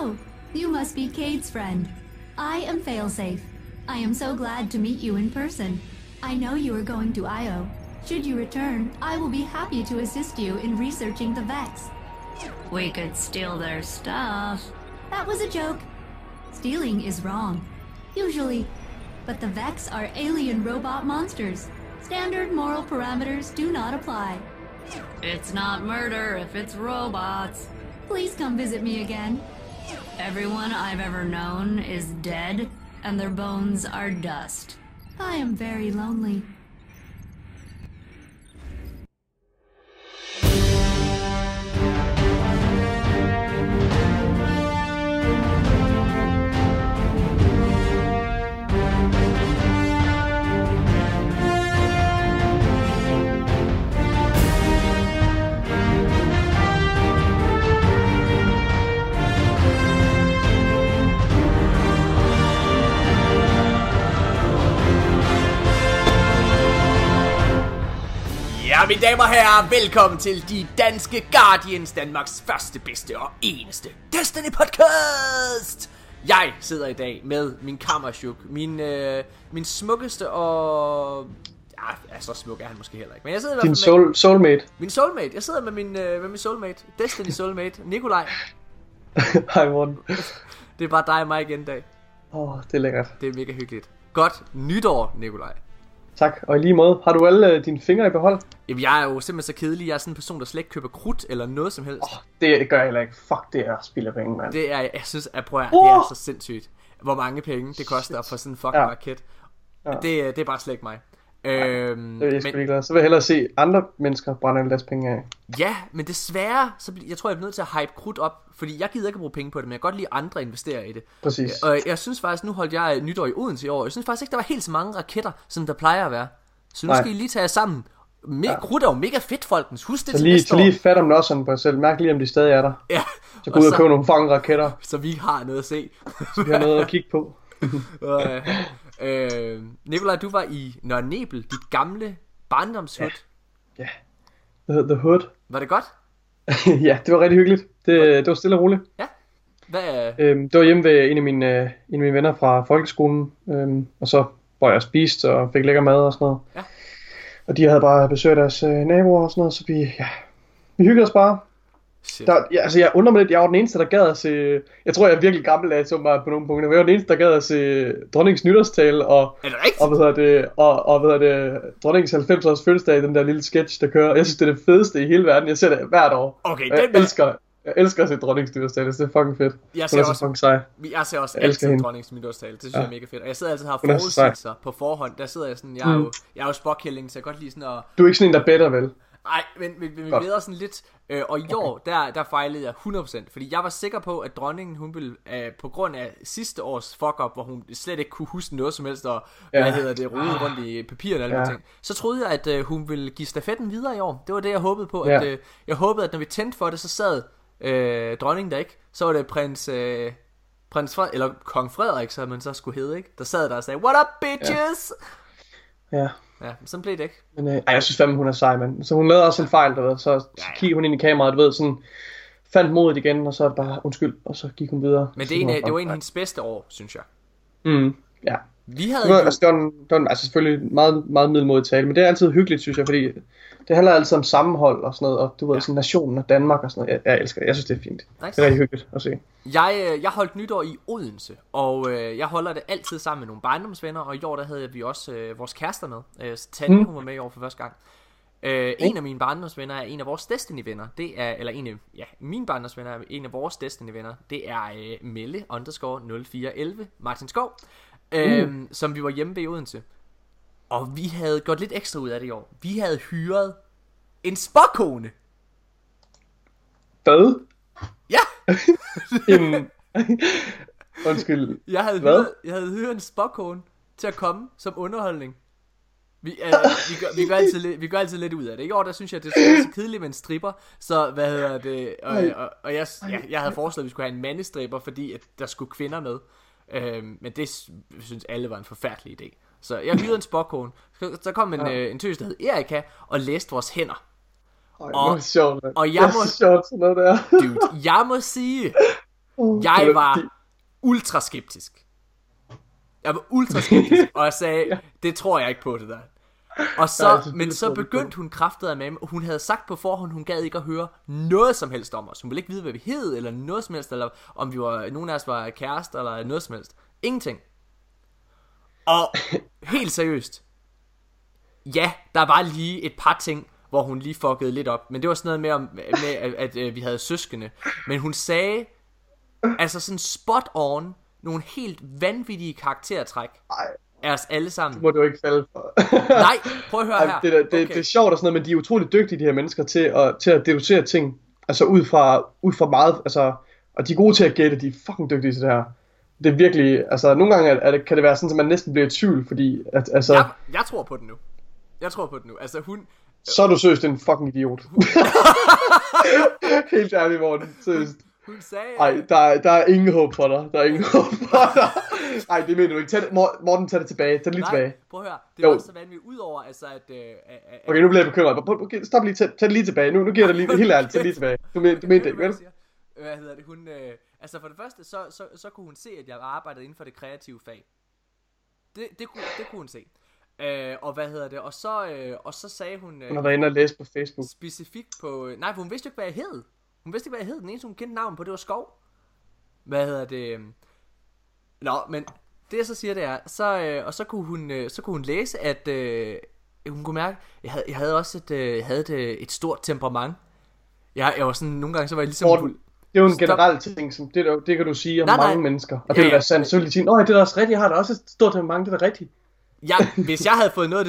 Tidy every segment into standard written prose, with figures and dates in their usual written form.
Oh, you must be Cade's friend. I am Failsafe. I am so glad to meet you in person. I know you are going to Io. Should you return, I will be happy to assist you in researching the Vex. We could steal their stuff. That was a joke. Stealing is wrong. Usually. But the Vex are alien robot monsters. Standard moral parameters do not apply. It's not murder if it's robots. Please come visit me again. Everyone I've ever known is dead, and their bones are dust. I am very lonely. Ja, mine damer og herrer, velkommen til de danske Guardians, Danmarks første, bedste og eneste Destiny podcast. Jeg sidder i dag med min kammerchuk, min smukkeste og... Ja, så smuk er han måske heller ikke, men jeg sidder i hvert fald med... Din soulmate. Min soulmate, jeg sidder med min soulmate, Destiny soulmate, Nikolaj. Hej Morten. Det er bare dig og mig igen i dag. Det er lækkert. Det er mega hyggeligt. Godt nytår, Nikolaj. Tak, og i lige måde, har du alle dine fingre i behold? Jamen, jeg er jo simpelthen så kedelig. Jeg er sådan en person, der slet ikke køber krudt eller noget som helst. Det gør jeg heller ikke. Fuck, det er spild af penge, mand. Det er, jeg synes, det er så sindssygt, hvor mange penge det koster for sådan en fucking raket. Ja. Det er bare slet ikke mig. Det er jeg sgu ligeglad. Så vil jeg hellere se andre mennesker brænde alle deres penge af. Ja, men desværre, jeg tror, jeg er nødt til at hype krudt op. Fordi jeg gider ikke at bruge penge på det, men jeg kan godt lide, andre investerer i det. Præcis. Og jeg synes faktisk, nu holdt jeg nytår i Odense i år. Jeg synes faktisk ikke, der var helt så mange raketter, som der plejer at være. Så nu skal I lige tage jer sammen. Krudt er jo mega fedt, folkens. Husk det så til lige, næste år. Så lige fat om nosserne på jer selv. Mærk lige, om de stadig er der. Ja. Så gå ud og købe nogle fucking raketter. Så vi har noget at se. Så vi har noget at kigge på. Nikolaj, du var i Nørre Nebel, dit gamle barndomshood. Ja. The hood. Var det godt? Ja, det var rigtig hyggeligt. Det var stille og roligt. Ja. Det var hjemme ved en af mine venner fra folkeskolen, og så var jeg og spiste og fik lækker mad og sådan noget. Ja. Og de havde bare besøgt deres naboer og sådan noget, så vi hyggede os bare. Jeg undrer mig lidt, jeg var den eneste, der gad at se... Jeg tror, jeg er virkelig gammel af, så bare på nogle punkter. Men jeg var den eneste, der gad at se dronningens nytårstale og... Er det rigtigt? Og dronningens 90-års fødselsdag, den der lille sketch, der kører. Jeg synes, det er det fedeste i hele verden. Jeg ser det hvert år. Okay, jeg elsker at se dronningens nytårstale. Det er fucking fedt. Jeg ser også altid dronningens nytårstale. Det synes jeg er mega fedt. Og jeg sidder altid og har forudsigelser på forhånd. Der sidder jeg sådan... Jeg er jo spokhælling, så jeg godt lide sådan at... Du er ikke sådan en, der better, vel? Nej, men vi leder sådan lidt, og i år, der fejlede jeg 100%, fordi jeg var sikker på, at dronningen, hun ville, på grund af sidste års fuck-up, hvor hun slet ikke kunne huske noget som helst, og rode rundt i papirerne og alle ting, så troede jeg, at hun ville give stafetten videre i år. Det var det, jeg håbede på. At, jeg håbede, at når vi tændte for det, så sad dronningen der ikke, så var det kong Frederik, så man så skulle hedde, ikke? Der sad der og sagde, what up, bitches? Ja. Ja, sådan blev det ikke. Men jeg synes fandme, hun er sej, mand. Så hun lavede også en fejl, du ved. Så kiggede hun ind i kameraet, du ved, sådan fandt modet igen, og så er det bare undskyld, og så gik hun videre. Men det var en af hendes bedste år, synes jeg. Ja. Vi havde det var selvfølgelig meget, meget middelmodig tale, men det er altid hyggeligt, synes jeg, fordi det handler altid om sammenhold og sådan noget, og du ved, sådan nationen og Danmark og sådan noget. Jeg elsker det. Jeg synes, det er fint. Nice. Det er rigtig hyggeligt at se. Jeg holdt nytår i Odense, og jeg holder det altid sammen med nogle barndomsvenner, og i år der havde vi også vores kærester med. Tanja, hun var med i år for første gang. En af mine barndomsvenner er en af vores Destiny-venner. Det er, eller en af, ja, mine barndomsvenner er en af vores Destiny-venner. Det er Melle _ 0411 Martin Skov. Som vi var hjemme ved i Odense. Og vi havde gjort lidt ekstra ud af det i år. Vi havde hyret en spåkone. Hvad? Ja. Undskyld. Jeg havde hyret en spåkone til at komme som underholdning. Vi gør altid lidt ud af det. I år der synes jeg det er så kedeligt med en stripper. Så hvad hedder det? Og jeg havde foreslået at vi skulle have en mandestripper, fordi at der skulle kvinder med. Men det synes alle var en forfærdelig idé. Så jeg hyrede en spåkone. Så kom en tøs der hed Erika og læste vores hænder. Ej, og det er sjovt, og jeg må sige Jeg var ultra skeptisk. Og jeg sagde, det tror jeg ikke på det der. Og så, nej, men så begyndte hun kraftedeme med mig. Hun havde sagt på forhånd, hun gad ikke at høre noget som helst om os. Hun ville ikke vide, hvad vi hed, eller noget som helst, eller om vi var, nogen af os var kærester, eller noget som helst. Ingenting. Og helt seriøst, ja, der var lige et par ting, hvor hun lige fuckede lidt op. Men det var sådan noget med at vi havde søskende. Men hun sagde, altså sådan spot on, nogle helt vanvittige karaktertræk. Ej. Er os alle sammen. Det må du ikke falde for. Nej, prøv at høre her. Det er sjovt og sådan noget, men de er utroligt dygtige, de her mennesker, til at deducere ting, altså ud fra meget, altså, og de er gode til at gætte, de er fucking dygtige til det her. Det er virkelig, altså nogle gange kan det være sådan, at man næsten bliver i tvivl, fordi at, altså... Jeg tror på den nu. Altså hun... Så er du seriøst en fucking idiot. Helt ærlig, Morten, seriøst. Hun sagde... Ej, der er ingen håb for dig. Ej, det mener du ikke. Morten, tag det tilbage. Tag det lige tilbage. Prøv at høre. Det var så vanvittigt udover, altså at... Okay, nu bliver jeg bekymret. Okay, stop lige. Tag det lige tilbage. Nu giver jeg dig lige... Helt ærligt, tag det lige tilbage. Du mente det, ikke? Hvad hedder det? Hun... Altså for det første, så kunne hun se, at jeg arbejdede inden for det kreative fag. Det kunne hun se. Og hvad hedder det? Og så sagde hun... Hun har været inde og læse på Facebook. Specifikt på... Nej, for hun vidste jo ikke, hvad jeg hed. Den eneste hun kendte navn på, det var Skov. Hvad hedder det? Nå, men det jeg så siger, det er så kunne hun læse, at hun kunne mærke, jeg havde et stort temperament. Jeg var sådan, nogle gange så var jeg ligesom Morten, det er jo en generel ting, som det kan du sige om mange mennesker. Og det vil være sandt, så vil de sige, det er da også rigtigt, jeg har da også et stort temperament, det er da rigtigt. Ja, hvis jeg havde fået noget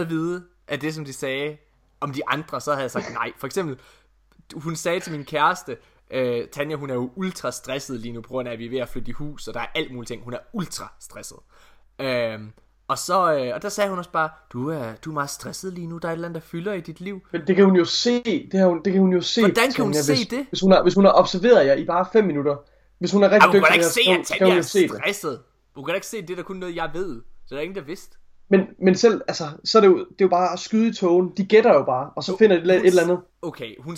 at vide af det, som de sagde om de andre, så havde jeg sagt nej. For eksempel, hun sagde til min kæreste, Tanja, hun er jo ultra stresset lige nu, på grund af, at vi er ved at flytte i hus, og der er alt muligt ting. Hun er ultra stresset. Og der sagde hun også bare, du er meget stresset lige nu, der er et eller andet, der fylder i dit liv. Men det kan hun jo se. Hvordan kan hun se det? Hvis hun har observeret jer i bare 5 minutter. Hvis hun er rigtig dygtig, kan hun jo se det. Hun kan ikke se, at Tanja er stresset. Hun kan da ikke se, det er da kun noget, jeg ved. Så der er ingen, der vidste. Men selv, altså, så er det jo, bare at skyde i tågen. De gætter jo bare, og så finder de et eller andet. Okay, hun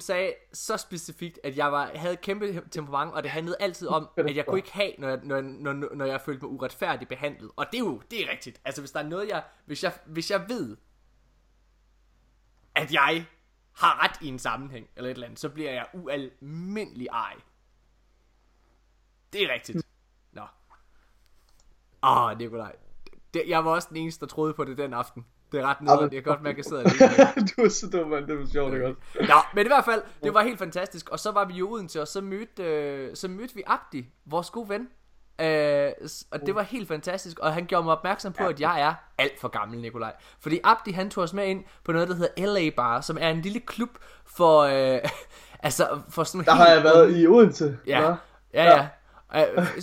sagde så specifikt, at jeg havde et kæmpe temperament, og det handlede altid om, at jeg kunne ikke have, når jeg følte mig uretfærdigt behandlet. Og det er rigtigt. Altså, hvis der er noget, hvis jeg ved, at jeg har ret i en sammenhæng, eller et eller andet, så bliver jeg ualmindelig ej. Det er rigtigt. Nå. Nikolaj. Jeg var også den eneste, der troede på det den aften. Det er ret nederen, jeg kan godt mærke, at jeg sidder alene. Du er så dum, man. Det var sjovt, det godt. Nå, men i hvert fald, det var helt fantastisk. Og så var vi jo uden til, og så mødte vi Abdi, vores gode ven. Og det var helt fantastisk. Og han gjorde mig opmærksom på, at jeg er alt for gammel, Nikolaj. Fordi Abdi, han tog os med ind på noget, der hedder LA Bar, som er en lille klub for... altså, for sådan der helt... Der har jeg været i Odense. Ja.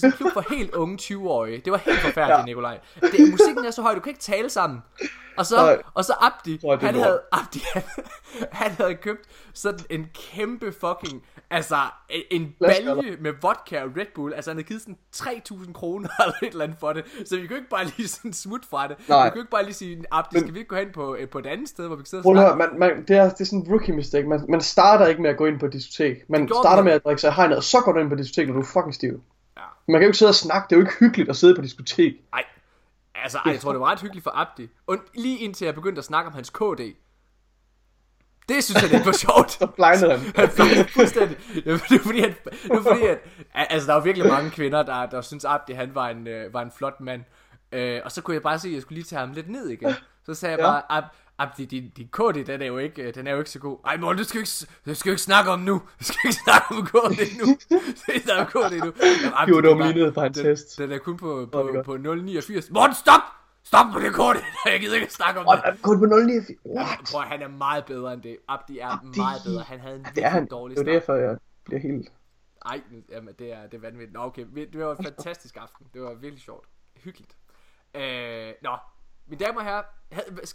En klub for helt unge 20-årige. Det var helt forfærdeligt, Nikolaj. Musikken er så høj, du kan ikke tale sammen. Og så Abdi, han havde købt sådan en kæmpe fucking, altså en balje med vodka og Red Bull. Altså han havde givet sådan 3.000 kroner eller et eller andet for det. Så vi kunne ikke bare lige sådan smutte fra det. Nej. Vi kunne ikke bare lige sige, Abdi, skal vi ikke gå hen på et andet sted, hvor vi kan sidde og snakke? Det er sådan en rookie mistake. Man starter ikke med at gå ind på et diskotek. Man starter med at drikke sig i hegnet, og så går du ind på et diskotek, når du er fucking stiv. Man kan jo ikke sidde og snakke, det er jo ikke hyggeligt at sidde på diskotek. Nej. Altså, jeg tror det var ret hyggeligt for Abdi. Og lige indtil jeg begyndte at snakke om hans KD. Det synes jeg lidt var sjovt. Så blindede han. Han blev fuldstændig. Det var fordi, at altså der var virkelig mange kvinder der synes Abdi han var en flot mand. Og så kunne jeg bare se, at jeg skulle lige tage ham lidt ned igen. Så sagde jeg bare, Abdi, din KD, den er jo ikke så god. Ej, Morten, det skal jo ikke snakke om nu. Du skal ikke snakke om KD nu. Jamen, Abdi, det var mindet fra en test. Den er kun på 0,89. Morten, stop! Stop på det KD. Jeg gider ikke snakke om det. Kun på 0,89. Prøv, han er meget bedre end det. Abdi er meget bedre. Han havde en virkelig dårlig start. Det er derfor, jeg bliver helt... Ej, jamen, det er vanvittigt. Nå, okay. Det var en fantastisk aften. Det var virkelig sjovt. Hyggeligt. Nå. Mine damer og herrer,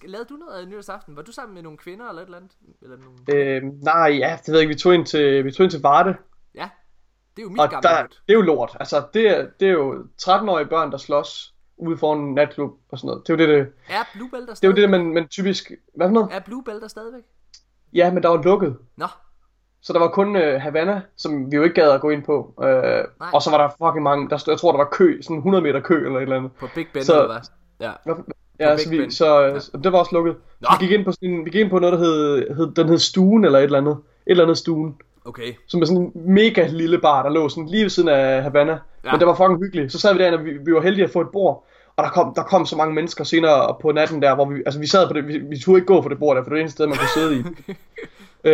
lavede du noget nyårsaften? Var du sammen med nogle kvinder eller et eller andet? Eller det ved jeg ikke. Vi tog ind til Varde. Ja, det er jo mit gamle lort. Det er jo lort. Altså, det er jo 13-årige børn, der slås ude foran en natklub og sådan noget. Det er jo det. Er Blue Bell der stadigvæk? Det er jo det, man typisk... Hvad for noget? Er Blue Bell der stadigvæk? Ja, men der var lukket. Nå. Så der var kun Havana, som vi jo ikke gad at gå ind på. Og så var der fucking mange. Der, jeg tror, der var kø, sådan 100 meter kø eller et eller andet. På Big Ben så, eller hvad? Ja. Ja, så det var også lukket. Nå. Vi gik ind på sådan, vi gik ind på noget, der hed Stuen eller et eller andet. Et eller andet Stuen. Okay. Som er sådan en mega lille bar, der lå sådan lige ved siden af Havana. Ja. Men det var fucking hyggeligt. Så sad vi derinde, og vi var heldige at få et bord. Og der kom så mange mennesker senere på natten der, hvor vi, altså vi sad på det, vi turde ikke gå for det bord der, for det var det eneste sted, man kunne sidde i.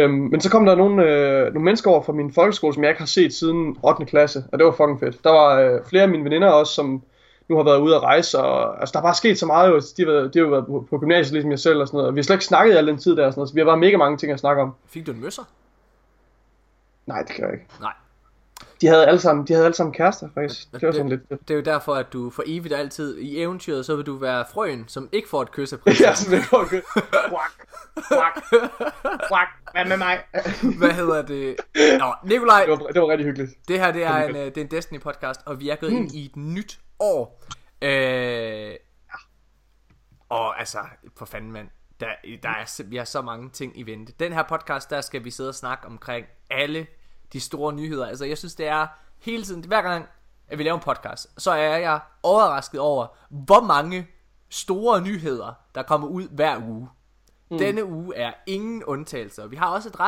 Men så kom der nogle mennesker over fra min folkeskole, som jeg ikke har set siden 8. klasse, og det var fucking fedt. Der var flere af mine veninder også, som nu har været ude at rejse, og altså, der er bare sket så meget, jo. De har jo været på gymnasiet ligesom jeg selv, og sådan noget, og vi har slet ikke snakket i al den tid der, og sådan noget, så vi har bare mega mange ting at snakke om. Fik du en møsser? Nej, det kan jeg ikke. Nej. De havde alle sammen kærester, faktisk. Det var sådan lidt. Det er jo derfor, at du for evigt altid i eventyret, så vil du være frøen, som ikke får et kys af prinsen. Ja, som ikke får et kys. Quack, quack, quack. Hvad med mig? Hvad hedder det? Nå, Nikolaj. Det var rigtig hyggeligt. Det her, det er en Destiny podcast, og vi er gået ind i et nyt år. Og altså, for fanden mand. Vi har så mange ting i vente. Den her podcast, der skal vi sidde og snakke omkring alle de store nyheder. Altså jeg synes det er hele tiden, hver gang at vi laver en podcast, så er jeg overrasket over hvor mange store nyheder der kommer ud hver uge. Denne uge er ingen undtagelser. Vi har også et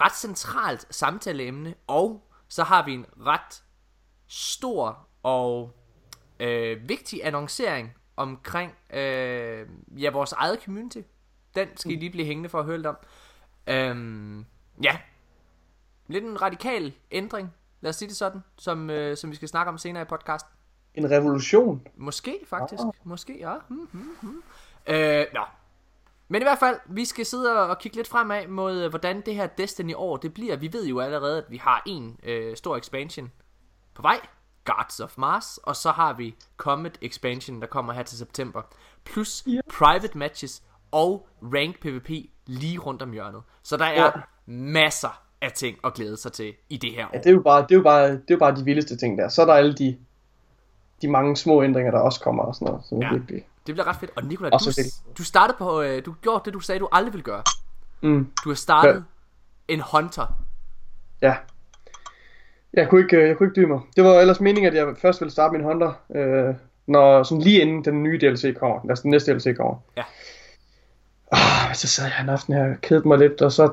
ret centralt samtaleemne, og så har vi en ret stor og vigtig annoncering omkring vores eget community. Den skal I lige blive hængende for at høre lidt om. Ja. Lidt en radikal ændring, lad os sige det sådan, som vi skal snakke om senere i podcasten. En revolution? Måske faktisk, måske ja. Men i hvert fald, vi skal sidde og kigge lidt fremad mod, hvordan det her Destiny-år det bliver. Vi ved jo allerede, at vi har en stor expansion på vej, Gods of Mars, og så har vi Comet expansion, der kommer her til september. Plus private matches og rank PvP lige rundt om hjørnet. Så der er masser af ting at glæde sig til i det her år. Ja, det er jo bare de vildeste ting der. Så er der alle de mange små ændringer der også kommer og sådan noget. Så det bliver ret fedt. Og Nikolaj, du startede på du gjorde det du sagde du aldrig ville gøre. Du har startet en hunter. Ja. Jeg kunne ikke dybe mig. Det var ellers meningen at jeg først ville starte min hunter, når sådan lige inden den nye DLC kommer. Altså den næste DLC kommer. Ja. Så sad jeg en aften her og kedede mig lidt, og så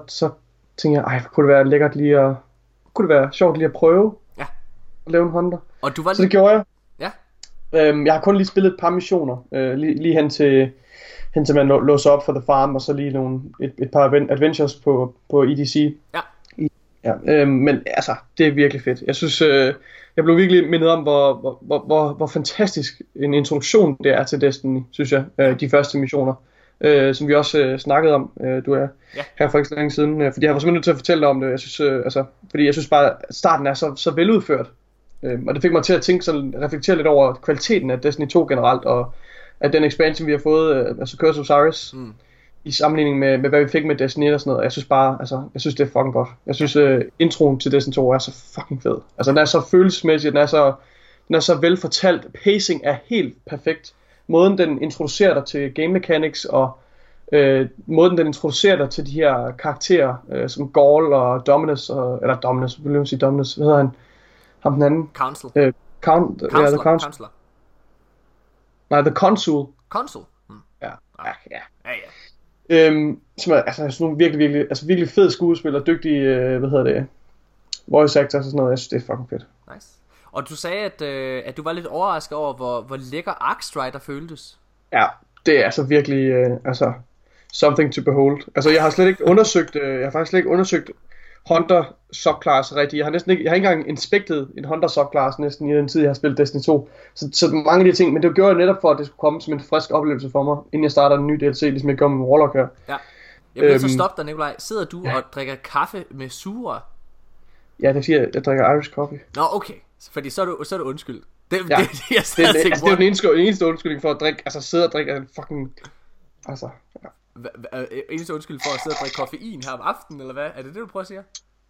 tænkte jeg, kunne det være lækkert lige at... Kunne det være sjovt lige at prøve at lave en hunter? Og du var så det gjorde jeg. Ja. Jeg har kun lige spillet et par missioner. Lige hen til man låser op for The Farm, og så lige et par adventures på EDC. Ja. Men altså, det er virkelig fedt. Jeg synes, jeg blev virkelig mindet om, hvor fantastisk en introduktion det er til Destiny, synes jeg. De første missioner. Som vi også snakkede om, her for ikke så længe siden, fordi jeg var simpelthen nødt til at fortælle dig om det. Jeg synes, fordi jeg synes bare, at starten er så veludført, og det fik mig til at tænke sådan, reflektere lidt over kvaliteten af Destiny 2 generelt, og at den expansion vi har fået, altså Curse of Osiris, i sammenligning med hvad vi fik med Destiny 1 og sådan noget. Jeg synes bare, altså, jeg synes det er fucking godt. Jeg synes introen til Destiny 2 er så fucking fed. Altså den er så følelsesmæssig, den er så velfortalt, pacing er helt perfekt. Måden den introducerer dig til game mechanics, og måden den introducerer dig til de her karakterer, som Gaul og Dominus, hvad hedder han? Ham den anden? Council. Counselor. Nej, The Consul. Consul? Ja. Som er, altså, sådan nogle virkelig fed skuespiller, dygtig, voice actor og sådan noget, jeg synes det er fucking fedt. Nice. Og du sagde, at du var lidt overrasket over, hvor lækker Arcstrider føltes. Ja, det er altså virkelig something to behold. Altså, jeg har faktisk slet ikke undersøgt Honda Subclass rigtigt. Jeg har ikke engang inspektet en Honda Subclass næsten i den tid, jeg har spillet Destiny 2. Så mange af de ting, men det gjorde jeg netop for, at det skulle komme som en frisk oplevelse for mig, inden jeg starter en ny DLC, ligesom jeg gjorde med Warlock her. Ja. Jeg bliver så stoppe dig, Nikolaj. Sidder du og drikker kaffe med sura? Ja, det siger jeg drikker Irish coffee. Nå, okay. Fordi så er du undskyld. Det er jo den eneste undskyldning for at drikke, altså sidde og drikke en fucking, altså. Ja. Eneste undskyld for at sidde og drikke koffein her om aftenen, eller hvad? Er det det, du prøver at sige?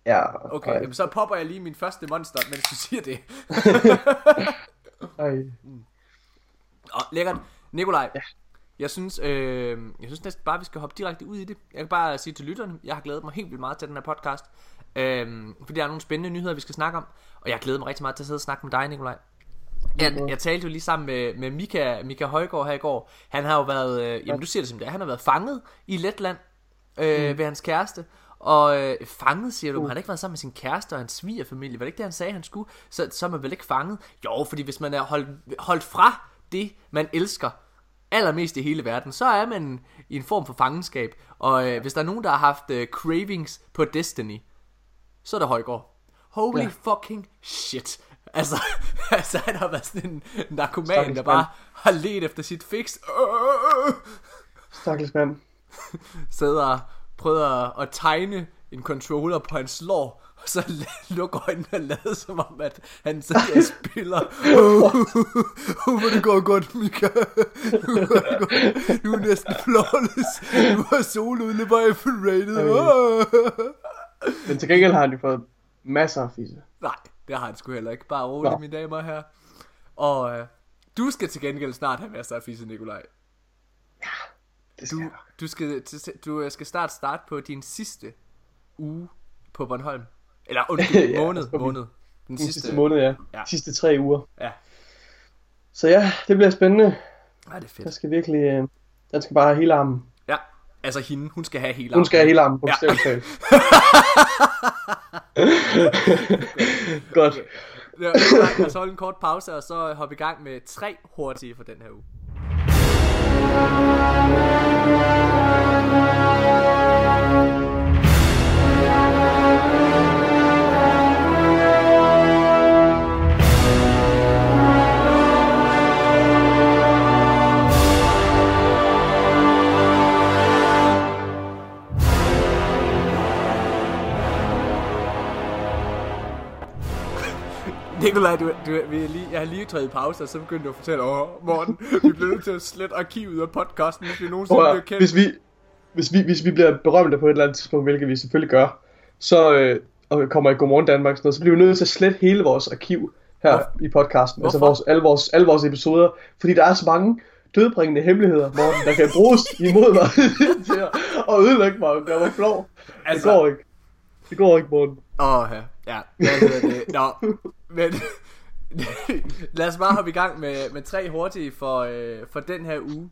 Ja. Okay, jamen, så popper jeg lige min første monster, mens du siger det. Ej. Lækkert. Nikolaj, Jeg synes næsten bare, vi skal hoppe direkte ud i det. Jeg kan bare sige til lytterne, jeg har glædet mig helt vildt meget til den her podcast, fordi der er nogle spændende nyheder, vi skal snakke om. Og jeg glæder mig rigtig meget til at sidde og snakke med dig, Nikolaj. Jeg talte jo lige sammen med Mika Højgaard her i går. Han har jo været, jamen du siger det simpelthen, han har været fanget i Letland ved hans kæreste. Og fanget, siger du, han har ikke været sammen med sin kæreste og hans svigerfamilie. Var det ikke det, han sagde, han skulle? Så er man vel ikke fanget? Jo, fordi hvis man er holdt fra det, man elsker allermest i hele verden, så er man i en form for fangenskab. Og hvis der er nogen, der har haft cravings på Destiny, så er der Højgaard. Holy fucking shit. Altså han har været sådan en narkoman, der bare har let efter sit fix. Stakkels mand. Sidder og prøver at tegne en controller på hans lår, og så lukker øjnene og lader som om, at han sidder og spiller. Hvor det går godt, Mika. Du er næsten flawless. Du har soludløber i full rated. Men til gengæld har han jo fået masser af fisse. Nej, det har han sgu heller ikke. Bare roligt, mine damer her. Og du skal til gengæld snart have masser af fisse, Nikolaj. Ja, det skal du skal starte på din sidste uge på Bornholm. Eller undskyld, måned. Den sidste måned, ja. Sidste 3 uger. Ja. Så ja, det bliver spændende. Ja, det er fedt. Der skal virkelig... den skal bare have hele armen. Ja, altså hende. Hun skal have hele armen. Hun skal have hele armen. Ja. Godt. Lad os holde en kort pause, og så hoppe i gang med 3 hurtige for den her uge. Nikolaj, jeg har lige træet pause, og så begyndte du at fortælle, Morten, vi bliver nødt til at slette arkivet af podcasten, hvis vi nogensinde bliver kendt. Hvis vi bliver berømte på et eller andet tidspunkt, hvilket vi selvfølgelig gør, så og kommer i Godmorgen Danmark, så bliver vi nødt til at slette hele vores arkiv her i podcasten. Hvorfor? Altså alle vores episoder, fordi der er så mange dødbringende hemmeligheder, Morten, der kan bruges imod mig til at ødelægge mig og gøre mig flov. Altså... Det går ikke, Morten. Men lad os bare hoppe i gang med 3 hurtige for den her uge.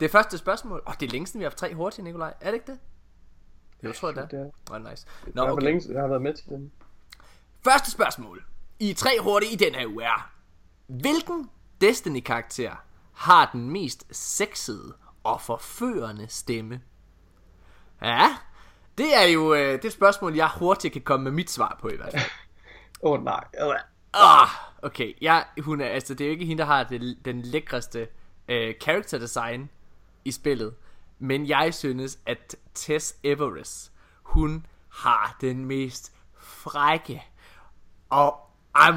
Det første spørgsmål. Det er længe siden vi har haft 3 hurtige, Nikolaj. Er det ikke det? Jeg tror det er. Nice. Nå, okay. Jeg har været med til dem. Første spørgsmål i 3 hurtige i den her uge er: hvilken Destiny-karakter har den mest sexede og forførende stemme? Ja. Det er jo det spørgsmål, jeg hurtigt kan komme med mit svar på i hvert fald. Nej. Okay. Hun er, altså, det er jo ikke hende, der har den lækreste character design i spillet. Men jeg synes, at Tess Everest, hun har den mest frække. Og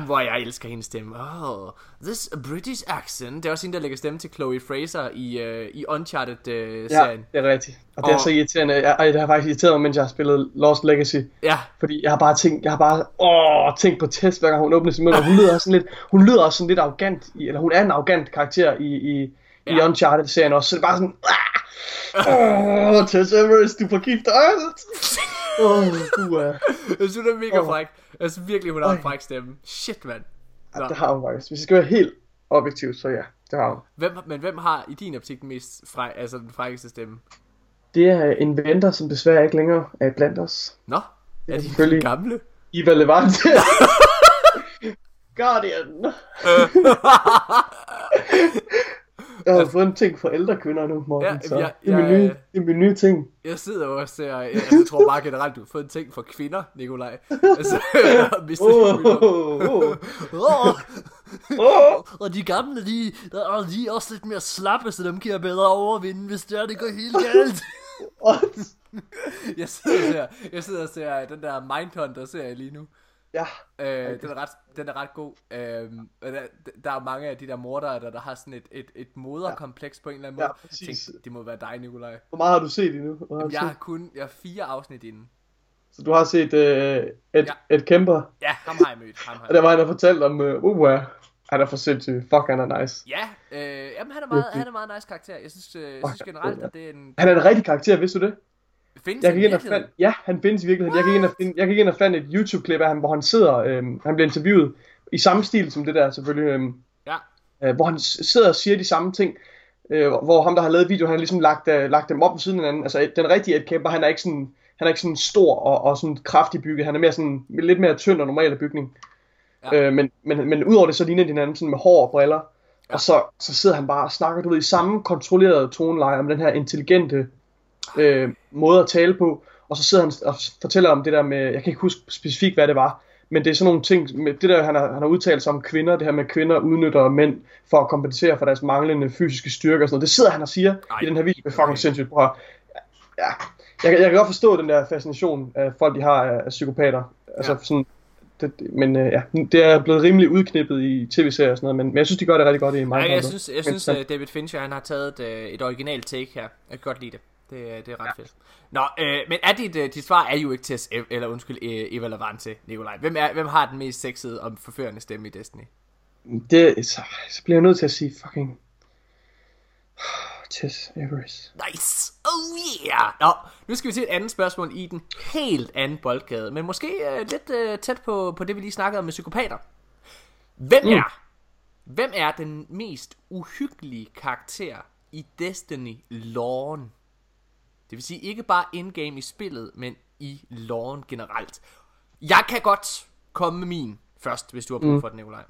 hvor jeg elsker hendes stemme. This British accent. Det er også hende, der lægger stemme til Chloe Fraser i Uncharted-serien. Det er rigtigt. Og det er så irriterende. Det har faktisk irriteret mig, mens jeg har spillet Lost Legacy. Ja. Fordi jeg har bare tænkt på Tess, hver gang hun åbner sin mund. Og hun lyder også sådan lidt arrogant. Eller hun er en arrogant karakter i Uncharted-serien også. Så det er bare sådan... Tess Everest, du forgifter alt. Jeg synes, det er mega fræk. Altså virkelig, hun har en fræk stemme. Shit, mand. Ja, det har hun faktisk. Hvis det skal være helt objektivt, så ja, det har hun. Hvem har i din optik mest den frækkeste stemme? Det er en venter, som desværre ikke længere er blandt os. Nå, er de selvfølgelig gamle? Iva Levante. Guardian. Jeg har fået en ting for ældre kvinder nu, Morten, så det er min nye ting. Jeg sidder også og jeg tror bare generelt, du har fået en ting for kvinder, Nikolaj. Altså, og de gamle, de er også lidt mere slappe, så dem kan jeg bedre overvinde, hvis det går helt galt. Jeg sidder og ser den der Mindhunter-serie lige nu. Ja. Den er ret god. Der er mange af de der mordere, der har sådan et moderkompleks på en eller anden måde. Ja, tænk, det må være dig, Nikolaj. Hvor meget har du set endnu? Jeg har 4 afsnit inden. Så du har set Ed Kemper? Ja, ham har jeg mødt. Og der var han, der fortalte om Han er for sindssyg. Fuck, han er nice. Ja, jamen han er meget nice karakter. Jeg synes generelt, at det er en... Han er en rigtig karakter, vidste du det? Findes jeg han i Ja, han findes i virkeligheden. Jeg gik ind og fandt et YouTube-klip af ham, hvor han sidder... han bliver interviewet i samme stil som det der, selvfølgelig. Hvor han sidder og siger de samme ting. Hvor ham, der har lavet videoen, han har ligesom lagt dem op ved siden af hinanden. Altså, den rigtige Ed Kemper, han er ikke sådan stor og sådan kraftig bygget. Han er mere sådan, lidt mere tynd og normal bygning. Ja. Men udover det, så ligner de hinanden sådan med hår og briller. Ja. Og så sidder han bare og snakker, du ved, i samme kontrollerede toneleje om den her intelligente måde at tale på. Og så sidder han og fortæller om det der med, jeg kan ikke huske specifikt, hvad det var. Men det er sådan nogle ting, med det der han har udtalt sig om kvinder, det her med kvinder udnytter mænd for at kompensere for deres manglende fysiske styrke og sådan noget. Det sidder han og siger i den her video. Det er fucking sindssygt, bror. Ja. Jeg kan godt forstå den der fascination af folk, de har af psykopater. Altså sådan... det er blevet rimelig udknippet i tv-serier og sådan noget, men jeg synes, de gør det rigtig godt i mange. Ja, jeg synes David Fincher, han har taget et originalt take her. Jeg kan godt lide det. Det er ret fedt. Nå, men er dit svar er jo ikke Tess, eller undskyld, Eva Lavante, Nikolaj. Hvem har den mest sexede og forførende stemme i Destiny? Så bliver jeg nødt til at sige fucking... Tess Everest. Nice. Oh yeah. Nå, nu skal vi til et andet spørgsmål i den helt anden boldgade, men måske lidt tæt på det, vi lige snakkede om med psykopater. Hvem er den mest uhyggelige karakter i Destiny-loven? Det vil sige ikke bare in-game i spillet, men i loven generelt. Jeg kan godt komme med min først, hvis du har brug for det, Nikolaj.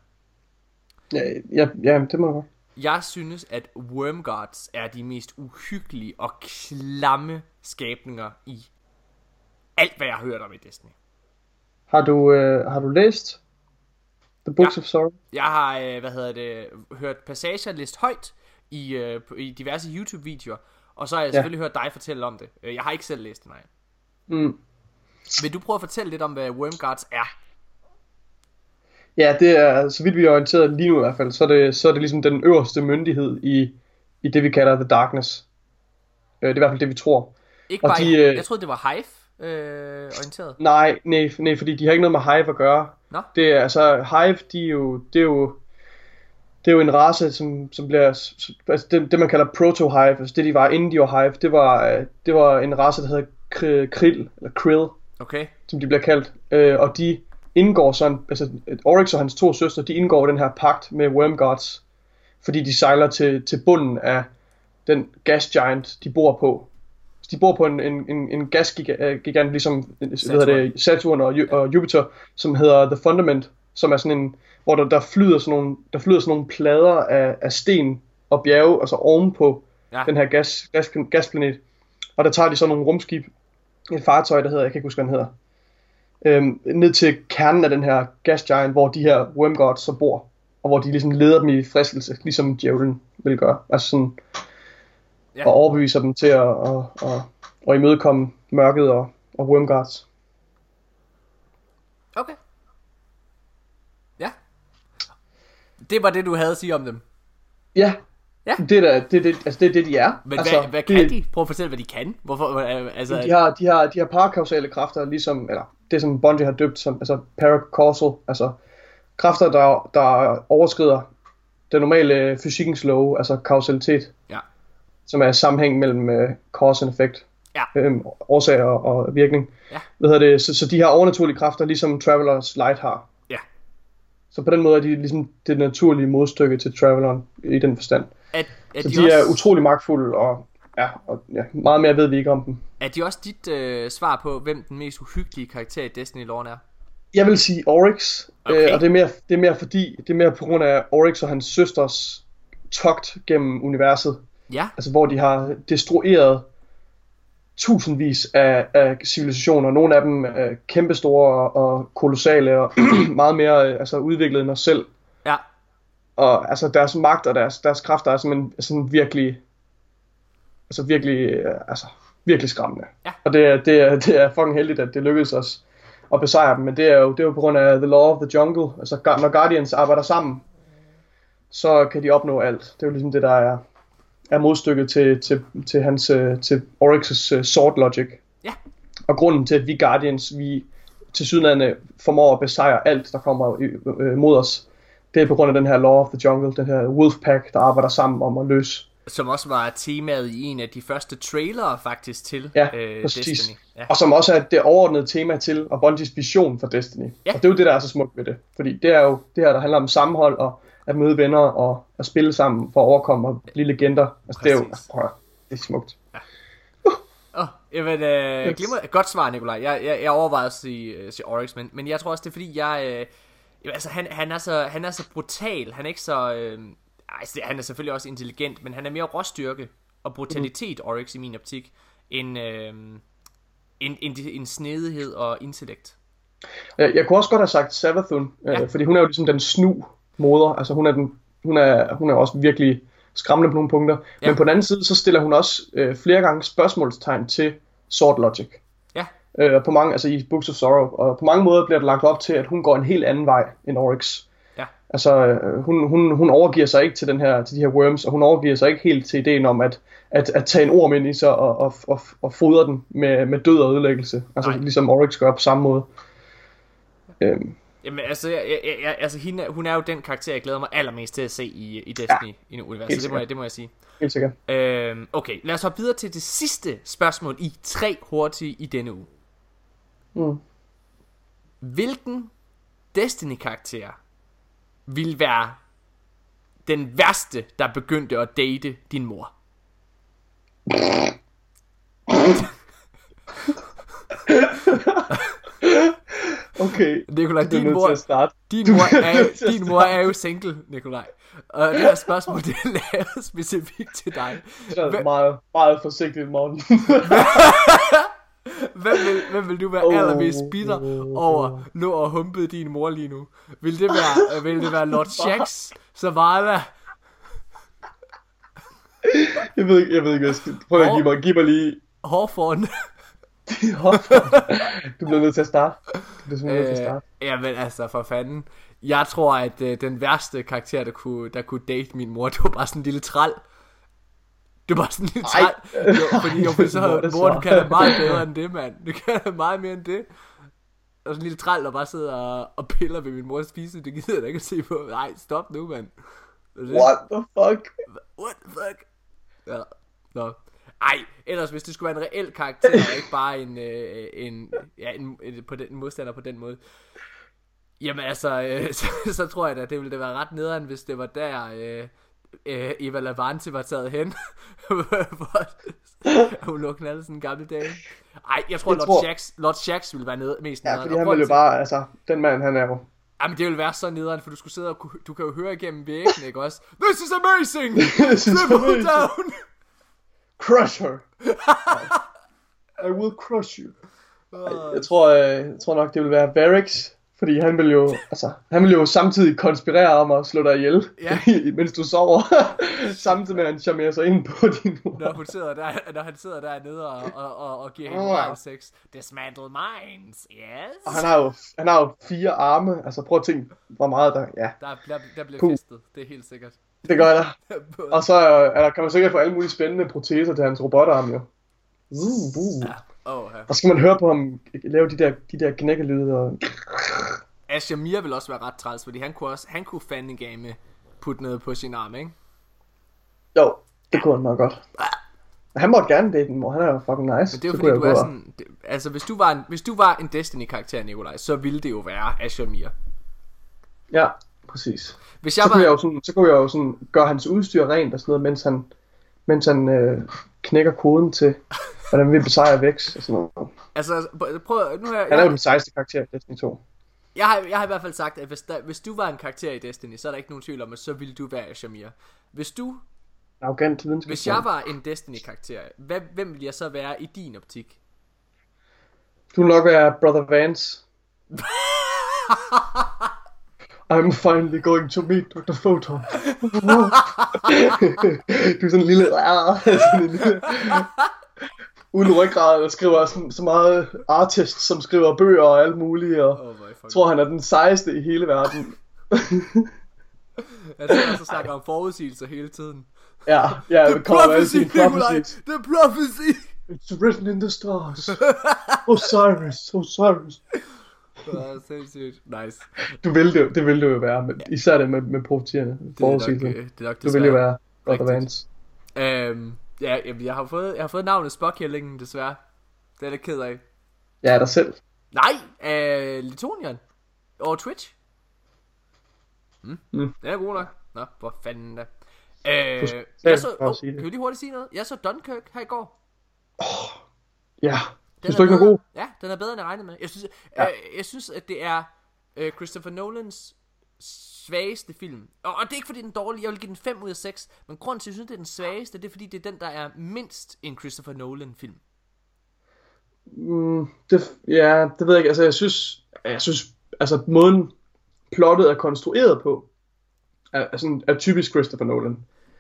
Ja, det må jeg godt. Jeg synes, at Wormguards er de mest uhyggelige og klamme skabninger i alt, hvad jeg har hørt om i Destiny. Har du læst The Books of Sorrow? Jeg har, hørt passager læst højt i diverse YouTube-videoer, og så har jeg selvfølgelig hørt dig fortælle om det. Jeg har ikke selv læst det, nej. Vil du prøve at fortælle lidt om, hvad Wormguards er? Ja, det er, så vidt vi er orienteret lige nu i hvert fald, så er det ligesom den øverste myndighed i det, vi kalder The Darkness. Det er i hvert fald det, vi tror. Ikke bare jeg troede, det var Hive-orienteret. Nej, fordi de har ikke noget med Hive at gøre. Nå? Det er, altså, Hive, det er jo en race, som bliver... Altså, det man kalder proto-Hive, altså det, de var inden de var Hive, det var en race, der hedder krill, eller krill, okay, som de bliver kaldt. Og de... indgår sådan, altså Oryx og hans to søstre, de indgår den her pagt med Wormguards, fordi de sejler til bunden af den gasgiant, de bor på. Så de bor på en gasgigant, ligesom Saturn og Jupiter, som hedder The Fundament, som er sådan en, hvor der flyder sådan nogle plader af sten og bjerge, altså ovenpå den her gasplanet. Og der tager de så nogle rumskib, et fartøj, der hedder, jeg kan ikke huske, hvad den hedder, ned til kernen af den her gasgiant, hvor de her Wormguards så bor, og hvor de ligesom leder dem i fristelse, ligesom djævlen vil gøre, altså sådan, og overbeviser dem til at imødekomme mørket og Wormguards. Okay. Ja. Det var det, du havde at sige om dem. Ja. Det er det, de er. Men altså, hvad kan de? Prøv at fortælle, hvad de kan. Hvorfor? Altså, de har parakausale kræfter, ligesom, eller det, som Bungie har døbt som, altså paracausal, altså kræfter, der overskrider den normale fysikkens love, altså kausalitet, som er sammenhæng mellem cause and effect, årsag og virkning. Ja. Hvad hedder det? Så de har overnaturlige kræfter, ligesom Traveler's Light har. Ja. Så på den måde er de ligesom det naturlige modstykke til Traveleren i den forstand. Så de også... er utrolig magtfulde, og meget mere ved vi ikke om dem. Er det også dit svar på, hvem den mest uhyggelige karakter i Destiny-loven er? Jeg vil sige Oryx, okay. Og det er mere på grund af Oryx og hans søsters togt gennem universet. Ja. Altså hvor de har destrueret tusindvis af civilisationer. Nogle af dem er kæmpestore og kolossale og meget mere udviklet end os selv. Ja. Og altså deres magt og deres kræfter er sådan virkelig skræmmende. Ja. Og det er fucking heldigt, at det lykkedes os at besejre dem, men det er jo på grund af The Law of the Jungle. Altså når Guardians arbejder sammen, så kan de opnå alt. Det er jo ligesom det, der er modstykket til Oryx's Sword Logic. Ja. Og grunden til, at vi Guardians, vi tilsyneladende formår at besejre alt, der kommer mod os, Det er på grund af den her Law of the Jungle, den her Wolfpack, der arbejder sammen om at løse. Som også var temaet i en af de første trailere faktisk til Destiny. Ja. Og som også er det overordnede tema til, og Bungies vision for Destiny. Ja. Og det er jo det, der er så smukt ved det. Fordi det er jo det her, der handler om sammenhold og at møde venner og at spille sammen for at overkomme og blive legender. Altså, det er jo det er smukt. Ja. Godt svar, Nikolaj. Jeg overvejede at sige Oryx, men jeg tror også, det er fordi, han er så brutal. Han er ikke så... han er selvfølgelig også intelligent, men han er mere råstyrke og brutalitet, Oryx, i min optik, end snedighed og intellekt. Jeg kunne også godt have sagt Savathun, fordi hun er jo ligesom den snu moder. Altså hun er også virkelig skræmmende på nogle punkter. Ja. Men på den anden side, så stiller hun også flere gange spørgsmålstegn til Sword Logic. Ja. På mange, altså i Books of Sorrow. Og på mange måder bliver det lagt op til, at hun går en helt anden vej end Oryx. Altså, hun overgiver sig ikke til de her worms, og hun overgiver sig ikke helt til ideen om at tage en orm ind i sig og fodre den med død og ødelæggelse. Altså, ligesom Oryx gør på samme måde. Jamen, altså, hun er jo den karakter, jeg glæder mig allermest til at se i Destiny i universet. Det må jeg sige. Helt sikkert. Okay, lad os hoppe videre til det sidste spørgsmål i 3 hurtige i denne uge. Hvilken Destiny-karakter vil være den værste, der begyndte at date din mor? Okay. Nikolaj, din mor er jo single, Nikolaj. Og det her spørgsmål, det er lavet specifikt til dig. Det er meget, meget forsigtigt, Morten. Hvem vil du være allermest bitter over nu og humpede din mor lige nu? Vil det være Lord Shax, Zavala? Jeg ved ikke, jeg skal... Prøv at give mig lige... Hårfåren. Du bliver nødt til at starte. Jamen altså, for fanden. Jeg tror, at den værste karakter, der kunne date min mor, det var bare sådan en lille træl. Det var bare sådan lidt træt. Fordi så havde mor, du kan da meget bedre end det, mand. Du kan da meget mere end det. Og sådan en lille træl, der bare sidder og piller ved min mors fisse. Det gider jeg da ikke at se på. Nej, stop nu, mand. What the fuck? Ja, nå. Ej, ellers hvis det skulle være en reel karakter, og ikke bare en modstander på den måde. Jamen altså, så tror jeg da, det ville da være ret nederen, hvis det var der... Eva Lavante var taget hen. Hun lå knaldet sådan en gammel dame. Ej, jeg tror Lord Shax ville være mest nederen. Ja, fordi han ville jo bare, altså, den mand han er jo. Jamen det ville være så nederen, for du skulle sidde og du kan jo høre igennem væggen, ikke også? This is amazing! Slip her down! Crush her! I will crush you. Jeg tror nok, det ville være Barracks. Fordi han vil jo samtidig konspirere om at slå dig ihjel, mens du sover, samtidig med at han charmerer sig ind på din mor. Når han sidder dernede og giver hende meget sex. Dismantle minds, yes. Og han har jo 4 arme, altså prøv at tænke, hvor meget der... Ja. Der bliver festet, det er helt sikkert. Det gør der. Og så kan man sikkert få alle mulige spændende proteser til hans robotarm, jo. Ja. Og så skal man høre på ham lave de der knækkelyde og... Ashamir vil også være ret træls, fordi han kunne fandme game putte noget på sin arm, ikke? Jo, det kunne han nok godt. Han måtte gerne date den mor, han er jo fucking nice. Men det er jo fordi, du er sådan... Altså, hvis du var en Destiny-karakter, Nikolaj, så ville det jo være Ashamir. Ja, præcis. Så kunne jeg jo sådan gøre hans udstyr rent og sådan noget, mens han knækker koden til... Hvordan vi besejrer Vex og sådan noget. Altså, prøv... Han er jo den sejeste karakter i Destiny 2. Jeg har i hvert fald sagt, at hvis du var en karakter i Destiny, så er der ikke nogen tvivl om, at så ville du være Ashamir. Hvis jeg var en Destiny-karakter, hvem ville jeg så være i din optik? Du ville nok være Brother Vance. I'm finally going to meet Dr. Photon. Du er sådan en lille... Uden ryggrad, der skriver så meget artist, som skriver bøger og alt muligt, og tror, han er den sejeste i hele verden. Jeg tror, så snakker om forudsigelser hele tiden. Ja, det kommer altid en prophecy. The prophecy! It's written in the stars. Osiris, Osiris. Det er sindssygt. Nice. Det ville du jo være, men især det med profiterende. Det ville jo være godt advance. Jeg har fået navnet Spock-jællingen, desværre. Det er jeg ked af. Jeg er der selv. Nej, Litonian. Over Twitch. Det er god nok. Nå, hvor fanden da. Kan vi lige hurtigt sige noget? Jeg så Dunkirk her i går. Ja. Synes du ikke den er god? Ja, den er bedre end jeg regnede med. Jeg synes at det er Christopher Nolans svageste film. Og det er ikke fordi den er dårlig. Jeg vil give den 5 ud af 6. Men grunden til at jeg synes det er den svageste, det er fordi det er den der er mindst en Christopher Nolan film. Det ved jeg ikke. Altså jeg synes altså måden plottet er konstrueret på er typisk Christopher Nolan.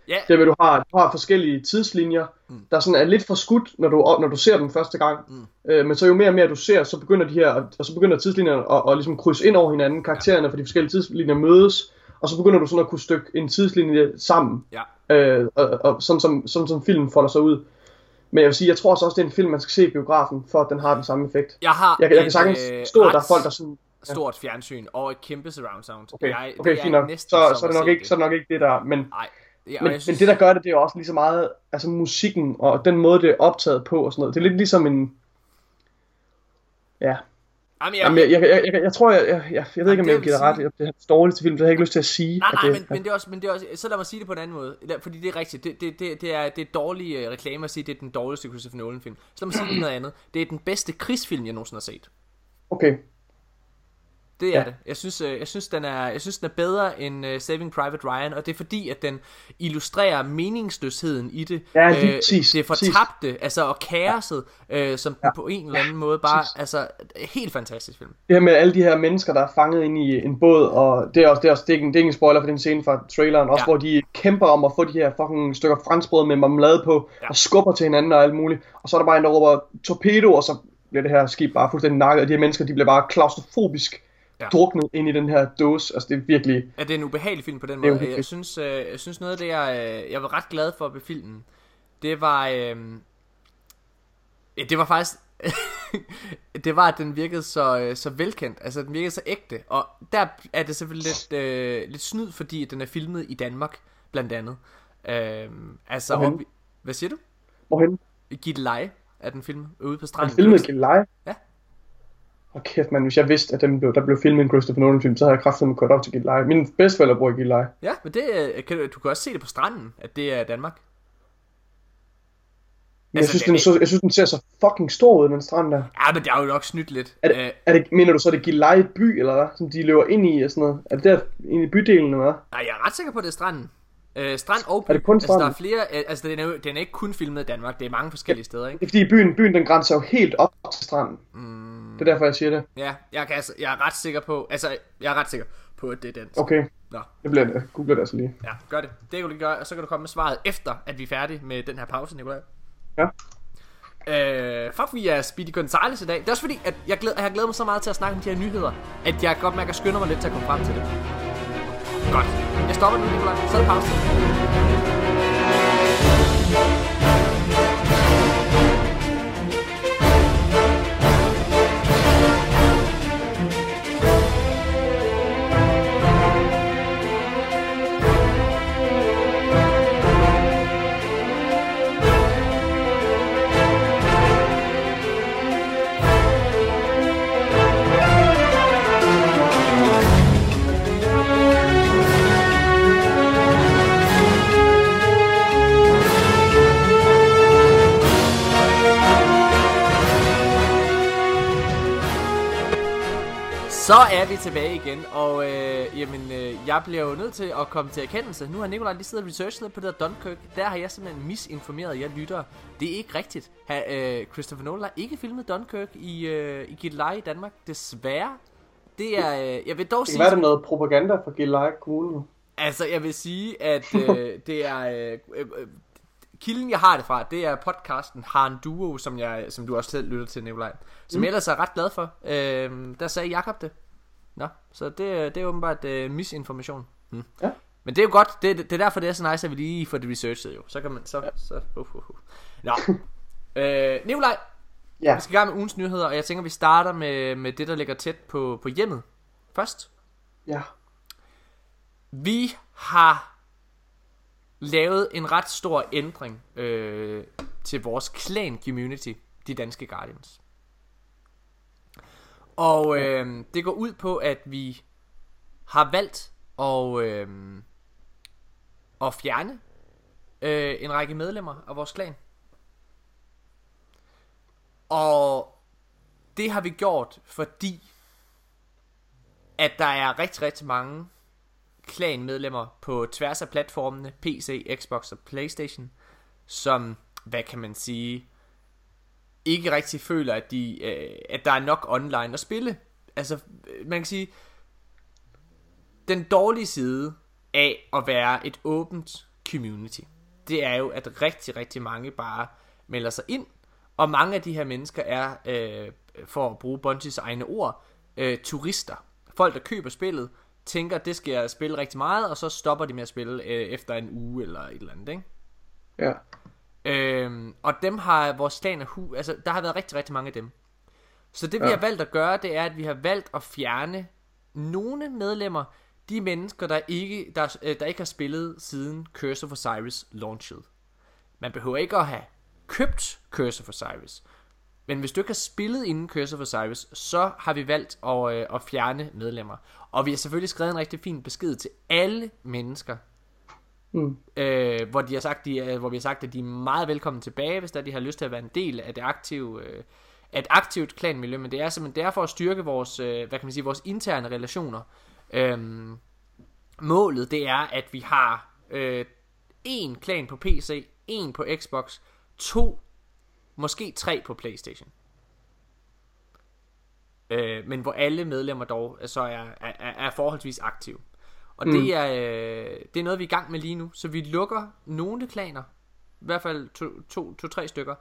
Yeah. Det er, du har forskellige tidslinjer, der sådan er lidt for skudt, når du ser dem første gang. Men så jo mere og mere du ser, så begynder de her, og så begynder tidslinjerne at ligesom krydse ind over hinanden. Karaktererne fra de forskellige tidslinjer mødes, og så begynder du sådan at kunne stykke en tidslinje sammen. Og sådan som filmen folder sig ud. Men jeg vil sige, jeg tror så også, det er en film, man skal se i biografen, for at den har den samme effekt. Jeg kan sagtens stå, der er folk, der sådan... Stort fjernsyn og et kæmpe surround sound. Okay, fint nok. Så er det nok ikke det der, men... Nej. Men det der gør det er jo også lige så meget altså musikken og den måde det er optaget på og sådan noget. Det er lidt ligesom en Jeg ved ikke om jeg giver ret. Det er dårligt til film, så jeg har ikke lyst til at sige. Men det er også så lad mig sige det på en anden måde, fordi det er rigtigt. Det er dårlige reklamer at sige det er den dårligste Christopher Nolan film. Så lad mig sige noget andet. Det er den bedste krigsfilm jeg nogensinde har set. Okay. Det er det. Jeg synes den er bedre end Saving Private Ryan, og det er fordi at den illustrerer meningsløsheden i det. Det fortabte, altså og kaoset, som den på en eller anden måde bare altså helt fantastisk film. Det her med alle de her mennesker der er fanget ind i en båd, og det er ikke en spoiler for den scene fra traileren, også hvor de kæmper om at få de her fucking stykker franskbrød med marmelade på og skubber til hinanden og alt muligt, og så er der bare en der råber torpedo, og så bliver det her skib bare fuldstændig nakket, og de her mennesker de bliver bare klaustrofobisk druknet ind i den her dåse. Altså det er virkelig... Ja, det er en ubehagelig film på den måde. Jeg synes noget af det, jeg var ret glad for ved filmen, det var... det var faktisk... det var, at den virkede så velkendt. Altså, den virkede så ægte. Og der er det selvfølgelig lidt snyd, fordi den er filmet i Danmark, blandt andet. Hvorhenne? Hvad siger du? Hvorhenne? I Gilleleje er den filmet, ude på stranden. Er den filmet i Gilleleje? Ja. Og kæft mand, hvis jeg vidste, at der blev filmet en Christopher Nolan-film, så havde jeg kraftigt med at kørt op til Gilleleje. Mine bedsteforældre bor i Gilleleje. Ja, men det, du kan også se det på stranden, at det er Danmark. Men altså, jeg synes, den ser så fucking stor ud, den strand der. Ja, men det er jo nok snydt lidt. Mener du så, det Gilleleje by, eller hvad? Som de løber ind i og sådan noget? Er det der inde i bydelen, eller hvad? Nej, jeg er ret sikker på, det er stranden. Strand og by. Er det kun stranden? Altså, der er flere, altså den er ikke kun filmet i Danmark, det er mange forskellige steder, ikke? Det er fordi byen den grænser jo helt op til stranden. Det er derfor jeg siger det. Ja, jeg er ret sikker på. Altså jeg er ret sikker på at det er den. Okay. Nå. Det bliver det. Google det altså lige. Ja, gør det. Det kan du lige gøre, og så kan du komme med svaret efter at vi er færdige med den her pause, Nikolaj. Ja. Fuck, vi er Speedy Gonzales i dag. Det er også fordi at jeg glæder mig så meget til at snakke om de her nyheder, at jeg godt mærker at skynder mig lidt til at komme frem til det. Godt. Jeg stopper nu, Nikolaj. Så er det pause. Så er vi tilbage igen, og jeg bliver jo nødt til at komme til erkendelse. Nu har Nikolaj lige siddet og researchet på det der Dunkirk. Der har jeg simpelthen misinformeret jer lyttere. Det er ikke rigtigt. Christopher Nolan har ikke filmet Dunkirk i Gilleleje i Danmark, desværre. Det er, jeg vil dog sige... Hvad er det noget propaganda for Gilleleje Kommune nu? Altså, jeg vil sige, at det er... kilden jeg har det fra, det er podcasten Har en Duo, som du også selv lytter til, Nikolaj. Som jeg ellers er ret glad for. Der sagde Jakob det. Nå, så det er åbenbart misinformation. Ja. Men det er jo godt, det er derfor det er så nice, at vi lige får det researchet jo. Så kan man, Nå, Nikolaj, Ja. Vi skal i gang med ugens nyheder, og jeg tænker, vi starter med det, der ligger tæt på hjemmet først. Ja. Vi har lavet en ret stor ændring til vores clan community, de danske Guardians. Og det går ud på, at vi har valgt at fjerne en række medlemmer af vores clan. Og det har vi gjort, fordi at der er rigtig, rigtig mange klanmedlemmer på tværs af platformene, PC, Xbox og PlayStation, som, hvad kan man sige, ikke rigtig føler, at at der er nok online at spille. Altså, man kan sige, den dårlige side af at være et åbent community, det er jo, at rigtig, rigtig mange bare melder sig ind. Og mange af de her mennesker er, for at bruge Bungies egne ord, turister. Folk, der køber spillet, tænker, det skal jeg spille rigtig meget, og så stopper de med at spille efter en uge eller et eller andet, ikke? Ja. Og dem har vores clan altså, der har været rigtig, rigtig mange af dem. Så det vi har valgt at gøre, det er, at vi har valgt at fjerne nogle medlemmer, de mennesker, der ikke har spillet siden Curse of Osiris launched. Man behøver ikke at have købt Curse of Osiris, men hvis du ikke har spillet inden Curse of Osiris, så har vi valgt at fjerne medlemmer. Og vi har selvfølgelig skrevet en rigtig fin besked til alle mennesker, hvor vi har sagt, at de er meget velkommen tilbage, hvis der de har lyst til at være en del af det aktive, et aktivt klanmiljø. Men det er simpelthen derfor at styrke vores, hvad kan man sige, vores interne relationer. Målet det er, at vi har en klan på PC, en på Xbox, 2, måske 3 på PlayStation. Men hvor alle medlemmer dog så er forholdsvis aktive. Og det er noget vi er i gang med lige nu. Så vi lukker nogle klaner, i hvert fald 2-3 stykker.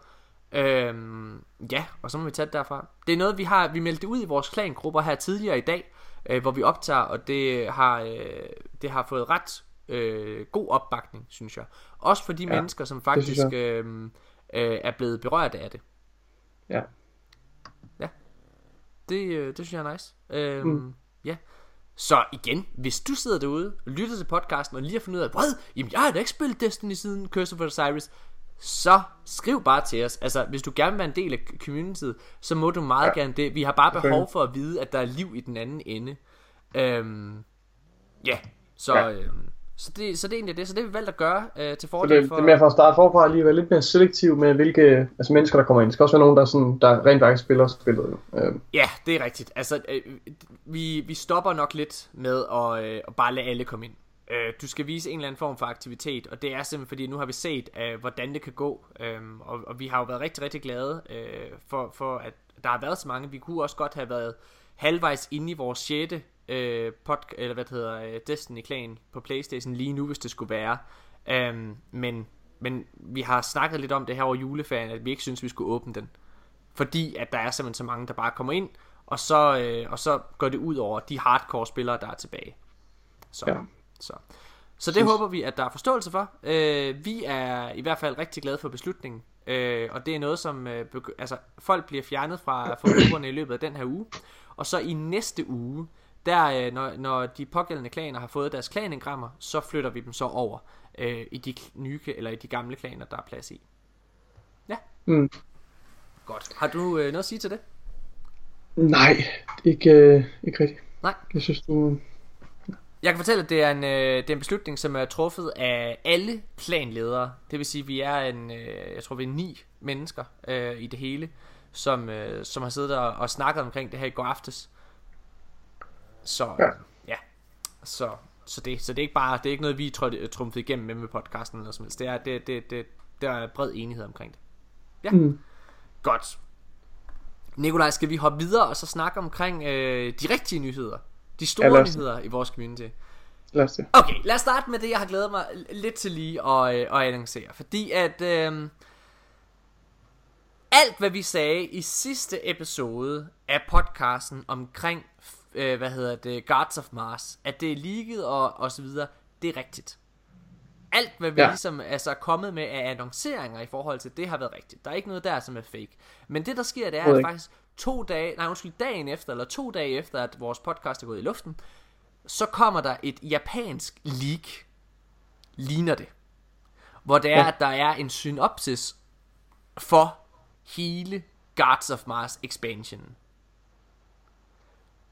Og så må vi tage det derfra. Det er noget vi meldte ud i vores klangrupper her tidligere i dag, hvor vi optager. Og det har fået ret god opbakning, synes jeg. Også for de mennesker som faktisk er blevet berørt af det. Ja. Ja. Det synes jeg er nice. Ja. Så igen, hvis du sidder derude og lytter til podcasten og lige har fundet ud af, jamen jeg har da ikke spillet Destiny siden Curse of Osiris, så skriv bare til os. Altså hvis du gerne vil være en del af communityet, så må du meget gerne det. Vi har bare behov for at vide, at der er liv i den anden ende. Så det er egentlig det. Så det vi valgte at gøre til fordel for... Det er mere for at starte forfra lige at være lidt mere selektiv med hvilke mennesker der kommer ind. Det skal også være nogen der rent faktisk spiller spillet. Ja, det er rigtigt. Altså vi stopper nok lidt med at bare lade alle komme ind. Du skal vise en eller anden form for aktivitet. Og det er simpelthen fordi nu har vi set hvordan det kan gå. Og vi har jo været rigtig, rigtig glade for at der har været så mange. Vi kunne også godt have været halvvejs inde i vores 6. Destiny-klan på PlayStation lige nu, hvis det skulle være. Men vi har snakket lidt om det her over juleferien, at vi ikke synes vi skulle åbne den, fordi at der er simpelthen så mange der bare kommer ind, og så går det ud over de hardcore spillere der er tilbage. Så det håber vi at der er forståelse for. Vi er i hvert fald rigtig glade for beslutningen, og det er noget som folk bliver fjernet fra grupperne i løbet af den her uge. Og så i næste uge, der når de pågældende klaner har fået deres klanengrammer, så flytter vi dem så over i de nye eller i de gamle klaner der er plads i. Ja. Godt. Har du noget at sige til det? Nej, ikke rigtigt. Nej. Jeg synes du... Jeg kan fortælle at det er en beslutning som er truffet af alle klanledere. Det vil sige vi er jeg tror vi er 9 mennesker i det hele, som har siddet og snakket omkring det her i går aftes. Så det er ikke bare, det er ikke noget vi trumfede igennem med podcasten eller sådan noget. Der er bred enighed omkring det. Ja. Godt. Nikolaj, skal vi hoppe videre og så snakke omkring de rigtige nyheder, de store nyheder i vores community? Lad os det. Okay, lad os starte med det jeg har glædet mig lidt til lige at annoncere, fordi at alt hvad vi sagde i sidste episode af podcasten omkring Gods of Mars, at det er leaget og så videre, det er rigtigt. Alt hvad vi ligesom altså, er kommet med af annonceringer i forhold til det har været rigtigt. Der er ikke noget der som er fake. Men det der sker, det er at faktisk to dage efter at vores podcast er gået i luften, så kommer der et japansk leak, ligner det, hvor det er at der er en synopsis for hele Gods of Mars expansionen.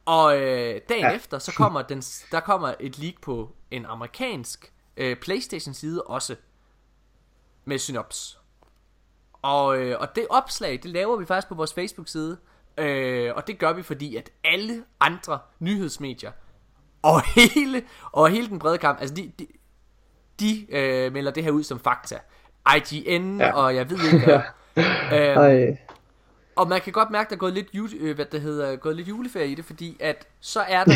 Og dagen efter så kommer der kommer et leak på en amerikansk PlayStation side også med synops. Og det opslag det laver vi faktisk på vores Facebook side, og det gør vi fordi at alle andre nyhedsmedier og hele den brede kamp, altså de melder det her ud som fakta. IGN og jeg ved ikke hvad. Og man kan godt mærke der er gået lidt juleferie i det, fordi at så er der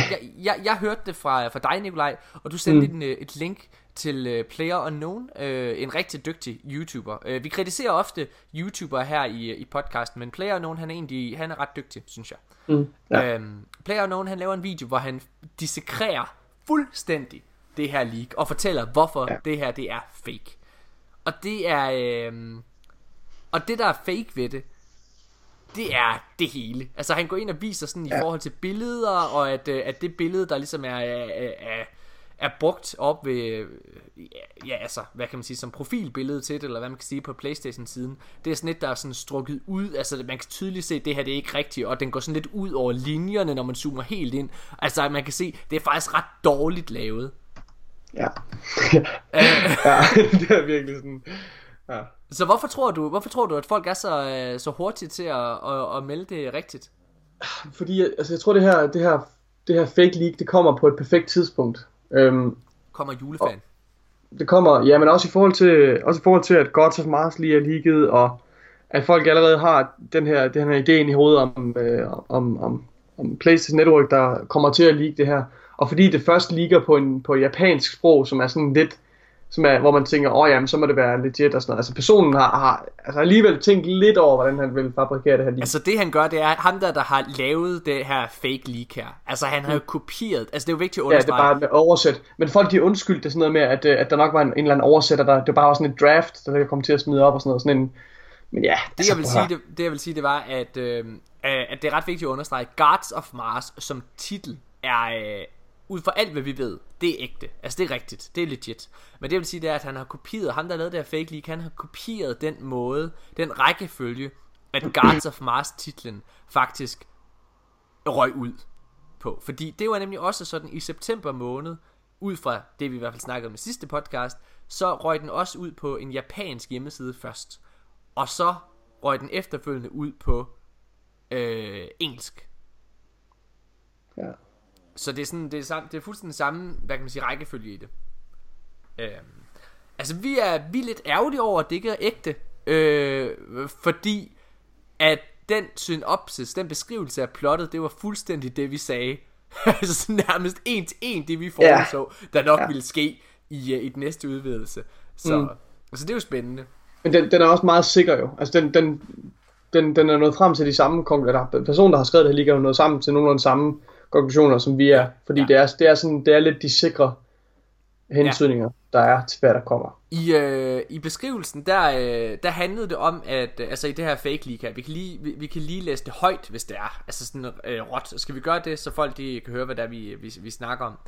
jeg hørte det fra dig, Nikolaj, og du sendte et link til PlayerUnknown, en rigtig dygtig YouTuber. Vi kritiserer ofte YouTubere her i podcasten, men PlayerUnknown han er ret dygtig, synes jeg. PlayerUnknown han laver en video, hvor han dissekrerer fuldstændig det her leak og fortæller hvorfor det her det er fake. Og det er og det der er fake ved det, det er det hele. Altså han går ind og viser sådan i forhold til billeder, og at det billede der ligesom er brugt op ved altså hvad kan man sige som profilbillede til det, eller hvad man kan sige på PlayStation siden, det er sådan et der er sådan strukket ud. Altså man kan tydeligt se at det her det er ikke rigtigt, og den går sådan lidt ud over linjerne når man zoomer helt ind. Altså man kan se det er faktisk ret dårligt lavet. Det er virkelig sådan. Så hvorfor tror du at folk er så hurtige til at melde det rigtigt? Fordi altså jeg tror det her fake leak det kommer på et perfekt tidspunkt. Kommer julefan. Det kommer, ja, men også i forhold til at Gods of Mars lige er leaget, og at folk allerede har den her idé i hovedet om PlayStation Network der kommer til at leake det her. Og fordi det først ligger på japansk sprog, som er sådan lidt, som er, hvor man tænker, jamen, så må det være legit og sådan noget. Altså personen har altså alligevel tænkt lidt over, hvordan han vil fabrikere det her leak. Altså det han gør, det er, at ham der har lavet det her fake leak her, altså han har jo kopieret, altså det er jo vigtigt at understrege. Ja, det er bare oversæt. Men folk de undskyldte sådan noget med, at der nok var en eller anden oversætter, der det bare var sådan et draft, der kom til at smide op og sådan noget. Sådan en, men ja, det jeg vil sige, det var, at det er ret vigtigt at understrege, Gods of Mars som titel er... ud fra alt hvad vi ved, det er ægte. Altså det er rigtigt, det er legit. Men det vil sige det er, at han har kopieret, ham der lavede det her fake leak, han har kopieret den måde, den rækkefølge, at Guardians of Mars titlen faktisk røg ud på. Fordi det var nemlig også sådan i september måned, ud fra det vi i hvert fald snakkede om i sidste podcast, så røg den også ud på en japansk hjemmeside først, og så røg den efterfølgende ud på engelsk. Ja. Så det er sådan, det er fuldstændig samme, hvad kan man sige, rækkefølge i det. Altså vi er lidt ærgerlige over at det ikke er ægte, fordi at den synopsis, den beskrivelse af plottet, det var fuldstændig det vi sagde. Altså nærmest en til en det vi forudså, der nok ville ske i den næste udvidelse. Så altså, det er jo spændende. Men den er også meget sikker jo. Altså den er nået frem til de samme konklusioner. Personen der har skrevet det ligger jo nået sammen til nogenlunde samme konklusioner som vi er, fordi det er lidt de sikre hensynninger der er til hvad der kommer. I beskrivelsen der handlede det om at altså i det her fake leak her, vi kan lige læse det højt hvis det er. Altså sådan råt. Skal vi gøre det så folk de kan høre hvad der vi snakker om.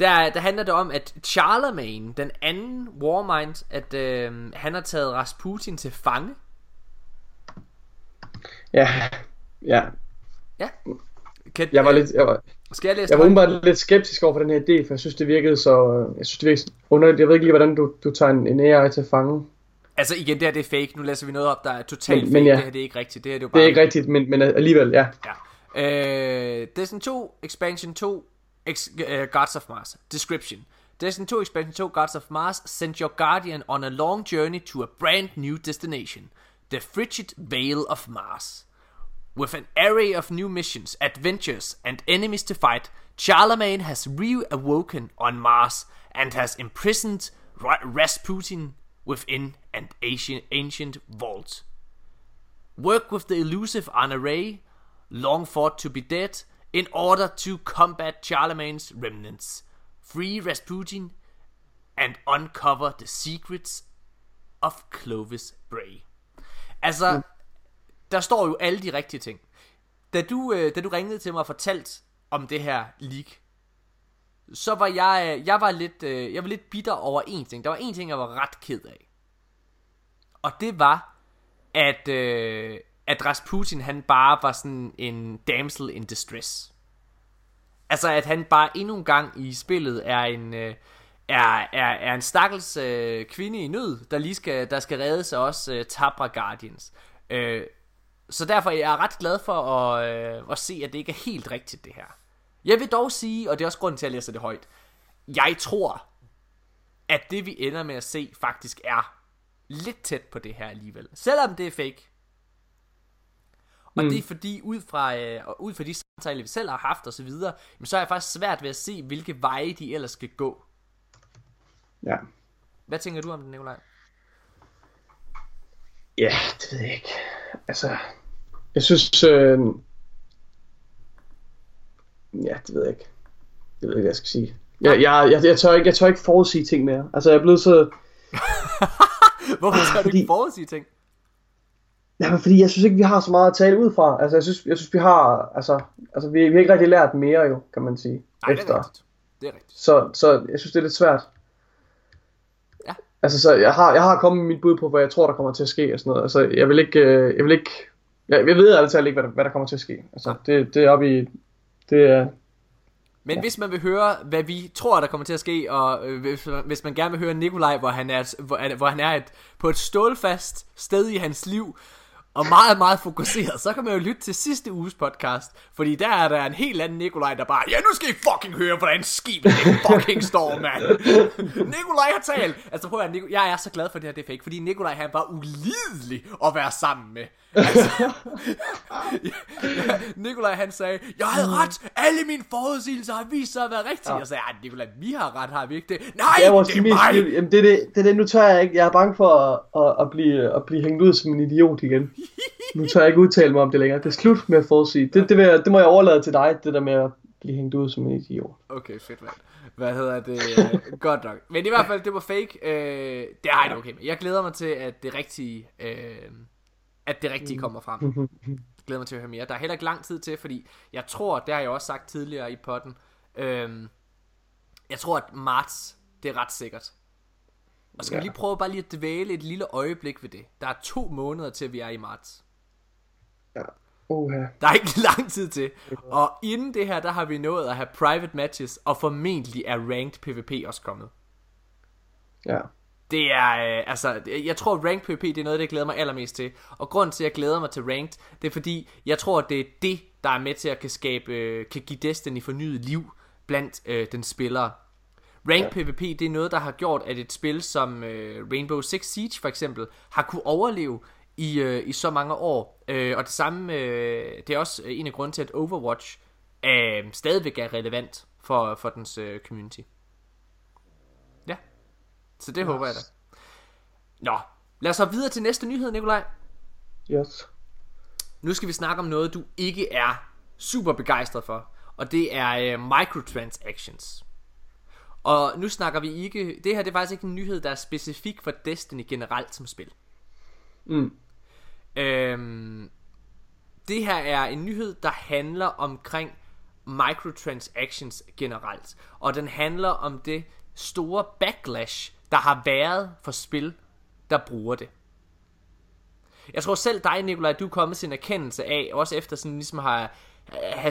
Der handler det om at Charlemagne, den anden Warmind, at han har taget Rasputin til fange. Ja. Jeg var umiddelbart lidt skeptisk over for den her idé, for jeg synes det virkede så underligt. Jeg ved ikke lige hvordan du tager en AI til fange. Altså igen det er fake. Nu læser vi noget op der er totalt fake. Det her det er ikke rigtigt. Det her det er jo bare. Det er ikke rigtigt, men alligevel ja. Destiny 2 Expansion 2 Gods of Mars Description. Destiny 2 Expansion 2 Gods of Mars send your guardian on a long journey to a brand new destination, the frigid Vale of Mars. With an array of new missions, adventures, and enemies to fight, Charlemagne has reawoken on Mars and has imprisoned Rasputin within an ancient vault. Work with the elusive Honoré, long thought to be dead, in order to combat Charlemagne's remnants. Free Rasputin and uncover the secrets of Clovis Bray. Altså, der står jo alle de rigtige ting. Da du ringede til mig og fortalte om det her leak, så var jeg var lidt bitter over en ting. Der var en ting, jeg var ret ked af. Og det var, at Rasputin, han bare var sådan en damsel in distress. Altså, at han bare endnu en gang i spillet er en stakkels kvinde i nød, der skal reddes af os tapre Guardians. Så derfor er jeg ret glad for at se, at det ikke er helt rigtigt, det her. Jeg vil dog sige, og det er også grunden til, at jeg læser det højt, jeg tror, at det vi ender med at se, faktisk er lidt tæt på det her alligevel. Selvom det er fake. Og det er fordi, ud fra de samtaler, vi selv har haft og så videre, så er jeg faktisk svært ved at se, hvilke veje de ellers skal gå. Ja. Hvad tænker du om det, Nikolaj? Ja, det ved jeg ikke. Altså, jeg synes... Ja, det ved jeg ikke. Det ved jeg ikke, jeg skal sige. Jeg tør ikke forudsige ting mere. Altså, jeg er blevet så... Hvorfor tør du ikke forudsige ting? Jamen, fordi jeg synes ikke, vi har så meget at tale ud fra. Altså, jeg synes vi har... Altså vi har ikke rigtig lært mere, jo, kan man sige. Nej, efter. Det er rigtigt. Så jeg synes, det er lidt svært. Ja. Altså, så jeg har kommet med mit bud på, hvad jeg tror, der kommer til at ske og sådan noget. Altså, jeg vil ikke... Jeg ved altid ikke, hvad der kommer til at ske. Altså, det er oppe i... Men ja. Hvis man vil høre, hvad vi tror, der kommer til at ske, og hvis man gerne vil høre Nikolaj, hvor han er på et stålfast sted i hans liv, og meget, meget fokuseret, så kan man jo lytte til sidste uges podcast, fordi der er der en helt anden Nikolaj, der bare, ja, nu skal I fucking høre, hvordan skibet fucking står, mand. Nikolaj har talt. Altså prøv at høre, jeg er så glad for det her, det er fake, fordi Nikolaj, han var ulidelig at være sammen med. Altså, Nikolaj, han sagde, jeg havde ret, alle mine forudsigelser har vist sig at være rigtige. Ja. Jeg sagde, Nikolaj, vi har ret, har vi ikke det? Nej, det er mig. Jamen, det er det, nu tør jeg ikke, jeg er bange for at blive hængt ud som en idiot igen. Nu tør jeg ikke udtale mig om det længere. Det er slut med at forudsige. Det må jeg overlade til dig, det der med at blive hængt ud som en idiot. Okay, fedt, mand. Hvad hedder det? Godt nok. Men i hvert fald, det var fake. Det er det okay med. Jeg glæder mig til, at det rigtige, kommer frem. Jeg glæder mig til at høre mere. Der er heller ikke lang tid til, fordi jeg tror, det har jeg også sagt tidligere i podden, jeg tror, at marts, det er ret sikkert. Og skal vi lige prøve bare lige at dvæle et lille øjeblik ved det. Der er 2 måneder til, vi er i marts. Ja. Der er ikke lang tid til. Og inden det her, der har vi nået at have private matches, og formentlig er ranked PvP også kommet. Ja. Det er, altså, jeg tror ranked PvP, det er noget, det glæder mig allermest til. Og grunden til, at jeg glæder mig til ranked, det er fordi, jeg tror, det er det, der er med til at kan give Destiny fornyet liv blandt den spillere. Ranked PvP, det er noget, der har gjort, at et spil som Rainbow Six Siege for eksempel, har kunne overleve i så mange år. Og det samme, det er også en af grunden til, at Overwatch stadigvæk er relevant for dens community. Ja, så det håber jeg da. Nå, lad os så videre til næste nyhed, Nikolaj. Yes. Nu skal vi snakke om noget, du ikke er super begejstret for, og det er microtransactions. Og nu snakker vi ikke... Det her, det er faktisk ikke en nyhed, der er specifik for Destiny generelt som spil. Det her er en nyhed, der handler omkring microtransactions generelt. Og den handler om det store backlash, der har været for spil, der bruger det. Jeg tror selv dig, Nikolaj, du er kommet til en erkendelse af, også efter sådan ligesom har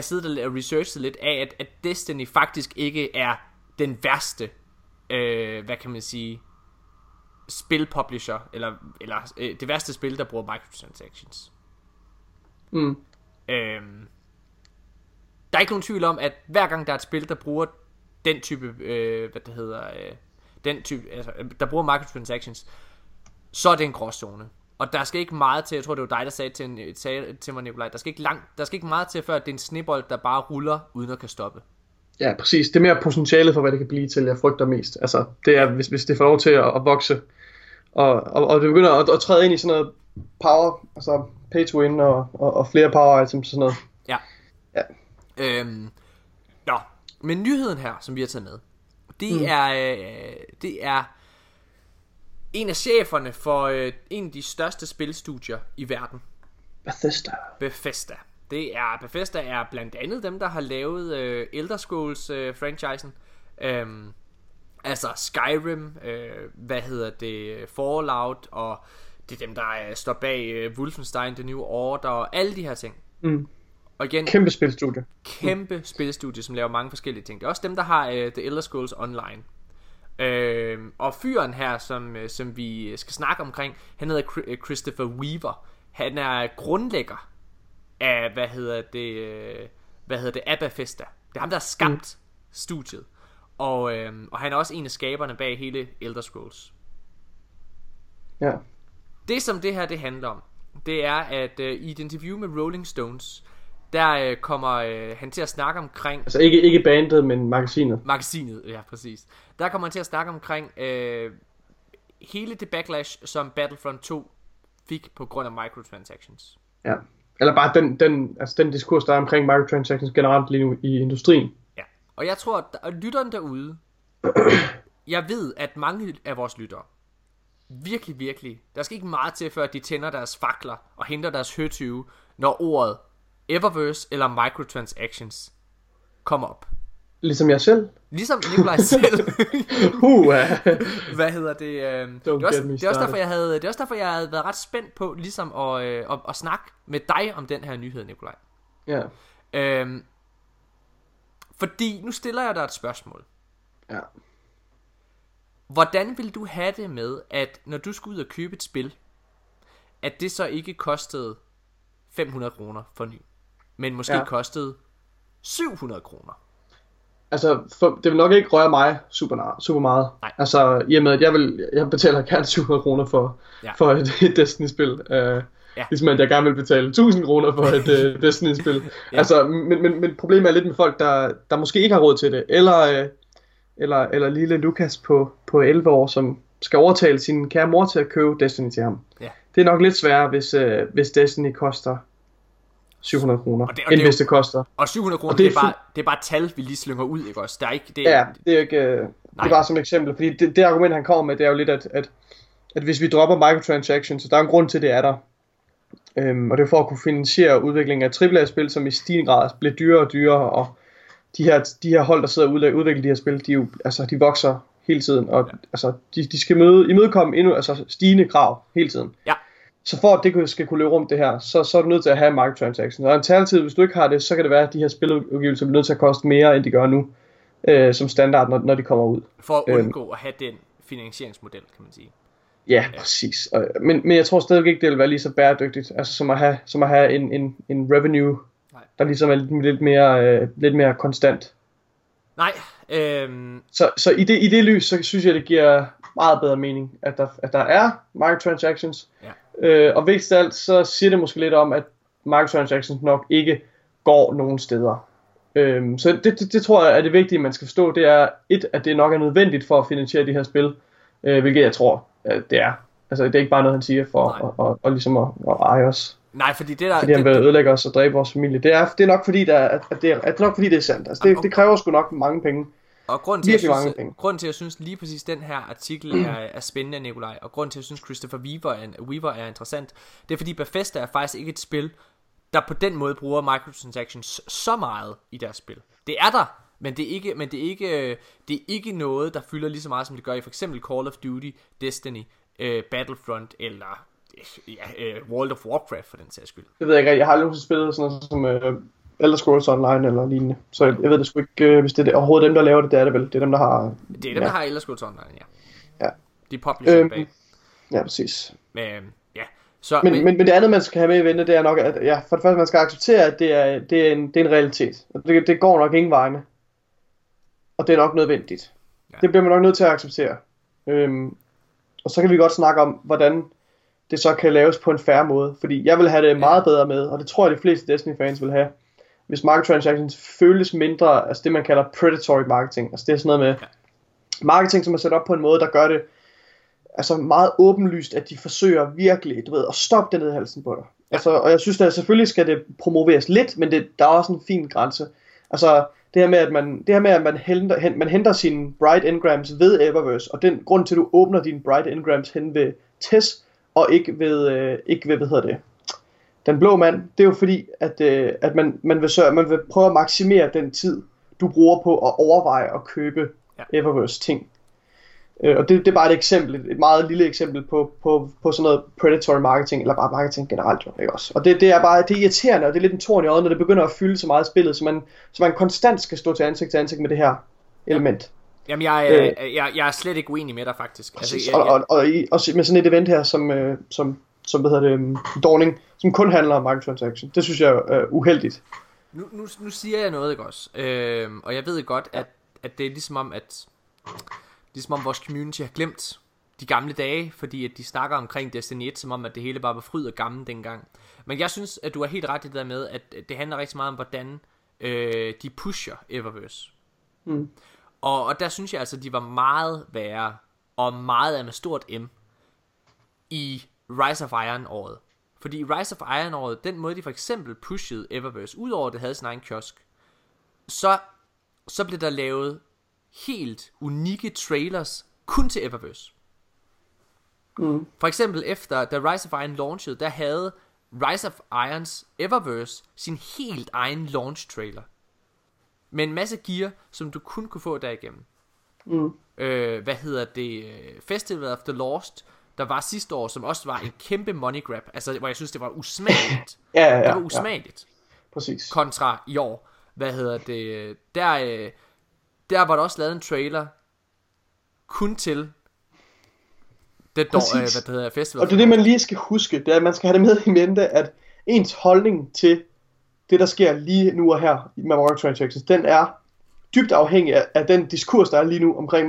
siddet og researchet lidt af, at Destiny faktisk ikke er... den værste, hvad kan man sige, spilpublisher, eller det værste spil, der bruger microtransactions. Der er ikke nogen tvivl om, at hver gang der er et spil, der bruger den type, der bruger microtransactions, så er det en gråzone. Og der skal ikke meget til, jeg tror det var dig, der sagde til mig, Nikolaj, der skal ikke meget til, før det er en snebold, der bare ruller, uden at kan stoppe. Ja, præcis. Det er mere potentialet for, hvad det kan blive til, jeg frygter mest. Altså, det er, hvis det får lov til at vokse, og det begynder at træde ind i sådan noget power, altså pay to win, og flere power items, sådan noget. Ja. Nå, men nyheden her, som vi har taget med, Det er en af cheferne for en af de største spilstudier i verden. Bethesda. Bethesda er blandt andet dem, der har lavet Elder Scrolls-franchisen. Altså Skyrim, Fallout, og det er dem, der står bag Wolfenstein, The New Order og alle de her ting. Mm. Og igen, kæmpe spilstudie. Kæmpe spilstudie, som laver mange forskellige ting. Det er også dem, der har The Elder Scrolls Online. Og fyren her, som vi skal snakke omkring, han hedder Christopher Weaver. Han er grundlægger af, af Bethesda. Det er ham, der har skabt studiet. Og han er også en af skaberne bag hele Elder Scrolls. Ja. Det som det her det handler om, det er at i et interview med Rolling Stones, der kommer han til at snakke omkring, altså ikke bandet, men magasinet, ja præcis. Der kommer han til at snakke omkring hele det backlash, som Battlefront 2 fik på grund af microtransactions. Ja. Eller bare den diskurs der er omkring microtransactions generelt lige nu i industrien. Ja. Og jeg tror at lytteren derude, jeg ved at mange af vores lyttere virkelig, der skal ikke meget til, før de tænder deres fakler og henter deres høtyve, når ordet Eververse eller microtransactions kommer op. Ligesom jeg selv? Ligesom Nikolaj selv. Det er også derfor, jeg havde været ret spændt på ligesom at snakke med dig om den her nyhed, Nikolaj. Ja. Fordi nu stiller jeg dig et spørgsmål. Ja. Hvordan vil du have det med, at når du skal ud og købe et spil, at det så ikke kostede 500 kroner for ny, men måske kostede 700 kroner? Altså, det vil nok ikke røre mig super meget. Nej. Altså, i og med, at jeg betaler gerne 700 kroner for et Destiny-spil. Ligesom at jeg gerne vil betale 1000 kroner for et Destiny-spil. Ja. Altså, men problemet er lidt med folk, der måske ikke har råd til det, eller lille Lukas på 11 år, som skal overtale sin kære mor til at købe Destiny til ham. Ja. Det er nok lidt sværere, hvis Destiny koster 700 kroner, end hvis det koster. Og 700 kroner, det er bare tal, vi lige slynger ud, ikke også? Der er ikke, det er bare som eksempel, fordi det argument, han kommer med, det er jo lidt, at hvis vi dropper microtransactions, så der er en grund til, det er der. Og det er for at kunne finansiere udviklingen af AAA-spil, som i stigende grad bliver dyrere og dyrere, og de her hold, der sidder og udvikler de her spil, de vokser hele tiden, og altså, de skal imødekomme endnu stigende krav hele tiden. Ja. Så for at det skal kunne løbe rundt det her, så er du nødt til at have microtransactions. Og alternativt, hvis du ikke har det, så kan det være, at de her spiludgivelser bliver nødt til at koste mere, end de gør nu, som standard, når de kommer ud. For at undgå at have den finansieringsmodel, kan man sige. Ja, præcis. Men jeg tror stadig ikke, det vil være lige så bæredygtigt, altså som at have en revenue, der ligesom er lidt mere konstant. Nej. Så i det lys, så synes jeg, det giver meget bedre mening, at der er microtransactions. Ja. Og vigtigst af alt, så siger det måske lidt om, at microtransactions nok ikke går nogen steder. Så det tror jeg er det vigtige, man skal forstå. Det er at det nok er nødvendigt for at finansiere de her spil, hvilket jeg tror, det er. Altså, det er ikke bare noget, han siger for at ligesom at eje os. Nej, fordi han vil ødelægge os og dræbe vores familie. Det er nok fordi det er sandt. Altså, det kræver sgu nok mange penge. Og grunden til at jeg synes lige præcis den her artikel er spændende, Nikolaj, og grunden til at jeg synes Christopher Weaver er interessant, det er fordi Bethesda er faktisk ikke et spil, der på den måde bruger microtransactions så meget i deres spil. Det er der, men det er ikke noget, der fylder lige så meget, som det gør i for eksempel Call of Duty, Destiny, Battlefront eller World of Warcraft for den sags skyld. Det ved jeg ikke, jeg har aldrig spillet sådan noget som Elder Scrolls Online eller lignende. Så jeg ved det sgu ikke, hvis det er overhovedet dem, der laver det, det er det vel. Det er dem, der har... Det er dem, der har Elder Scrolls Online, ja. De publisher bag. Ja, præcis. Men det andet, man skal have med i vente, det er nok, at for det første, man skal acceptere, at det er en realitet. Det går nok ingen vegne. Og det er nok nødvendigt. Ja. Det bliver man nok nødt til at acceptere. Og så kan vi godt snakke om, hvordan det så kan laves på en fair måde, fordi jeg vil have det meget bedre med, og det tror jeg de fleste Destiny-fans vil have, hvis microtransactions føles mindre, altså det man kalder predatory marketing, altså det er sådan noget med marketing, som er sat op på en måde, der gør det altså meget åbenlyst, at de forsøger virkelig, du ved, at stoppe det ned i halsen på dig. Altså, og jeg synes, at selvfølgelig skal det promoveres lidt, men der er også en fin grænse. Altså, det her med, at man henter sine Bright Engrams ved Eververse, og den grund til, at du åbner dine Bright Engrams hen ved Tess, og ikke ved, hvad hedder det, den blå mand, det er jo fordi, at man vil prøve at maksimere den tid, du bruger på at overveje at købe Eververse ting. Og det er bare et eksempel, et meget lille eksempel på sådan noget predatory marketing, eller bare marketing generelt, ikke også? Og det er irriterende, og det er lidt en torn i øjet, når det begynder at fylde så meget spillet, så man konstant skal stå til ansigt med det her element. Jamen, jeg er slet ikke uenig med dig, faktisk. Altså, og med sådan et event her, som hvad hedder det, Dawning, som kun handler om microtransaction, det synes jeg er uheldigt. Nu siger jeg noget, ikke også? Og jeg ved godt, at det er ligesom om, at... Ligesom om vores community har glemt de gamle dage, fordi at de snakker omkring Destiny 1, som om at det hele bare var fryd og gammel dengang. Men jeg synes, at du har helt ret i det der med, at det handler rigtig meget om, hvordan de pusher Eververse. Mm. Og der synes jeg altså, at de var meget værre, og meget af med stort M, i Rise of Iron-året. Fordi i Rise of Iron-året, den måde de for eksempel pushede Eververse, udover at det havde sin egen kiosk, så blev der lavet helt unikke trailers kun til Eververse. For eksempel efter da Rise of Iron launchede, der havde Rise of Irons Eververse sin helt egen launch trailer med en masse gear, som du kun kunne få derigennem. Festival of the Lost, der var sidste år, som også var en kæmpe money grab, altså hvor jeg synes det var usmageligt. Det var usmageligt, præcis, kontra i år. Der var der også lavet en trailer kun til det dår, festival. Og det er det, man lige skal huske, det er, at man skal have det med i mente, at ens holdning til det, der sker lige nu og her med microtransactions, den er dybt afhængig af den diskurs, der er lige nu omkring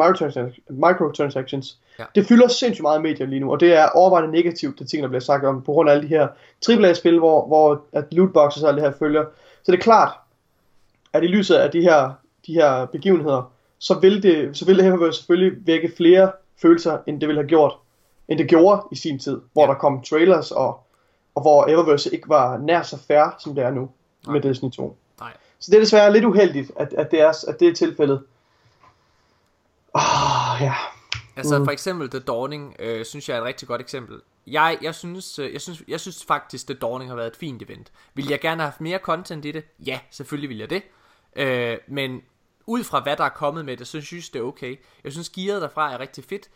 microtransactions. Ja. Det fylder sindssygt meget i medier lige nu, og det er overvejende negativt, det ting, der bliver sagt om, på grund af alle de her AAA-spil, hvor at lootboxes og alt det her følger. Så det er klart, at i lyset af de her begivenheder, så vil det her selvfølgelig vække flere følelser, end det gjorde i sin tid, hvor der kom trailers, og hvor Eververse ikke var nær så fair, som det er nu. Nej. Med Destiny 2. Nej. Så det er desværre lidt uheldigt, at det er tilfældet. Altså for eksempel The Dawning, synes jeg er et rigtig godt eksempel. Jeg synes faktisk, The Dawning har været et fint event. Vil jeg gerne have haft mere content i det? Ja, selvfølgelig vil jeg det. Men ud fra hvad der er kommet med det, så synes jeg det er okay. Jeg synes gearet derfra er rigtig fedt.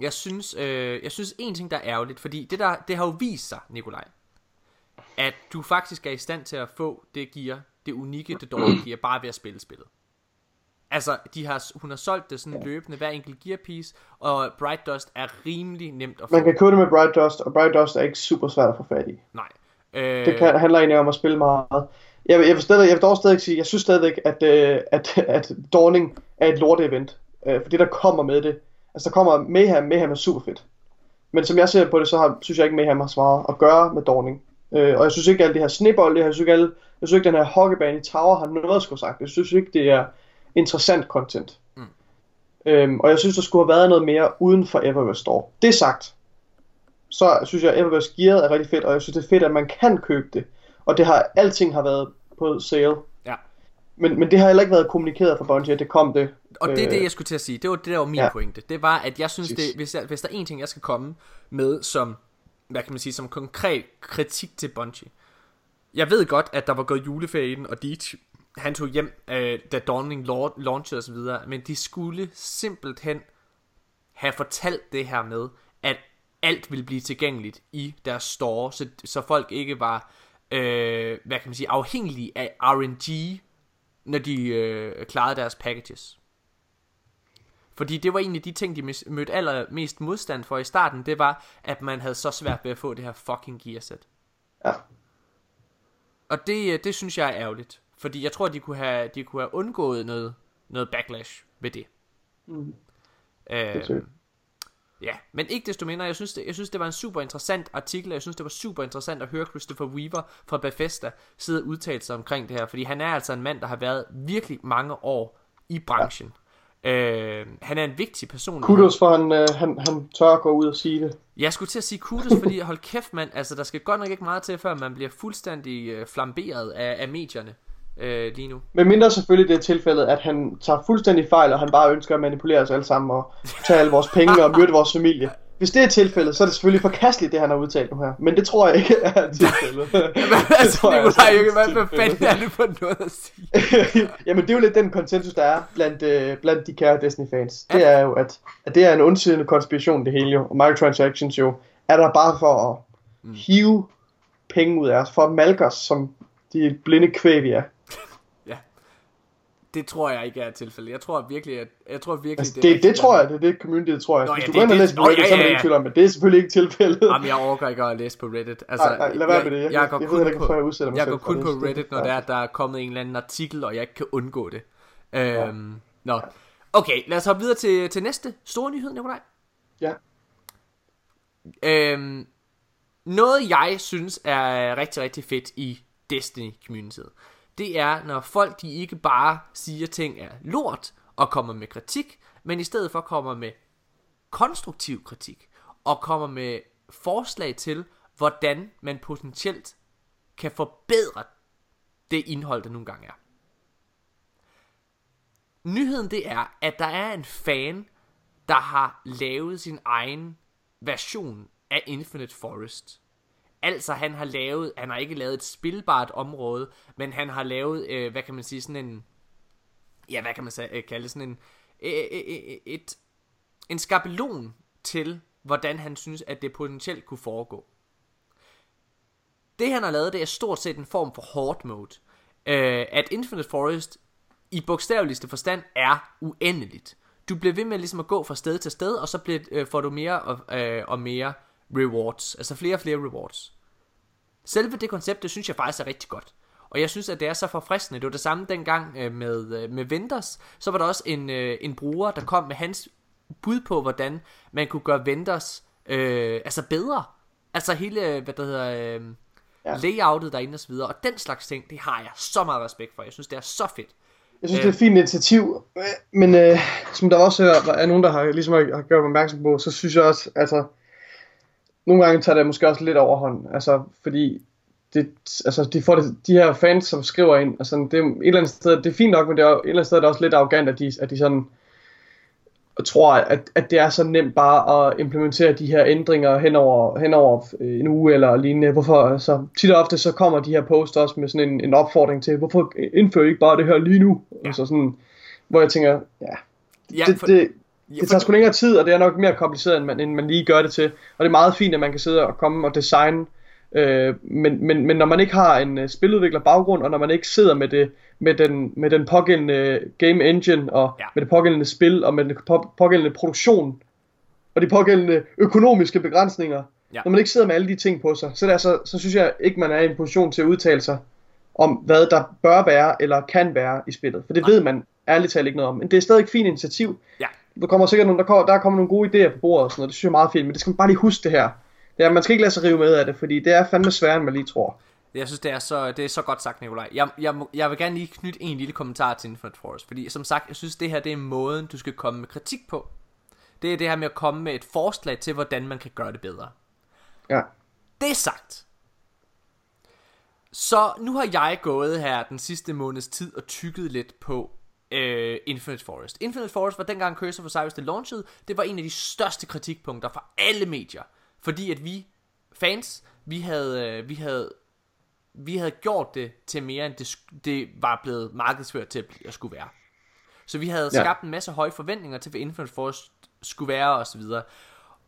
Jeg synes en ting der er ærgerligt, fordi det har jo vist sig, Nikolaj, at du faktisk er i stand til at få det gear, det unikke, det dårlige gear, bare ved at spille spillet. Altså hun har solgt det sådan løbende, hver enkelt gear piece, og Bright Dust er rimelig nemt at få. Man kan købe det med Bright Dust, og Bright Dust er ikke super svært at få fat i. Nej. Det handler egentlig om at spille meget. Jeg synes stadigvæk, at Dawning er et lorte-event, for det der kommer med det, altså der kommer Mayhem er super fedt, men som jeg ser på det, synes jeg ikke Mayhem har svaret at gøre med Dawning, og jeg synes ikke alt det her snebold, jeg synes ikke den her hockeybane i Tower har noget at skulle sagt, jeg synes ikke det er interessant content. Og jeg synes der skulle have været noget mere uden for Eververse Store. Det sagt, så synes jeg at Eververse gearet er rigtig fedt, og jeg synes det er fedt at man kan købe det. Og alting har været på sale. Ja. Men det har heller ikke været kommunikeret fra Bungie, at det kom det. Og det er det jeg skulle til at sige. Det var det der var min pointe. Det var at jeg synes det, hvis der er en ting jeg skal komme med som, hvad kan man sige, som konkret kritik til Bungie. Jeg ved godt at der var gået juleferie i den, og Deitch han tog hjem da Dawning launchede og så videre, men de skulle simpelthen have fortalt det her med at alt ville blive tilgængeligt i deres store, så folk ikke var hvad kan man sige, afhængige af RNG, når de klarede deres packages. Fordi det var egentlig de ting, de mødte allermest modstand for i starten. Det var, at man havde så svært ved at få det her fucking gearset. Ja. Og det synes jeg er ærgerligt. Fordi jeg tror, de kunne have undgået noget backlash ved det. Ja, men ikke desto mindre, jeg synes det var en super interessant artikel, og jeg synes det var super interessant at høre Christopher Weaver fra Bethesda sidde og udtale sig omkring det her, fordi han er altså en mand, der har været virkelig mange år i branchen. Han er en vigtig person. Kudos for, han tør at gå ud og sige det. Jeg skulle til at sige kudos, fordi hold kæft mand, altså der skal godt nok ikke meget til, før man bliver fuldstændig flamberet af medierne. lige nu. Men mindre selvfølgelig det tilfælde, at han tager fuldstændig fejl, og han bare ønsker at manipulere os alle sammen og tage alle vores penge og myrde vores familie. Hvis det er tilfældet, så er det selvfølgelig forkasteligt, det han har udtalt nu her. Men det tror jeg ikke er tilfældet. Hvad fanden er det for noget at sige? Jamen det er jo lidt den konsensus, der er blandt de kære Destiny-fans. Det er jo, at det er en ondsidende konspiration det hele jo. Og microtransactions jo er der bare for at hive penge ud af os. For at malke os, som de blinde kvæg vi er. Det tror jeg ikke er tilfældet. Jeg tror virkelig altså, det tror jeg, det er communityet, tror jeg. Nå, hvis du går ind og læser på Reddit, så er det ikke tvivl om, men det er selvfølgelig ikke tilfældet. Jamen, jeg overgår ikke at læse på Reddit. Altså, nej, lad være med det. Jeg går kun på Reddit, når der er kommet en eller anden artikel, og jeg ikke kan undgå det. Nå. Okay, lad os hoppe videre til næste store nyhed, Nikolaj. Ja. Noget, jeg synes er rigtig, rigtig fedt i Destiny-communityet, det er, når folk de ikke bare siger ting er lort og kommer med kritik, men i stedet for kommer med konstruktiv kritik og kommer med forslag til, hvordan man potentielt kan forbedre det indhold, der nogle gange er. Nyheden det er, at der er en fan, der har lavet sin egen version af Infinite Forest. Altså han har ikke lavet et spilbart område, men han har lavet, en skabelon til, hvordan han synes, at det potentielt kunne foregå. Det han har lavet, det er stort set en form for horde mode. At Infinite Forest i bogstaveligste forstand er uendeligt. Du bliver ved med ligesom at gå fra sted til sted, og så får du mere og mere rewards, altså flere og flere rewards. Selve det koncept, det synes jeg faktisk er rigtig godt. Og jeg synes, at det er så forfriskende. Det var det samme dengang med Vendors. Så var der også en bruger, der kom med hans bud på, hvordan man kunne gøre Vendors altså bedre. Altså hele, layoutet derinde og så videre. Og den slags ting, det har jeg så meget respekt for. Jeg synes, det er så fedt. Jeg synes, det er et fint initiativ. Men som der også er nogen, der har, ligesom har gjort mig opmærksom på, så synes jeg også, altså nogle gange tager det måske også lidt overhånd, altså fordi det, altså de får det, de her fans, som skriver ind, og sådan, det er et eller andet sted, det er fint nok, men det er et eller andet sted, der er også lidt arrogant, at de sådan tror, at det er så nemt bare at implementere de her ændringer hen over en uge eller lignende. Hvorfor, altså tit og ofte så kommer de her posts også med sådan en opfordring til, hvorfor indfører I ikke bare det her lige nu? Ja. Altså sådan, hvor jeg tænker, det tager sgu længere tid, og det er nok mere kompliceret, end man lige gør det til. Og det er meget fint, at man kan sidde og komme og designe, men når man ikke har en spiludvikler baggrund, og når man ikke sidder med den pågældende game engine, og med det pågældende spil, og med den pågældende produktion, og de pågældende økonomiske begrænsninger, når man ikke sidder med alle de ting på sig, så synes jeg ikke, man er i en position til at udtale sig om, hvad der bør være, eller kan være i spillet. For det ved man ærligt talt ikke noget om. Men det er stadig et fint initiativ. Ja. Der kommer sikkert nogle, der kommer nogle gode idéer på bordet og sådan noget. Det synes jeg er meget fint, men det skal man bare lige huske det her. Det er, man skal ikke lade sig rive med af det, fordi det er fandme sværere, end man lige tror. Jeg synes, det er så godt sagt, Nikolaj. Jeg vil gerne lige knytte en lille kommentar til Infinite Forest, fordi som sagt, jeg synes, det her det er måden, du skal komme med kritik på. Det er det her med at komme med et forslag til, hvordan man kan gøre det bedre. Ja. Det er sagt. Så nu har jeg gået her den sidste måneds tid og tykket lidt på Infinite Forest. Infinite Forest var dengang Curse of Osiris det launchede. Det var en af de største kritikpunkter fra alle medier, fordi at vi fans, vi havde gjort det til mere end det var blevet markedsført til at skulle være. Så vi havde skabt en masse høje forventninger til hvad Infinite Forest skulle være og så videre.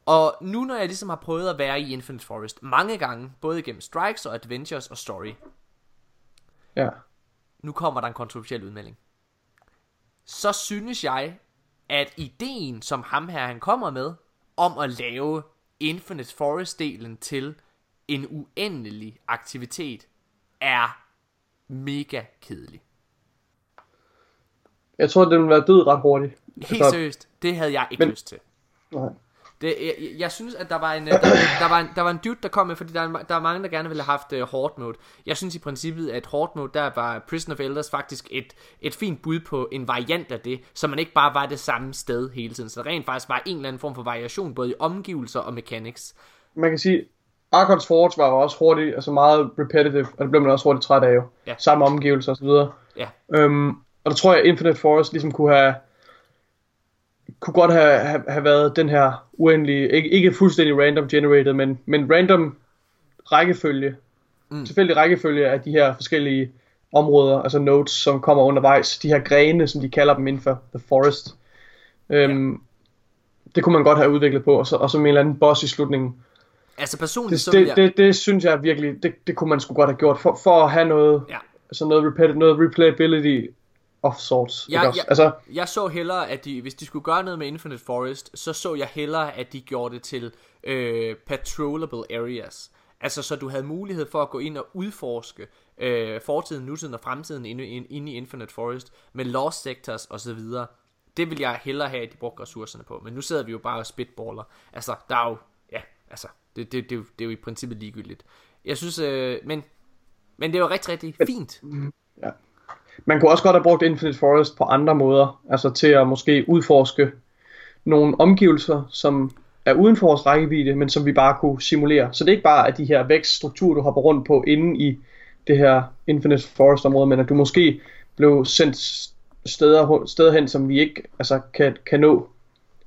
Og nu når jeg ligesom har prøvet at være i Infinite Forest mange gange, både gennem Strikes og Adventures og Story. Ja. Nu kommer der en kontroversiel udmelding. Så synes jeg, at ideen, som ham her, han kommer med, om at lave Infinite Forest-delen til en uendelig aktivitet, er mega kedelig. Jeg tror, den ville være død ret hurtigt. Helt seriøst, det havde jeg ikke lyst til. Nej. Jeg synes, at der var en dude, der kom med, fordi der er mange, der gerne ville have haft horde mode. Jeg synes i princippet, at horde mode, der var Prison of Elders faktisk et fint bud på en variant af det, så man ikke bare var det samme sted hele tiden. Så rent faktisk var en eller anden form for variation, både i omgivelser og mechanics. Man kan sige, Arkons forsvar var også hurtigt, altså meget repetitive, og det blev man også hurtigt træt af jo. Ja. Samme omgivelser og så videre. Ja. Og der tror jeg, Infinite Forest ligesom kunne godt have været den her uendelige, ikke fuldstændig random generated, men random rækkefølge, tilfældig rækkefølge af de her forskellige områder, altså nodes, som kommer undervejs, de her grene, som de kalder dem inden for The Forest. Det kunne man godt have udviklet på, og så en eller anden boss i slutningen. Altså personligt så jeg... Det synes jeg virkelig, det kunne man sgu godt have gjort, for at have noget, altså noget replayability of sorts. Jeg så hellere, at hvis de skulle gøre noget med Infinite Forest, så jeg hellere, at de gjorde det til patrollable areas. Altså så du havde mulighed for at gå ind og udforske fortiden, nutiden og fremtiden inde i Infinite Forest med lost sectors osv. Det vil jeg hellere have, at de brugte ressourcerne på. Men nu sidder vi jo bare og spitballer. Altså der er jo, det er jo i princippet ligegyldigt. Jeg synes, men det er jo rigtig, rigtig fint. Ja. Man kunne også godt have brugt Infinite Forest på andre måder, altså til at måske udforske nogle omgivelser, som er uden for vores rækkevidde, men som vi bare kunne simulere. Så det er ikke bare, at de her vækststrukturer, du hopper rundt på inde i det her Infinite Forest-område, men at du måske blev sendt steder hen, som vi ikke altså, kan nå.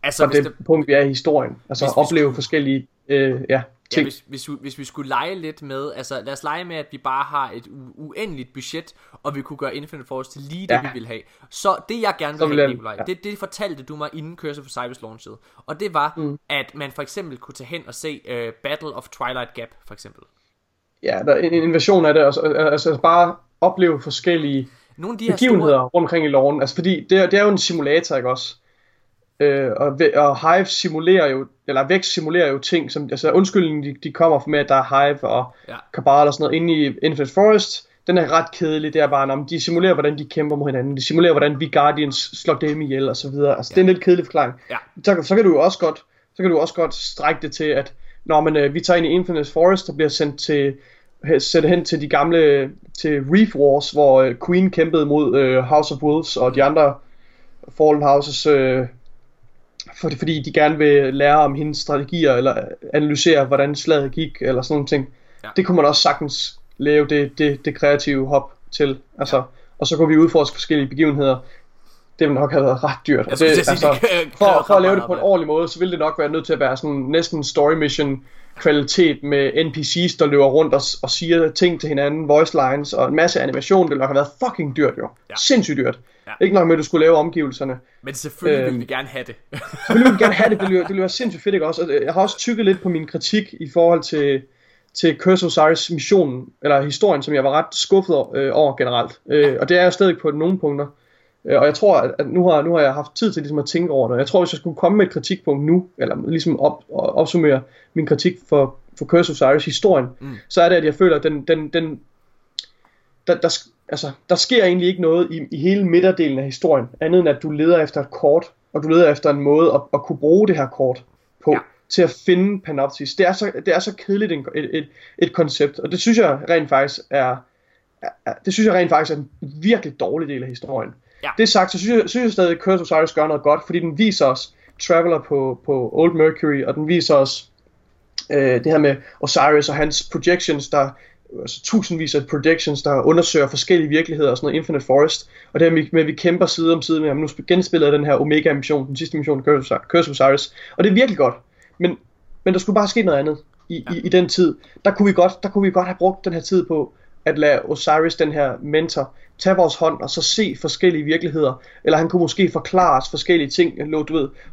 Altså, og det punkt, vi er i historien. Altså at opleve forskellige ting. Ja, hvis vi skulle lege lidt med, altså lad os lege med, at vi bare har et uendeligt budget, og vi kunne gøre Infinite Forest til lige det, vi ville have. Så det, jeg gerne vil have, Nikolaj, det fortalte du mig inden Curse of Osiris launchet. Og det var, at man for eksempel kunne tage hen og se Battle of Twilight Gap, for eksempel. Ja, der er en version af det, altså bare opleve forskellige begivenheder rundt omkring i loven. Altså fordi, det er jo en simulator, ikke også? Og Hive simulerer jo, eller Vex simulerer jo ting, som, altså undskyldningen de kommer med, at der er Hive og Cabal og sådan noget inde i Infinite Forest, den er ret kedelig, det er bare, de simulerer, hvordan de kæmper mod hinanden, de simulerer, hvordan vi Guardians slår dem ihjel og så videre, altså det er en lidt kedelig forklaring. Ja. Så kan du også godt strække det til, at vi tager ind i Infinite Forest og bliver sendt hen til de gamle, til Reef Wars, hvor Queen kæmpede mod House of Wolves og de andre Fallen Houses, fordi de gerne vil lære om hendes strategier, eller analysere, hvordan slaget gik, eller sådan nogle ting. Ja. Det kunne man også sagtens lave det kreative hop til. Altså, og så kunne vi udforske forskellige begivenheder. Det ville nok have været ret dyrt. For at lave det på en ordentlig måde, så ville det nok være nødt til at være sådan næsten story mission kvalitet med NPC's, der løber rundt og siger ting til hinanden, voice lines og en masse animation. Det ville nok have været fucking dyrt jo. Ja. Sindssygt dyrt. Ja. Ikke nok med, at du skulle lave omgivelserne. Men selvfølgelig ville vi gerne have det. Selvfølgelig ville vi gerne have det. Det ville være sindssygt fedt, ikke også? Og jeg har også tykket lidt på min kritik i forhold til Curse of Osiris missionen, eller historien, som jeg var ret skuffet over generelt. Og det er jeg stadig på nogle punkter. Og jeg tror, at nu har jeg haft tid til ligesom at tænke over det. Jeg tror, hvis jeg skulle komme med et kritikpunkt nu, eller ligesom opsummere min kritik for Curse of Osiris historien, så er det, at jeg føler, at der sker egentlig ikke noget i hele midterdelen af historien, andet end at du leder efter et kort, og du leder efter en måde at kunne bruge det her kort på, til at finde Panoptis. Det er så kedeligt et koncept, og det synes jeg rent faktisk er en virkelig dårlig del af historien. Ja. Det sagt, så synes jeg stadig, at Curse of Osiris gør noget godt, fordi den viser os Traveller på Old Mercury, og den viser os det her med Osiris og hans projections, der altså tusindvis af projections, der undersøger forskellige virkeligheder og sådan noget, Infinite Forest, og det her med, at vi kæmper side om side med ham. Nu genspiller jeg den her Omega-mission, den sidste mission, Curse of Osiris, og det er virkelig godt, men der skulle bare ske noget andet i den tid. Der kunne vi godt have brugt den her tid på at lade Osiris, den her mentor, tage vores hånd og så se forskellige virkeligheder, eller han kunne måske forklare os forskellige ting,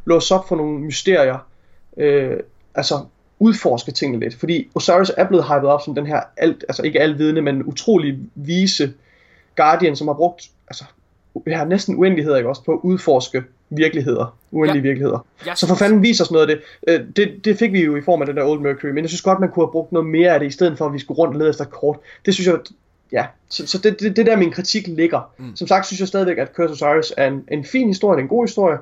låse op for nogle mysterier, altså udforske tingene lidt, fordi Osiris er blevet hypet op som den her, ikke alvidende, men utrolig vise Guardian, som har brugt det her næsten uendeligheder, ikke også, på at udforske virkeligheder, virkeligheder. Så for fanden viser os noget af det. Det fik vi jo i form af den der Old Mercury, men jeg synes godt, man kunne have brugt noget mere af det, i stedet for at vi skulle rundt og lede efter kort. Det synes jeg, så det der min kritik ligger. Som sagt synes jeg stadigvæk, at Curse of Osiris er en fin historie, en god historie.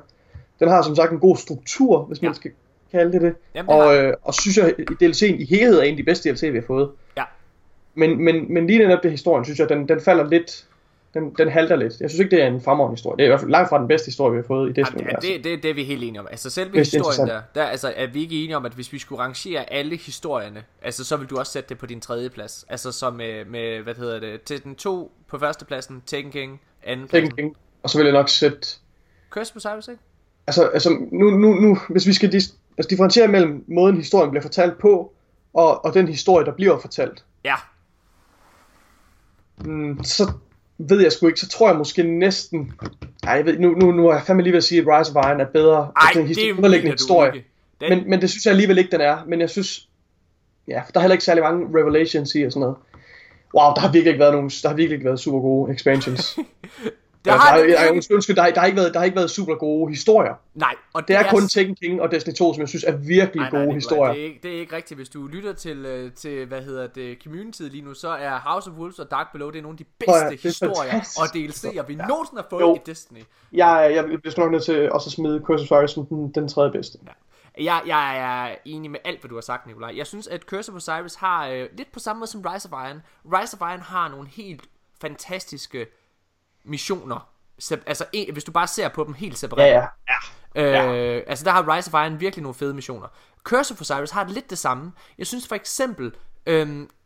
Den har som sagt en god struktur, hvis man skal kalde det. Jamen, og synes jeg, at DLC'en i helhed er en af de bedste DLC'er, vi har fået. Men lige netop det historien, synes jeg, den falder lidt... Den halter lidt. Jeg synes ikke, det er en fremragende historie. Det er i hvert fald langt fra den bedste historie, vi har fået i Destiny. Jamen, det er vi helt enige om. Altså selve historien der altså, er vi ikke enige om, at hvis vi skulle rangere alle historierne, altså så vil du også sætte det på din tredje plads. Altså så med hvad hedder det, til den 2 på førstepladsen, Taken King, andenpladsen. Taken King, og så vil jeg nok sætte... Curse of Osiris, ikke? Altså nu hvis vi skal differentiere mellem måden historien bliver fortalt på, og den historie, der bliver fortalt. Ja. Så ved jeg sgu ikke, så tror jeg måske næsten... Nej, nu er jeg fandme lige ved at sige, at Rise of Iron er bedre. Ej, det er underliggende historie. Den... Men det synes jeg alligevel ikke, den er. Men jeg synes... Ja, for der er heller ikke særlig mange revelations i og sådan noget. Wow, der har virkelig ikke været nogen... Der har virkelig ikke været super gode expansions. Der har ikke været super gode historier. Nej, og det er kun Taken King og Destiny 2, som jeg synes er virkelig gode historier. Det er ikke rigtigt. Hvis du lytter til hvad hedder det, community lige nu, så er House of Wolves og Dark Below, det er nogle af de bedste historier og DLC'er, vi nogensinde har fået i Destiny. Jeg bliver nok nødt til også at smide Curse of Osiris som den tredje bedste. Ja. Jeg er enig med alt, hvad du har sagt, Nikolaj. Jeg synes, at Curse of Osiris har lidt på samme måde som Rise of Iron. Rise of Iron har nogle helt fantastiske missioner, altså hvis du bare ser på dem helt separat. Ja. Altså der har Rise of Iron virkelig nogle fede missioner. Curse of Osiris har lidt det samme. Jeg synes for eksempel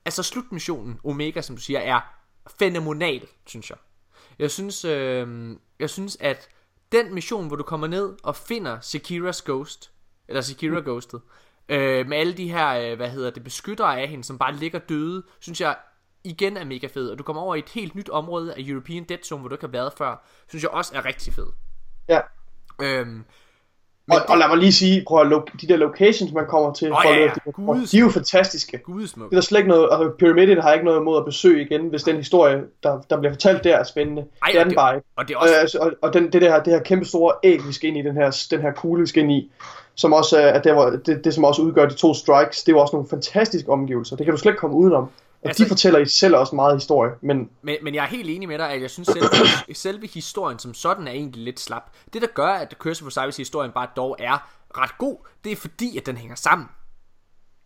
altså slutmissionen Omega, som du siger, er fænomenal, synes jeg. Jeg synes at den mission, hvor du kommer ned og finder Shakiras ghost, eller Shakira ghostet, med alle de her beskyttere af hende, som bare ligger døde, synes jeg igen er mega fed. Og du kommer over i et helt nyt område af European Dead Zone, hvor du ikke har været før, synes jeg også er rigtig fed. Ja. Og lad mig lige sige, prøv at de der locations, man kommer til, de er jo fantastiske. Gudesmuk. Det er slet ikke noget, og pyramiden har ikke noget imod at besøge igen, hvis den historie, der bliver fortalt der, er spændende. Ej, det er den bare ikke. Og det er også... det her kæmpe store æg, vi skal ind i, den her kugle, vi skal ind i, som også er der, det som også udgør de 2 strikes, det er jo også nogle fantastiske omgivelser. Det kan du slet ikke komme udenom. Og altså, de fortæller i selv også meget historie, men jeg er helt enig med dig, at jeg synes selve historien som sådan er egentlig lidt slap. Det der gør, at Curse of Osiris historien bare dog er ret god, det er fordi at den hænger sammen.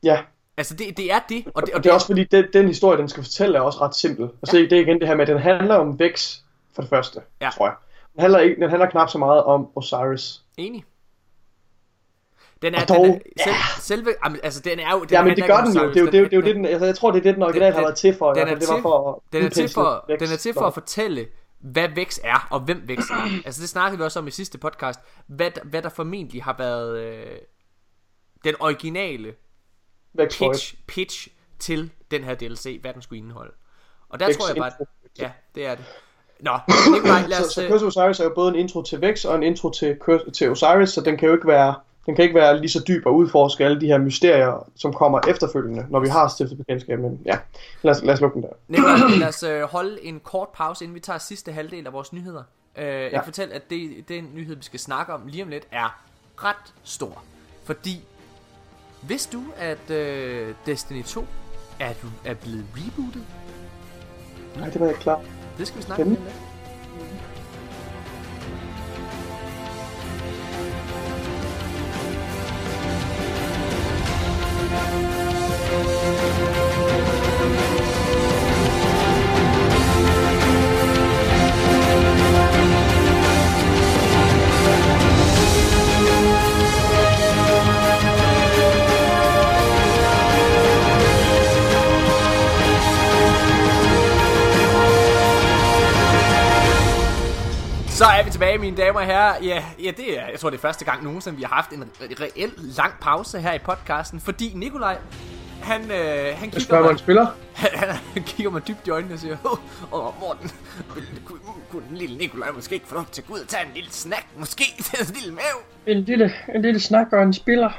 Ja. Altså det er det, og det er også fordi den historie, den skal fortælle, er også ret simpel. Altså det er igen det her med, at den handler om Vex for det første, tror jeg. Den handler knap så meget om Osiris. Enig. Jeg tror det er det, den original har været til for. Den er til for at fortælle, hvad Vex er, og hvem Vex er. Altså det snakkede vi også om i sidste podcast, hvad der formentlig har været den originale pitch til den her DLC, hvad den skulle indeholde. Og der Vex tror jeg bare intro. Ja, det er det. Nå, Nikolaj, lad os... Så Curse of Osiris er jo både en intro til Vex og en intro til Osiris, så den kan jo ikke være... Den kan ikke være lige så dyb og udforske alle de her mysterier, som kommer efterfølgende, når vi har stiftet bekendtskab med dem. Ja, lad os lukke den der. Nikolaj, lad os holde en kort pause, inden vi tager sidste halvdel af vores nyheder. Jeg fortæller, at den nyhed, vi skal snakke om lige om lidt, er ret stor. Fordi, vidste du, at Destiny 2 er blevet rebootet? Nej, det var jeg klar. Det skal vi snakke om lige om lidt. Så er vi tilbage, mine damer og herrer. Ja, det er, jeg tror det er første gang nogensinde, vi har haft en reel lang pause her i podcasten, fordi Nikolaj, han kigger mig spiller. Han kigger mig dybt i øjnene og siger, Morten, kunne den lille Nikolaj måske ikke få lov til at gå ud og tage en lille snack, måske til en lille mave? En lille snack og en spiller.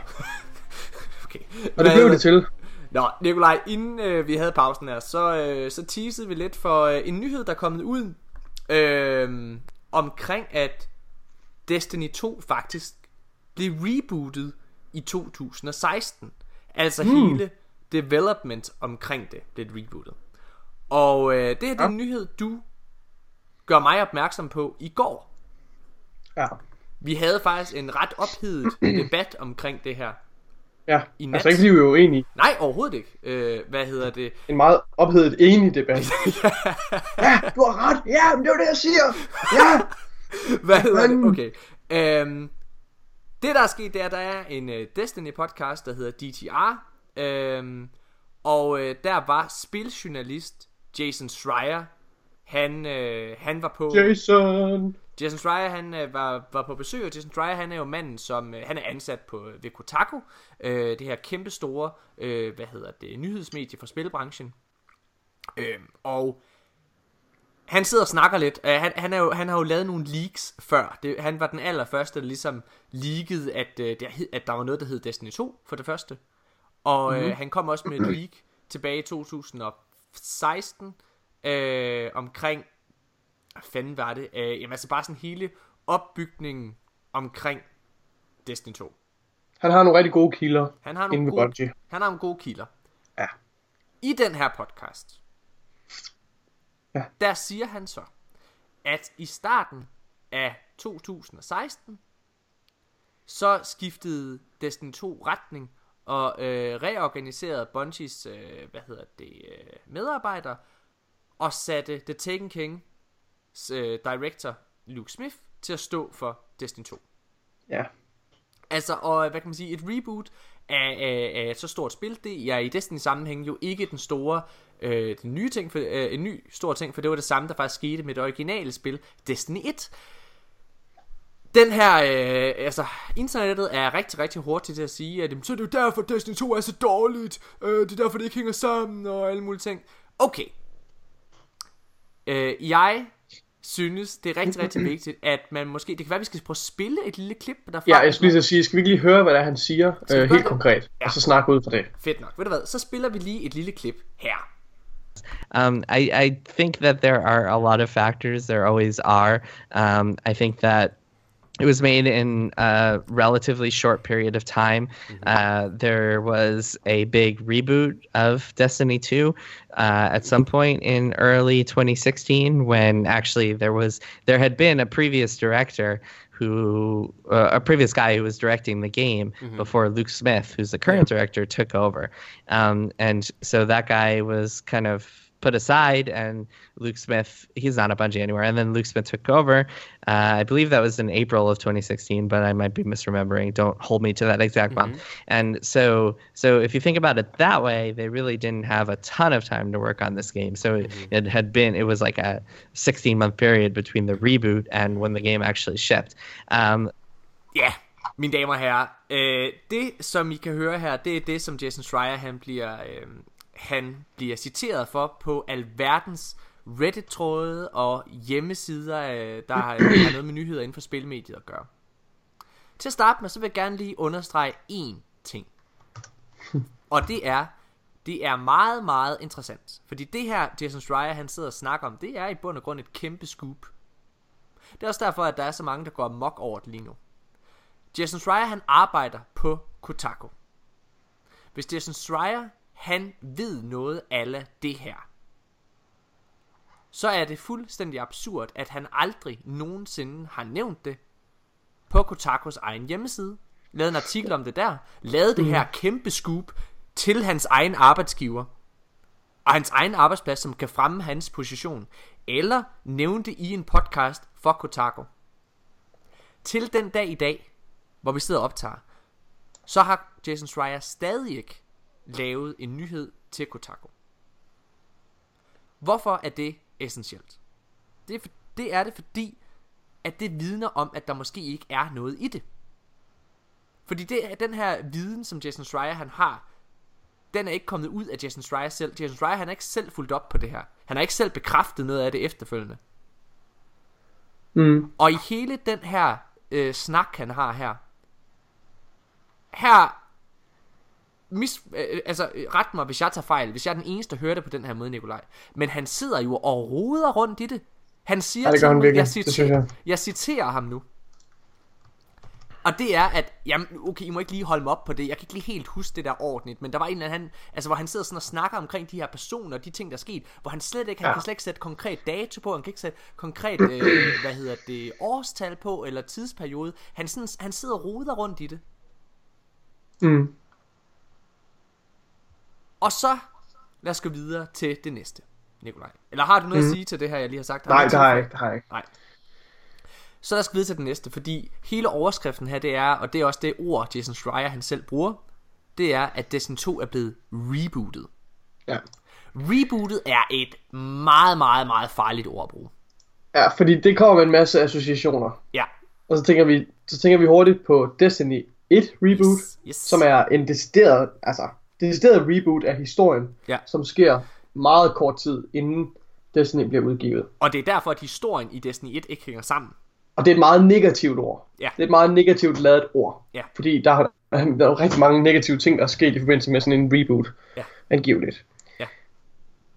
Okay. Og det blev det til. Nå, Nikolaj, inden vi havde pausen her, så teasede vi lidt for en nyhed, der er kommet ud. Omkring at Destiny 2 faktisk blev rebootet i 2016. Altså hele development omkring det blev rebootet. Og det er den nyhed, du gør mig opmærksom på i går. Ja. Vi havde faktisk en ret ophedet debat omkring det her. Ja, i nat. Altså ikke fordi vi er uenige. Nej, overhovedet ikke. Hvad hedder det? En meget ophedet enig debat. Ja, du har ret. Ja, men det er det jeg siger. Ja. Hvad hedder det? Okay. Det der er sket, det er, der er en Destiny podcast, der hedder DTR. Og der var spiljournalist Jason Schreier. Han var på. Jason Schreier, han var på besøg, og Jason Schreier, han er jo manden, som han er ansat på ved Kotaku, det her kæmpe store, nyhedsmedie for spilbranchen. Og han sidder og snakker lidt. Han har jo lavet nogle leaks før. Han var den allerførste, der ligesom leakede, at der var noget, der hed Destiny 2 for det første. Og han kom også med et leak tilbage i 2016 omkring. Hvad fanden var det? Jamen altså bare sådan hele opbygningen omkring Destiny 2. Han har nogle rigtig gode kilder. Han har nogle gode kilder. Ja. I den her podcast, ja, der siger han så, at i starten af 2016, så skiftede Destiny 2 retning og reorganiserede Bungies medarbejdere og satte The Taken King director Luke Smith til at stå for Destiny 2. Ja. Altså, og hvad kan man sige, et reboot af så stort spil, det er i Destiny sammenhæng jo ikke den store den nye ting, en ny stor ting, for det var det samme, der faktisk skete med det originale spil Destiny 1. Den her internettet er rigtig, rigtig hurtigt til at sige, at så er det jo derfor Destiny 2 er så dårligt, det er derfor det ikke hænger sammen og alle mulige ting. Okay. Jeg synes det er rigtig, rigtig vigtigt, at man måske, det kan være vi skal prøve at spille et lille klip derfra. Ja, jeg skulle lige sige, skal vi ikke lige høre hvad der han siger helt konkret, ja, og så snakke ud fra det. Fedt nok. Ved du hvad, så spiller vi lige et lille klip her. I think that there are a lot of factors, there always are. I think that it was made in a relatively short period of time. There was a big reboot of Destiny 2 at some point in early 2016 when actually there had been a previous director who was directing the game before Luke Smith, who's the current director, took over. And so that guy was kind of put aside, and Luke Smith, he's not at Bungie anywhere, and then Luke Smith took over. I believe that was in April of 2016, but I might be misremembering. Don't hold me to that exact month. And so if you think about it that way, they really didn't have a ton of time to work on this game. So it was like a 16-month period between the reboot and when the game actually shipped. Yeah. Mine damer og herrer, det som I kan høre her, det er det som Jason Schreier han bliver citeret for på alverdens Reddit-tråde og hjemmesider, der har noget med nyheder inden for spilmediet at gøre. Til at starte med, så vil jeg gerne lige understrege én ting. Og det er meget, meget interessant. Fordi det her, Jason Schreier, han sidder og snakker om, det er i bund og grund et kæmpe scoop. Det er også derfor, at der er så mange, der går amok over det lige nu. Jason Schreier, han arbejder på Kotaku. Hvis Jason Schreier han ved noget ala det her, så er det fuldstændig absurd, at han aldrig nogensinde har nævnt det på Kotakus egen hjemmeside, lavet en artikel om det der, lavet det her kæmpe scoop til hans egen arbejdsgiver og hans egen arbejdsplads, som kan fremme hans position, eller nævnte i en podcast for Kotaku. Til den dag i dag, hvor vi sidder og optager, så har Jason Schreier stadig ikke lavet en nyhed til Kotaku. Hvorfor er det essentielt? Det er det fordi, at det vidner om, at der måske ikke er noget i det. Fordi det er den her viden, som Jason Schreier han har, den er ikke kommet ud af Jason Schreier selv. Jason Schreier han er ikke selv fulgt op på det her. Han har ikke selv bekræftet noget af det efterfølgende. Og i hele den her snak han har her ret mig hvis jeg tager fejl, hvis jeg er den eneste der hører det på den her måde, Nikolaj. Men han sidder jo og roder rundt i det. Han siger til mig, jeg citerer ham nu. Og det er at jamen, okay, I må ikke lige holde mig op på det. Jeg kan ikke lige helt huske det der ordentligt, men der var en eller anden, altså hvor han sidder sådan og snakker omkring de her personer og de ting der er sket, hvor han slet ikke kan slet ikke sætte konkret dato på, han kan ikke sætte konkret årstal på eller tidsperiode. Han sidder og roder rundt i det. Og så lad os gå videre til det næste, Nikolaj. Eller har du noget at sige til det her, jeg lige har sagt? Nej, det har jeg ikke. Nej. Så lad os gå videre til det næste, fordi hele overskriften her, det er, og det er også det ord, Jason Schreier han selv bruger, det er, at Destiny 2 er blevet rebootet. Ja. Rebootet er et meget, meget, meget farligt ord at bruge. Ja, fordi det kommer med en masse associationer. Ja. Og så tænker vi hurtigt på Destiny 1 reboot, yes. Som er en decideret reboot af historien, ja. Som sker meget kort tid inden Destiny bliver udgivet. Og det er derfor, at historien i Destiny 1 ikke hænger sammen. Og det er et meget negativt ord. Ja. Det er et meget negativt ladet ord. Ja. Fordi der er rigtig mange negative ting, der er sket i forbindelse med sådan en reboot, ja. Angiveligt. Ja.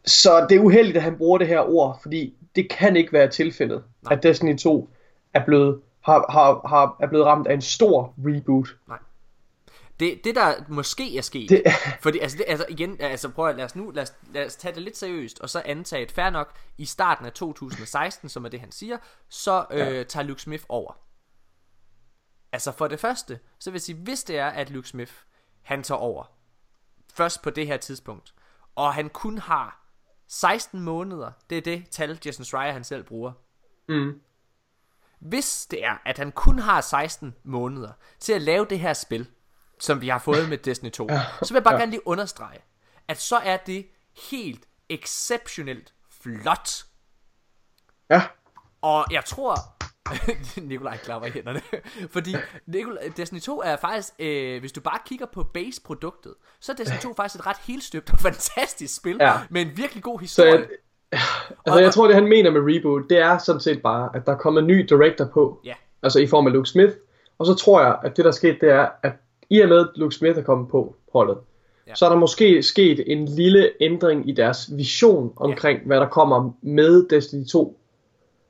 Så det er uheldigt, at han bruger det her ord, fordi det kan ikke være tilfældet, at Destiny 2 er blevet er blevet ramt af en stor reboot. Nej. Det der måske er sket. Fordi lad os tage det lidt seriøst og så antage et fair nok i starten af 2016, som er det han siger, så tager Luke Smith over. Altså for det første, så vil jeg sige, hvis det er at Luke Smith han tager over først på det her tidspunkt, og han kun har 16 måneder, det er det tal Jason Schreier han selv bruger. Mm. Hvis det er, at han kun har 16 måneder til at lave det her spil, som vi har fået med Destiny 2, så vil jeg bare gerne lige understrege, at så er det helt exceptionelt flot. Ja. Og jeg tror, Nikolaj klapper i hænderne, fordi Destiny 2 er faktisk, hvis du bare kigger på base-produktet, så er Destiny 2 faktisk et ret helstøbt og fantastisk spil, med en virkelig god historie. Altså jeg tror det han mener med reboot, det er sådan set bare at der kommer en ny director på, altså i form af Luke Smith. Og så tror jeg at det der skete, det er at i og med Luke Smith er kommet på holdet, så er der måske sket en lille ændring i deres vision omkring hvad der kommer med Destiny 2.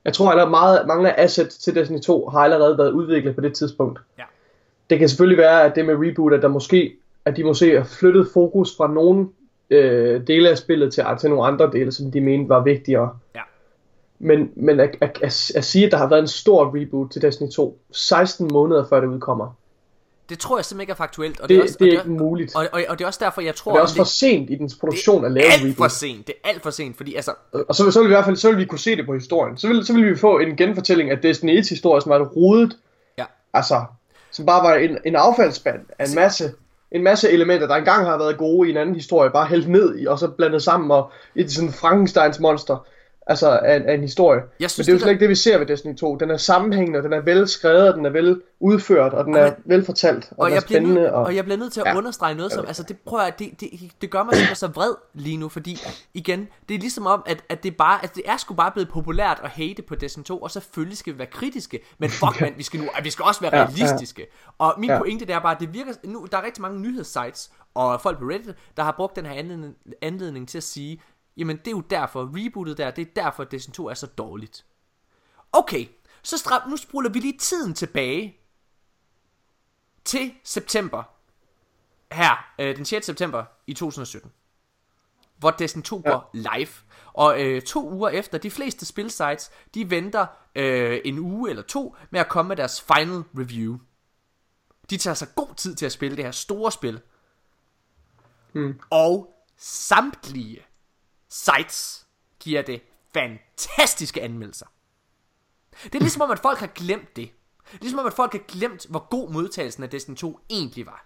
Jeg tror at mange af assets til Destiny 2 har allerede været udviklet på det tidspunkt. Det kan selvfølgelig være at det med reboot, at der måske at de måske har flyttet fokus fra nogen dele af spillet til nogle andre dele, som de mente var vigtigere. Ja. Men at sige, at der har været en stor reboot til Destiny 2, 16 måneder før det udkommer. Det tror jeg simpelthen ikke er faktuelt. Og det er ikke muligt. Og det er også derfor, jeg tror... Og det er også for sent i dens produktion at lave en reboot. Det er alt for sent, fordi altså... Og så vil vi i hvert fald så vil vi kunne se det på historien. Så vil vi få en genfortælling af Destiny 1's historie, som var et rodet... Ja. Altså, som bare var en affaldsspand af en masse elementer, der engang har været gode i en anden historie, bare hældt ned i, og så blandet sammen og et sådan Frankensteins monster, altså af en historie. Synes, men det er jo slet ikke det, vi ser ved Destiny 2. Den er sammenhængende, den er velskrevet, den er veludført, og den er velfortalt, og den er spændende. Og jeg bliver nødt til at understrege noget, som, altså det gør mig så vred lige nu, fordi igen, det er ligesom om, at det bare, altså det er sgu bare blevet populært at hate på Destiny 2, og selvfølgelig skal vi være kritiske, men fuck man, vi skal også være realistiske. Og min pointe der er bare, det virker, nu, der er rigtig mange nyhedssites, og folk på Reddit, der har brugt den her anledning til at sige, jamen det er jo derfor, rebootet der, det er derfor, at Destiny 2 er så dårligt. Okay, nu spruller vi lige tiden tilbage til september, her, den 6. september i 2017, hvor Destiny 2 går live. Og 2 uger efter, de fleste spilsites, de venter en uge eller to med at komme med deres final review. De tager sig god tid til at spille det her store spil. Og samtlige sites giver det fantastiske anmeldelser. Det er ligesom om at folk har glemt det. Ligesom om at folk har glemt hvor god modtagelsen af Destiny 2 egentlig var.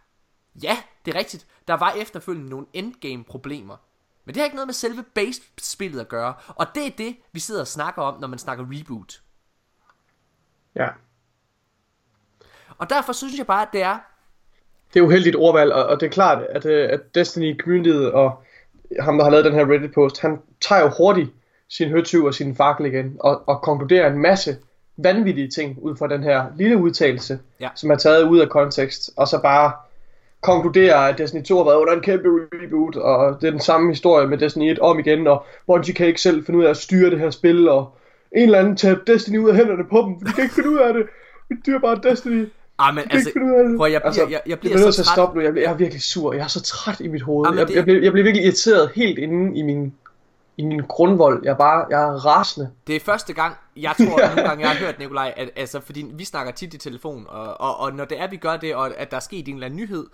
Ja, det er rigtigt. Der var efterfølgende nogle endgame problemer, men det har ikke noget med selve base-spillet at gøre. Og det er det vi sidder og snakker om, når man snakker reboot. Ja. Og derfor synes jeg bare at det er uheldigt ordvalg. Og det er klart at Destiny-communityet og ham, der har lavet den her Reddit-post, han tager jo hurtigt sin høtyv og sin fakkel igen, og konkluderer en masse vanvittige ting ud fra den her lille udtalelse, som er taget ud af kontekst, og så bare konkluderer, at Destiny 2 har været under en kæmpe reboot, og det er den samme historie med Destiny 1 om igen, og Bungie kan ikke selv finde ud af at styre det her spil, og en eller anden tager Destiny ud af hænderne på dem, for de kan ikke finde ud af det. Det er bare Destiny. Amen, altså, jeg bliver nødt til at stoppe nu. Jeg er virkelig sur. Jeg er så træt i mit hoved. Jeg bliver virkelig irriteret helt inde i min grundvold. Jeg er rasende. Det er første gang, jeg tror, at nogle gange jeg har hørt, Nikolaj, at altså, fordi vi snakker tit i telefon, og når det er, vi gør det, og at der er sket en eller anden nyhed,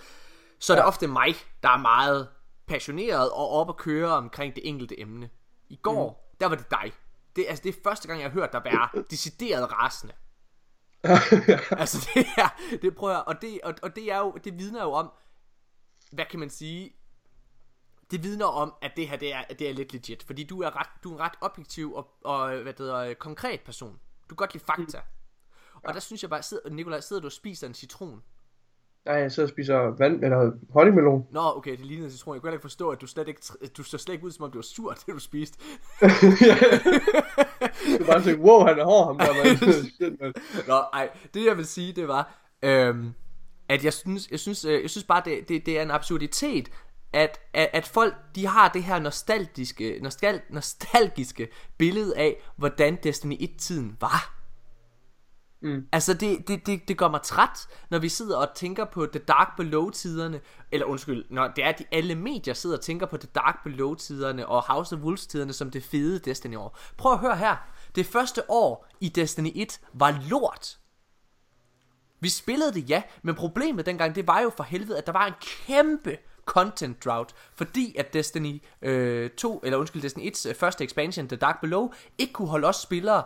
så er det ofte mig, der er meget passioneret og op at køre omkring det enkelte emne. I går, der var det dig. Det er første gang, jeg har hørt dig være decideret rasende. Altså, det prøver jeg. Og det vidner jo om, hvad kan man sige? Det vidner om, at det her, det er lidt legit. Fordi du er en ret objektiv og konkret person. Du kan godt lide fakta. Og der synes jeg bare, Nikolaj, sidder du og spiser en citron? Nej, jeg sidder og spiser vand eller honningmelon. Nå, okay, det ligner en citron. Jeg kunne ikke forstå, at du så slet ikke ud, som om det var surt, det du spiste. Du bare tænkte, wow, han er hård, ham der. Man. Nå, ej, det jeg vil sige, det var, at jeg synes bare, det er en absurditet, at folk, de har det her nostalgiske billede af, hvordan Destiny 1-tiden var. Altså det gør mig træt, når vi sidder og tænker på The Dark Below-tiderne. Eller undskyld, når det er de alle medier sidder og tænker på The Dark Below-tiderne og House of Wolves-tiderne som det fede Destiny-år. Prøv at høre her. Det første år i Destiny 1 var lort. Vi spillede det, ja, men problemet dengang, det var jo for helvede, at der var en kæmpe content drought, fordi at Destiny 2, eller undskyld, Destiny 1's første expansion, The Dark Below, ikke kunne holde os spillere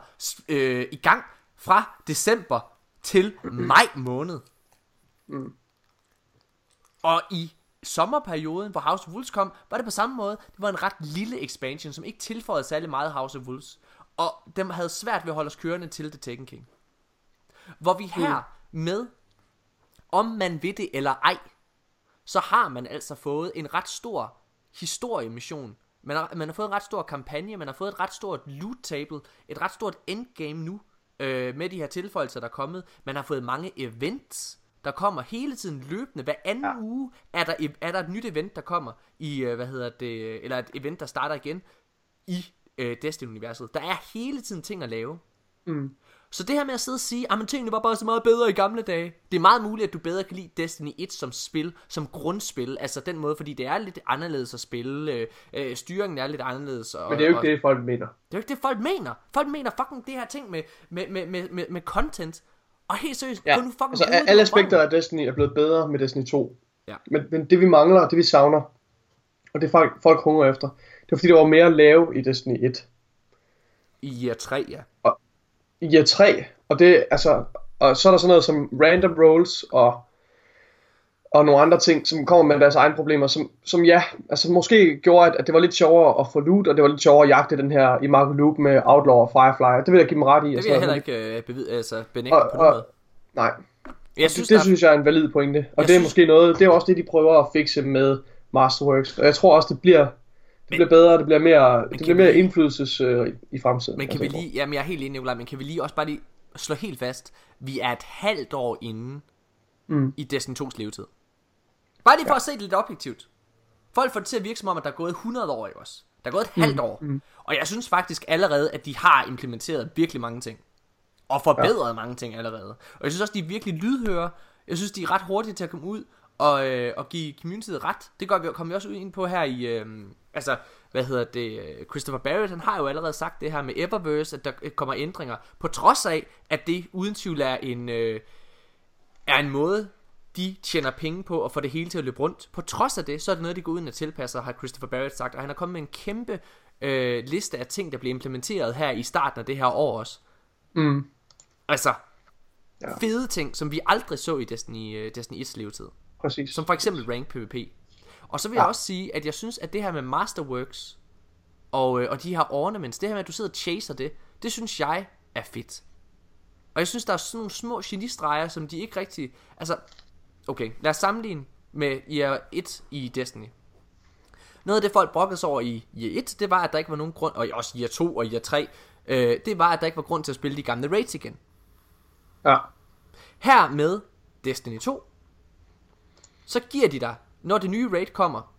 i gang fra december til maj måned. Og i sommerperioden, hvor House of Wolves kom, var det på samme måde. Det var en ret lille expansion, som ikke tilføjede særlig meget House of Wolves, og dem havde svært ved at holde os kørende til The Taken King. Hvor vi her med, om man ved det eller ej, så har man altså fået en ret stor historiemission. Man har fået en ret stor kampagne, man har fået et ret stort loot table, et ret stort endgame nu, med de her tilføjelser, der er kommet. Man har fået mange events, der kommer hele tiden løbende. Hver anden uge er der et nyt event, der kommer i, eller et event, der starter igen i Destiny-universet. Der er hele tiden ting at lave. Så det her med at sidde og sige, men tingene var bare så meget bedre i gamle dage. Det er meget muligt, at du bedre kan lide Destiny 1 som spil, som grundspil. Altså den måde, fordi det er lidt anderledes at spille. Styringen er lidt anderledes. Men det er jo ikke det, folk mener. Det er jo ikke det, folk mener. Folk mener fucking det her ting med content. Og helt seriøst, ja, nu fucking altså, alle aspekter af Destiny er blevet bedre med Destiny 2. Ja. Men det vi mangler, det vi savner, og det folk hungrer efter, det er fordi, der var mere at lave i Destiny 1. I year 3, ja. Ja, 3, og det altså, og så er der sådan noget som random rolls og nogle andre ting, som kommer med deres egne problemer, som ja, altså måske gjorde, at det var lidt sjovere at få loot, og det var lidt sjovere at jagte den her i Marco Loop med Outlaw og Firefly. Det vil jeg give dem ret i. Det vil jeg heller ikke benægte på nogen måde. Nej, det synes jeg er en valid pointe, og det er måske noget, det er også det, de prøver at fikse med Masterworks, og jeg tror også, det bliver mere indflydelse i fremtiden. Men kan vi lige, jamen jeg er helt enig, Nikolaj, men kan vi lige også bare lige slå helt fast, vi er et halvt år inde i Destiny 2's levetid. Bare lige for at se det lidt objektivt. Folk får det til at virke som om, at der er gået 100 år i os. Der er gået et halvt år. Og jeg synes faktisk allerede, at de har implementeret virkelig mange ting. Og forbedret mange ting allerede. Og jeg synes også, de er virkelig lydhøre. Jeg synes, de er ret hurtige til at komme ud og give communityet ret. Det kommer vi også ud ind på her i Christopher Barrett, han har jo allerede sagt det her med Eververse, at der kommer ændringer, på trods af at det uden tvivl er en måde, de tjener penge på og får det hele til at løbe rundt. På trods af det, så er det noget, de går uden at tilpasse, har Christopher Barrett sagt. Og han er kommet med en kæmpe liste af ting, der bliver implementeret her i starten af det her år også. Altså fede ting, som vi aldrig så i Destiny 1's levetid. Præcis. Som for eksempel rank PvP. Og så vil jeg også sige, at jeg synes, at det her med Masterworks og de her ornaments, det her med, at du sidder og chaser det synes jeg er fedt. Og jeg synes, der er sådan nogle små genistreger, som de ikke rigtig... Altså, okay, lad os sammenligne med year 1 i Destiny. Noget af det, folk brokkede sig over i year 1, det var, at der ikke var nogen grund... Og også year 2 og year 3, det var, at der ikke var grund til at spille de gamle raids igen. Ja. Her med Destiny 2, så giver de dig... Når det nye raid kommer,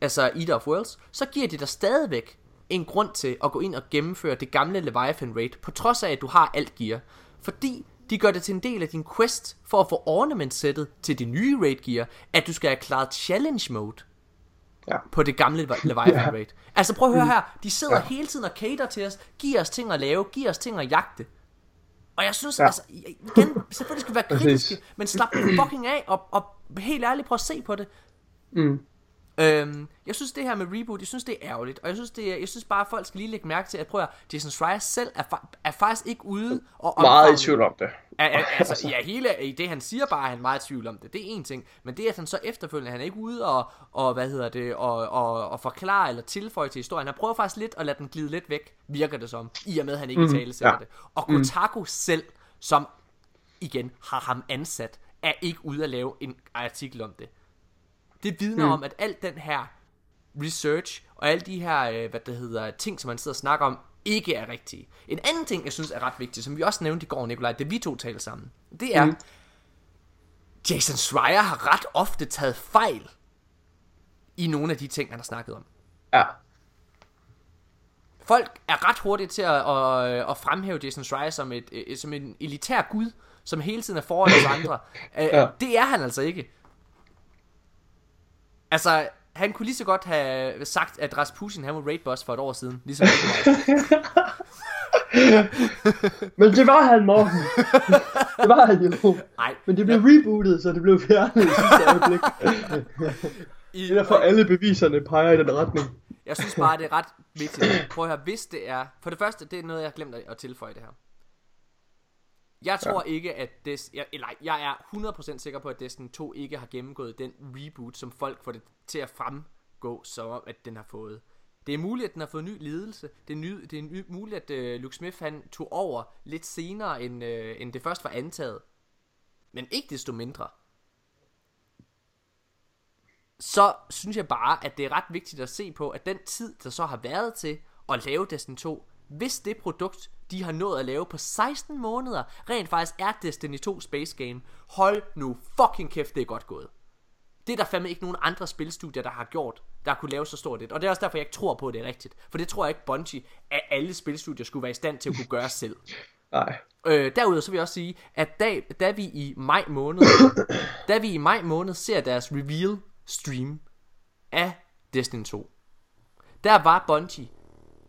altså Eater of Worlds, så giver de dig stadigvæk en grund til at gå ind og gennemføre det gamle Leviathan raid, på trods af at du har alt gear. Fordi de gør det til en del af din quest for at få ornamentsættet til det nye raid gear, at du skal have klaret challenge mode på det gamle Leviathan raid. Altså prøv at høre her, de sidder hele tiden og cater til os, giver os ting at lave, giver os ting at jagte. Og jeg synes, altså, igen, selvfølgelig skal vi være kritiske, men slap fucking af og helt ærligt prøv at se på det. Jeg synes det her med reboot, jeg synes det er ærgerligt. Og jeg synes bare at folk skal lige lægge mærke til at prøve at Jason Schreier selv er faktisk ikke ude og meget i tvivl om det. Altså ja, hele det han siger bare, at han er meget i tvivl om det. Det er en ting. Men det at han så efterfølgende, han er ikke ude og hvad hedder det, og forklare eller tilføje til historien. Han prøver faktisk lidt at lade den glide lidt væk, virker det som, i og med at han ikke talesætter det. Og Kotaku selv, som igen har ham ansat, er ikke ude at lave en artikel om det. Det vidner om, at alt den her research og alle de her, ting, som man sidder og snakker om, ikke er rigtige. En anden ting, jeg synes er ret vigtig, som vi også nævnte i går, Nikolaj, da vi to talte sammen, det er, Jason Schreier har ret ofte taget fejl i nogle af de ting, han har snakket om. Ja. Folk er ret hurtige til at fremhæve Jason Schreier som, som en elitær gud, som hele tiden er foran os andre. Ja. Det er han altså ikke. Altså, han kunne lige så godt have sagt, at Rasputin, han var raid boss for et år siden, ligesom Men det var han, Morten. Det var han jo. Nej. Men det blev rebootet, så det blev fjernet i sidste øjeblik. Det er for alle beviserne peger i den retning. Jeg synes bare, det er ret vigtigt. Prøv at høre, hvis det er... For det første, det er noget, jeg har glemt at tilføje det her. Jeg tror ikke, at jeg er 100% sikker på, at Destiny 2 ikke har gennemgået den reboot, som folk får det til at fremgå, som at den har fået. Det er muligt, at den har fået ny ledelse. Det er muligt, at Luke Smith han tog over lidt senere, end det først var antaget. Men ikke desto mindre. Så synes jeg bare, at det er ret vigtigt at se på, at den tid, der så har været til at lave Destiny 2, hvis det produkt, de har nået at lave på 16 måneder, rent faktisk er Destiny 2 Space Game. Hold nu fucking kæft, det er godt gået. Det er der fandme ikke nogen andre spilstudier, der har gjort, der kunne lave så stort et. Og det er også derfor, jeg ikke tror på, at det er rigtigt. For det tror jeg ikke, Bungie af alle spilstudier skulle være i stand til at kunne gøre selv. Nej. Derudover så vil jeg også sige, at da vi i maj måned ser deres reveal stream af Destiny 2, der var Bungie...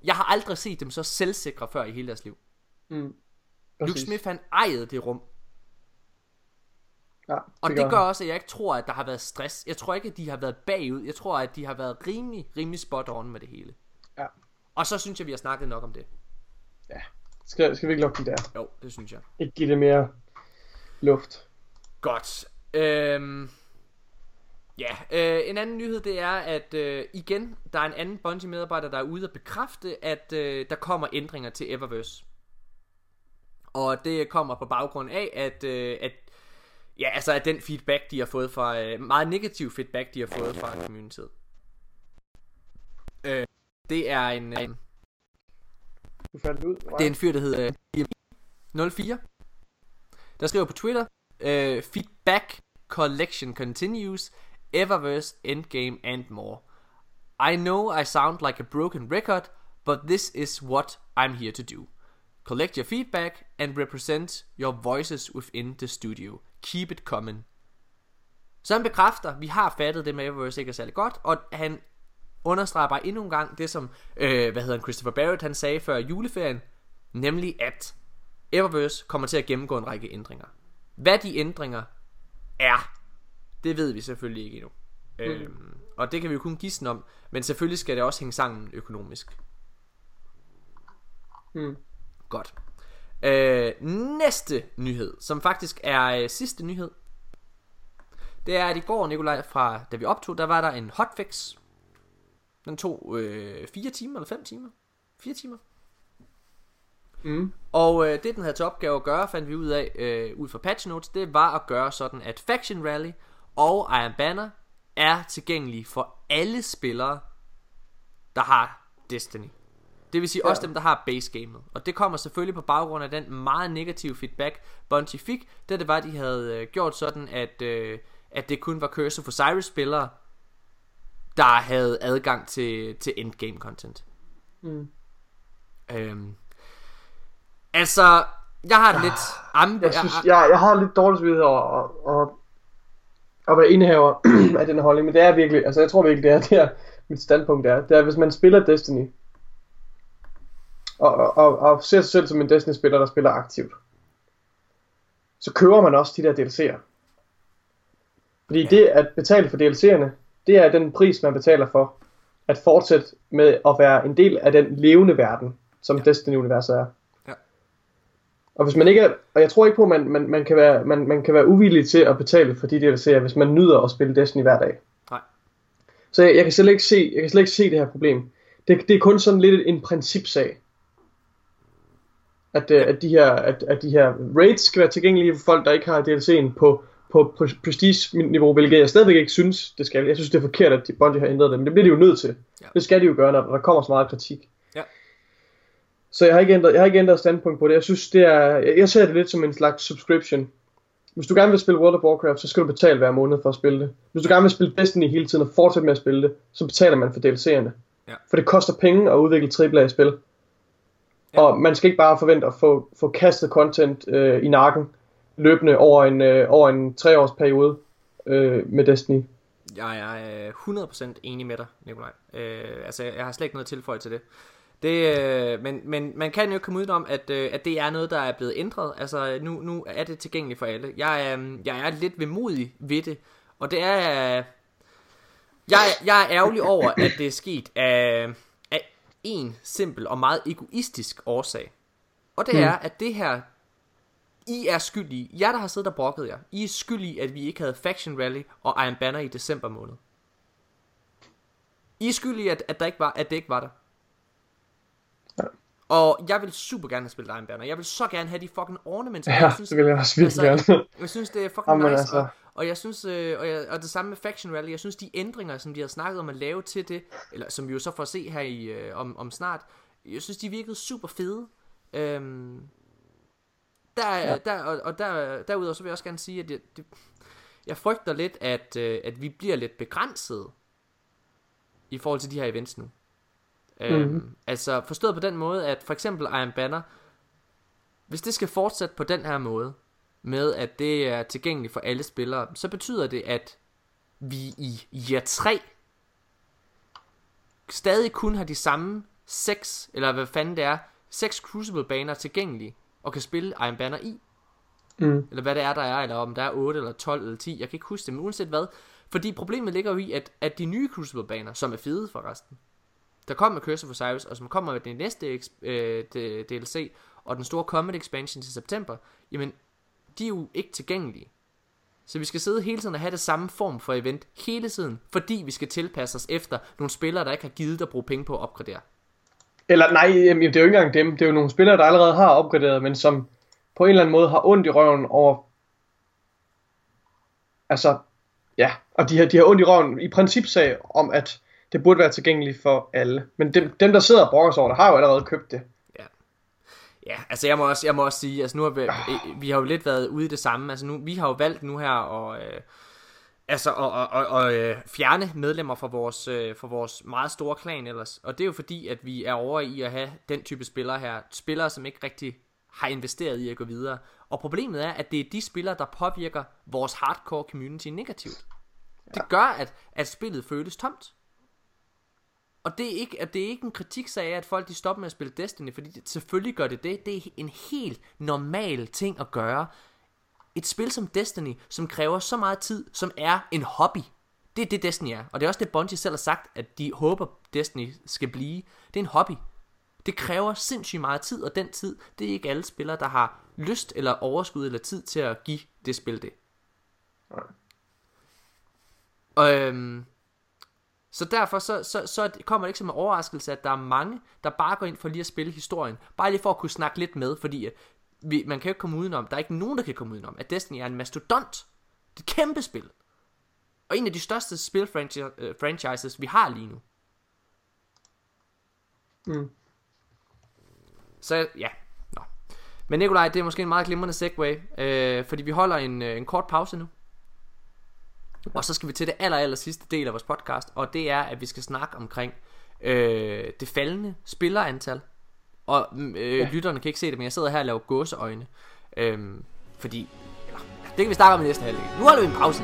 Jeg har aldrig set dem så selvsikre før i hele deres liv. Luke Smith, han ejede det rum. Ja, og det gør også, at jeg ikke tror, at der har været stress. Jeg tror ikke, at de har været bagud. Jeg tror, at de har været rimelig spot on med det hele. Ja. Og så synes jeg, vi har snakket nok om det. Ja. Skal vi ikke lukke det der? Jo, det synes jeg. Ikke give det mere luft. Godt. En anden nyhed, det er, at igen, der er en anden Bungie-medarbejder, der er ude at bekræfte, at der kommer ændringer til Eververse. Og det kommer på baggrund af, at den feedback, de har fået fra, meget negativ feedback, de har fået fra communityet. Det er en... Du fandt det ud? Wow. Det er en fyr, der hedder 04, der skriver på Twitter, feedback collection continues, Eververse, Endgame and more. I know I sound like a broken record, but this is what I'm here to do. Collect your feedback and represent your voices within the studio. Keep it coming. Så han bekræfter, vi har fattet det med Eververse ikke er særlig godt, og han understreger bare endnu en gang det, som Christopher Barrett han sagde før juleferien, nemlig at Eververse kommer til at gennemgå en række ændringer. Hvad de ændringer er, det ved vi selvfølgelig ikke endnu. Og det kan vi jo kun gisne om. Men selvfølgelig skal det også hænge sammen økonomisk. Godt. Næste nyhed, som faktisk er sidste nyhed, det er, at i går, Nikolaj, fra da vi optog, der var der en hotfix. Den tog 4 timer eller 5 timer. 4 timer. Og det den havde til opgave at gøre, fandt vi ud af ud fra patch notes, det var at gøre sådan at Faction Rally og Iron Banner er tilgængelige for alle spillere, der har Destiny. Det vil sige også dem, der har basegamet. Og det kommer selvfølgelig på baggrund af den meget negative feedback Bungie fik, da det var de havde gjort sådan at det kun var Curse of Osiris spillere, der havde adgang til endgame content. Altså, jeg har jeg har lidt dårlig samvittighed over at være indehaver af den holdning, men det er virkelig, altså jeg tror virkelig, det er mit standpunkt er. Det er, hvis man spiller Destiny, og ser sig selv som en Destiny-spiller, der spiller aktivt, så køber man også de der DLC'er. Fordi det at betale for DLC'erne, det er den pris, man betaler for at fortsætte med at være en del af den levende verden, som Destiny-universet er. Ja. Og hvis man ikke er, og jeg tror ikke på, at man kan være uvillig til at betale for de DLC'er, hvis man nyder at spille Destiny hver dag. Nej. Så jeg kan slet ikke se det her problem. Det er kun sådan lidt en principsag. At de her raids skal være tilgængelige for folk, der ikke har DLC'en på prestige-niveau, hvilket jeg stadigvæk ikke synes, det skal. Jeg synes, det er forkert, at Bungie har ændret det, men det bliver de jo nødt til. Ja. Det skal de jo gøre, når der kommer så meget kritik. Ja. Så jeg har ikke ændret standpunkt på det. Jeg synes, det er, jeg ser det lidt som en slags subscription. Hvis du gerne vil spille World of Warcraft, så skal du betale hver måned for at spille det. Hvis du gerne vil spille Destiny hele tiden og fortsætte med at spille det, så betaler man for DLC'erne. Ja. For det koster penge at udvikle AAA-spil. Ja. Og man skal ikke bare forvente at få kastet content i nakken løbende over en 3-års periode med Destiny. Jeg er 100% enig med dig, Nikolaj. Altså, jeg har slet ikke noget tilføje til det. Men man kan jo ikke komme udenom, at det er noget, der er blevet ændret. Altså, nu er det tilgængeligt for alle. Jeg er lidt vemodig ved det, og det er... Jeg er ærgerlig over, at det er sket af en simpel og meget egoistisk årsag. Og det er, at det her... I er skyldige. Jeg der har siddet og brokket jer. I er skyldige, at vi ikke havde Faction Rally og Iron Banner i december måned. I er skyldige, at det ikke var der. Ja. Og jeg vil super gerne have spillet Iron Banner. Jeg vil så gerne have de fucking ornaments. Ja, jeg synes, det vil jeg også virkelig altså, gerne. Jeg synes, det er fucking nice. Altså. Og jeg synes, og det samme med Faction Rally. Jeg synes, de ændringer, som de har snakket om at lave til det, eller som vi jo så får at se her om snart, jeg synes, de virkede super fede. Derudover så vil jeg også gerne sige, at jeg frygter lidt, at vi bliver lidt begrænset i forhold til de her events nu. Altså forstået på den måde, at for eksempel Iron Banner, hvis det skal fortsætte på den her måde, med at det er tilgængeligt for alle spillere, så betyder det, at vi i year 3 stadig kun har de samme 6, eller hvad fanden det er, 6 Crucible-baner tilgængelige og kan spille Iron Banner i. Eller hvad det er, der er, eller om der er 8, eller 12, eller 10, jeg kan ikke huske det, men uanset hvad. Fordi problemet ligger jo i, at de nye Crucible-baner, som er fede for resten, der kommer med Curse of Osiris, og som kommer med den næste DLC, og den store Comet expansion til september, jamen, de er jo ikke tilgængelige. Så vi skal sidde hele tiden og have det samme form for event, hele tiden, fordi vi skal tilpasse os efter nogle spillere, der ikke har givet at bruge penge på at opgradere. Eller nej, det er jo ikke engang dem. Det er jo nogle spillere, der allerede har opgraderet, men som på en eller anden måde har ondt i røven over... Altså, ja. Og de har ondt i røven i principsag om, at det burde være tilgængeligt for alle. Men dem der sidder og brokker over det, har jo allerede købt det. Ja, altså jeg må også sige, altså nu har vi har jo lidt været ude i det samme. Altså nu, vi har jo valgt nu her at fjerne medlemmer fra vores meget store klan ellers. Og det er jo fordi, at vi er over i at have den type spillere her. Spillere, som ikke rigtig har investeret i at gå videre. Og problemet er, at det er de spillere, der påvirker vores hardcore community negativt. Ja. Det gør, at spillet føles tomt. Og det er ikke en kritiksag af, at folk de stopper med at spille Destiny, fordi selvfølgelig gør det. Det er en helt normal ting at gøre. Et spil som Destiny, som kræver så meget tid, som er en hobby. Det er det, Destiny er. Og det er også det, Bungie selv har sagt, at de håber, Destiny skal blive. Det er en hobby. Det kræver sindssygt meget tid, og den tid, det er ikke alle spillere, der har lyst eller overskud eller tid til at give det spil det. Og, så derfor så kommer det ikke som en overraskelse, at der er mange, der bare går ind for lige at spille historien. Bare lige for at kunne snakke lidt med, fordi... Man kan jo ikke komme udenom, der er ikke nogen, der kan komme udenom, at Destiny er en mastodont. Det er et kæmpe spil. Og en af de største spilfranchises, vi har lige nu. Så ja, nå. Men Nikolaj, det er måske en meget glimrende segue, fordi vi holder en kort pause nu. Og så skal vi til det aller sidste del af vores podcast, og det er, at vi skal snakke omkring det faldende spillerantal. Og lytterne kan ikke se det, men jeg sidder her og laver gåseøjne, fordi, eller, det kan vi snakke om i næste halvdel. Nu holder vi en pause.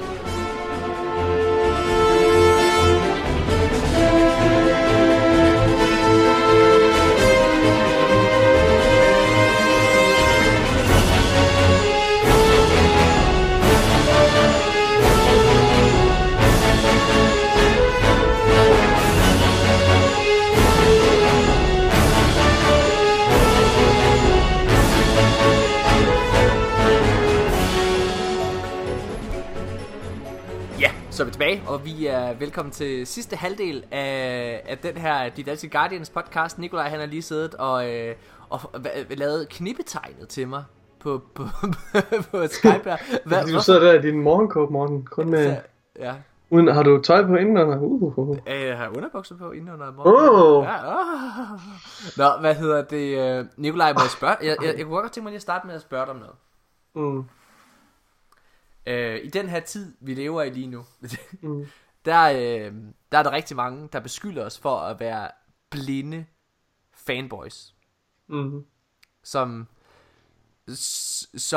Så er vi tilbage, og vi er velkommen til sidste halvdel af den her Dit Altid Guardians podcast. Nikolaj, han har lige siddet og lavet knippetegnet til mig på Skype her. Du sidder der i din morgenkåb, Morten, kun med... Ja. Uden, har du tøj på indenunder? Jeg har underbukser på indenunder. Nå, hvad hedder det? Nikolaj, må jeg spørge? Jeg kunne godt tænke mig lige at starte med at spørge dig om noget. I den her tid, vi lever i lige nu, der er der rigtig mange, der beskylder os for at være blinde fanboys. Som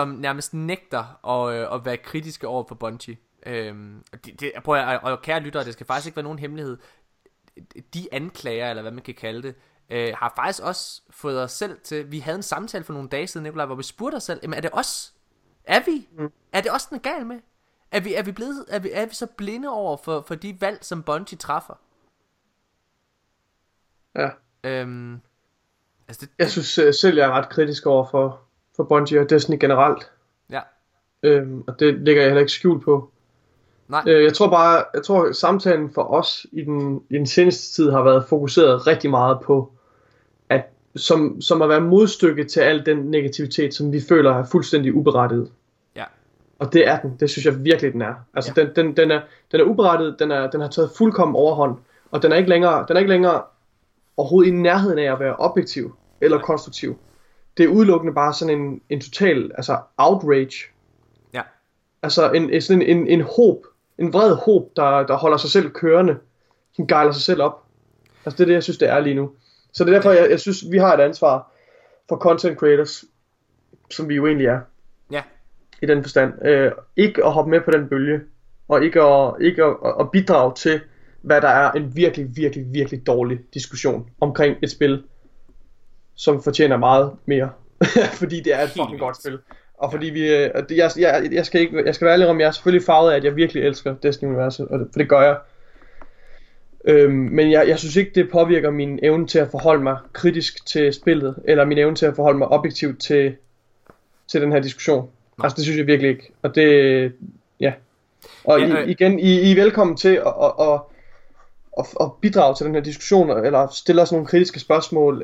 nærmest nægter at være kritiske over for Bungie. Kære lyttere, det skal faktisk ikke være nogen hemmelighed. De anklager, eller hvad man kan kalde det, har faktisk også fået os selv til... Vi havde en samtale for nogle dage siden, Nikolaj, hvor vi spurgte os selv, jamen, er det os? Er vi? Er det også den er galt med? Er vi så blinde over for de valg, som Bungie træffer? Ja. Jeg synes selv, jeg er ret kritisk over for Bungie og Destiny generelt. Ja. Og det ligger jeg heller ikke skjult på. Nej. Jeg tror samtalen for os i den seneste tid har været fokuseret rigtig meget på, som at være modstykke til al den negativitet, som vi føler er fuldstændig uberettiget. Ja. Og det er den. Det synes jeg virkelig, den er. Altså, ja. den er uberettiget, den har taget fuldkommen overhånd, og den er ikke længere overhovedet i nærheden af at være objektiv eller konstruktiv. Det er udelukkende bare sådan en total, altså outrage. Ja. Altså en vred håb, der holder sig selv kørende, som gejler sig selv op. Altså det er det, jeg synes, det er lige nu. Så det er derfor, jeg synes, vi har et ansvar for content creators, som vi jo egentlig er. Ja. I den forstand. Ikke at hoppe med på den bølge, og ikke at bidrage til, hvad der er en virkelig, virkelig, virkelig dårlig diskussion omkring et spil, som fortjener meget mere. Fordi det er et fucking godt spil. Og fordi jeg skal være ærlig om, jeg er selvfølgelig farvet af, at jeg virkelig elsker Destiny-universet, for det gør jeg. Men jeg synes ikke, det påvirker min evne til at forholde mig kritisk til spillet, eller min evne til at forholde mig objektivt til den her diskussion. Nej. Altså det synes jeg virkelig ikke. Og det, ja. Og ja, igen, I er velkommen til at bidrage til den her diskussion, eller stille os nogle kritiske spørgsmål,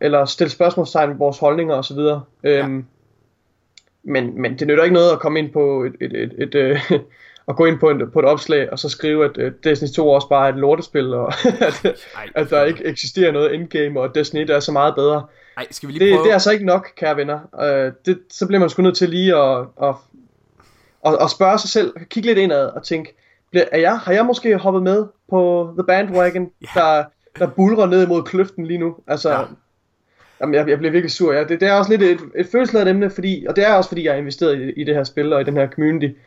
eller stille spørgsmålstegn ved vores holdninger osv. Men det nytter ikke noget at komme ind på et og gå ind på et opslag, og så skrive, at Destiny 2 også bare er et lortespil, og at der ikke eksisterer noget endgame, og Destiny 1 er så meget bedre. Ej, skal vi lige prøve? Det er så ikke nok, kære venner. Så bliver man sgu nødt til lige at spørge sig selv, kigge lidt indad og tænke, har jeg måske hoppet med på The Bandwagon, der bulrer ned imod kløften lige nu? Altså, ja. Jamen, jeg bliver virkelig sur. Ja. Det er også lidt et følelsesladet emne, og det er også fordi, jeg er investeret i det her spil og i den her community.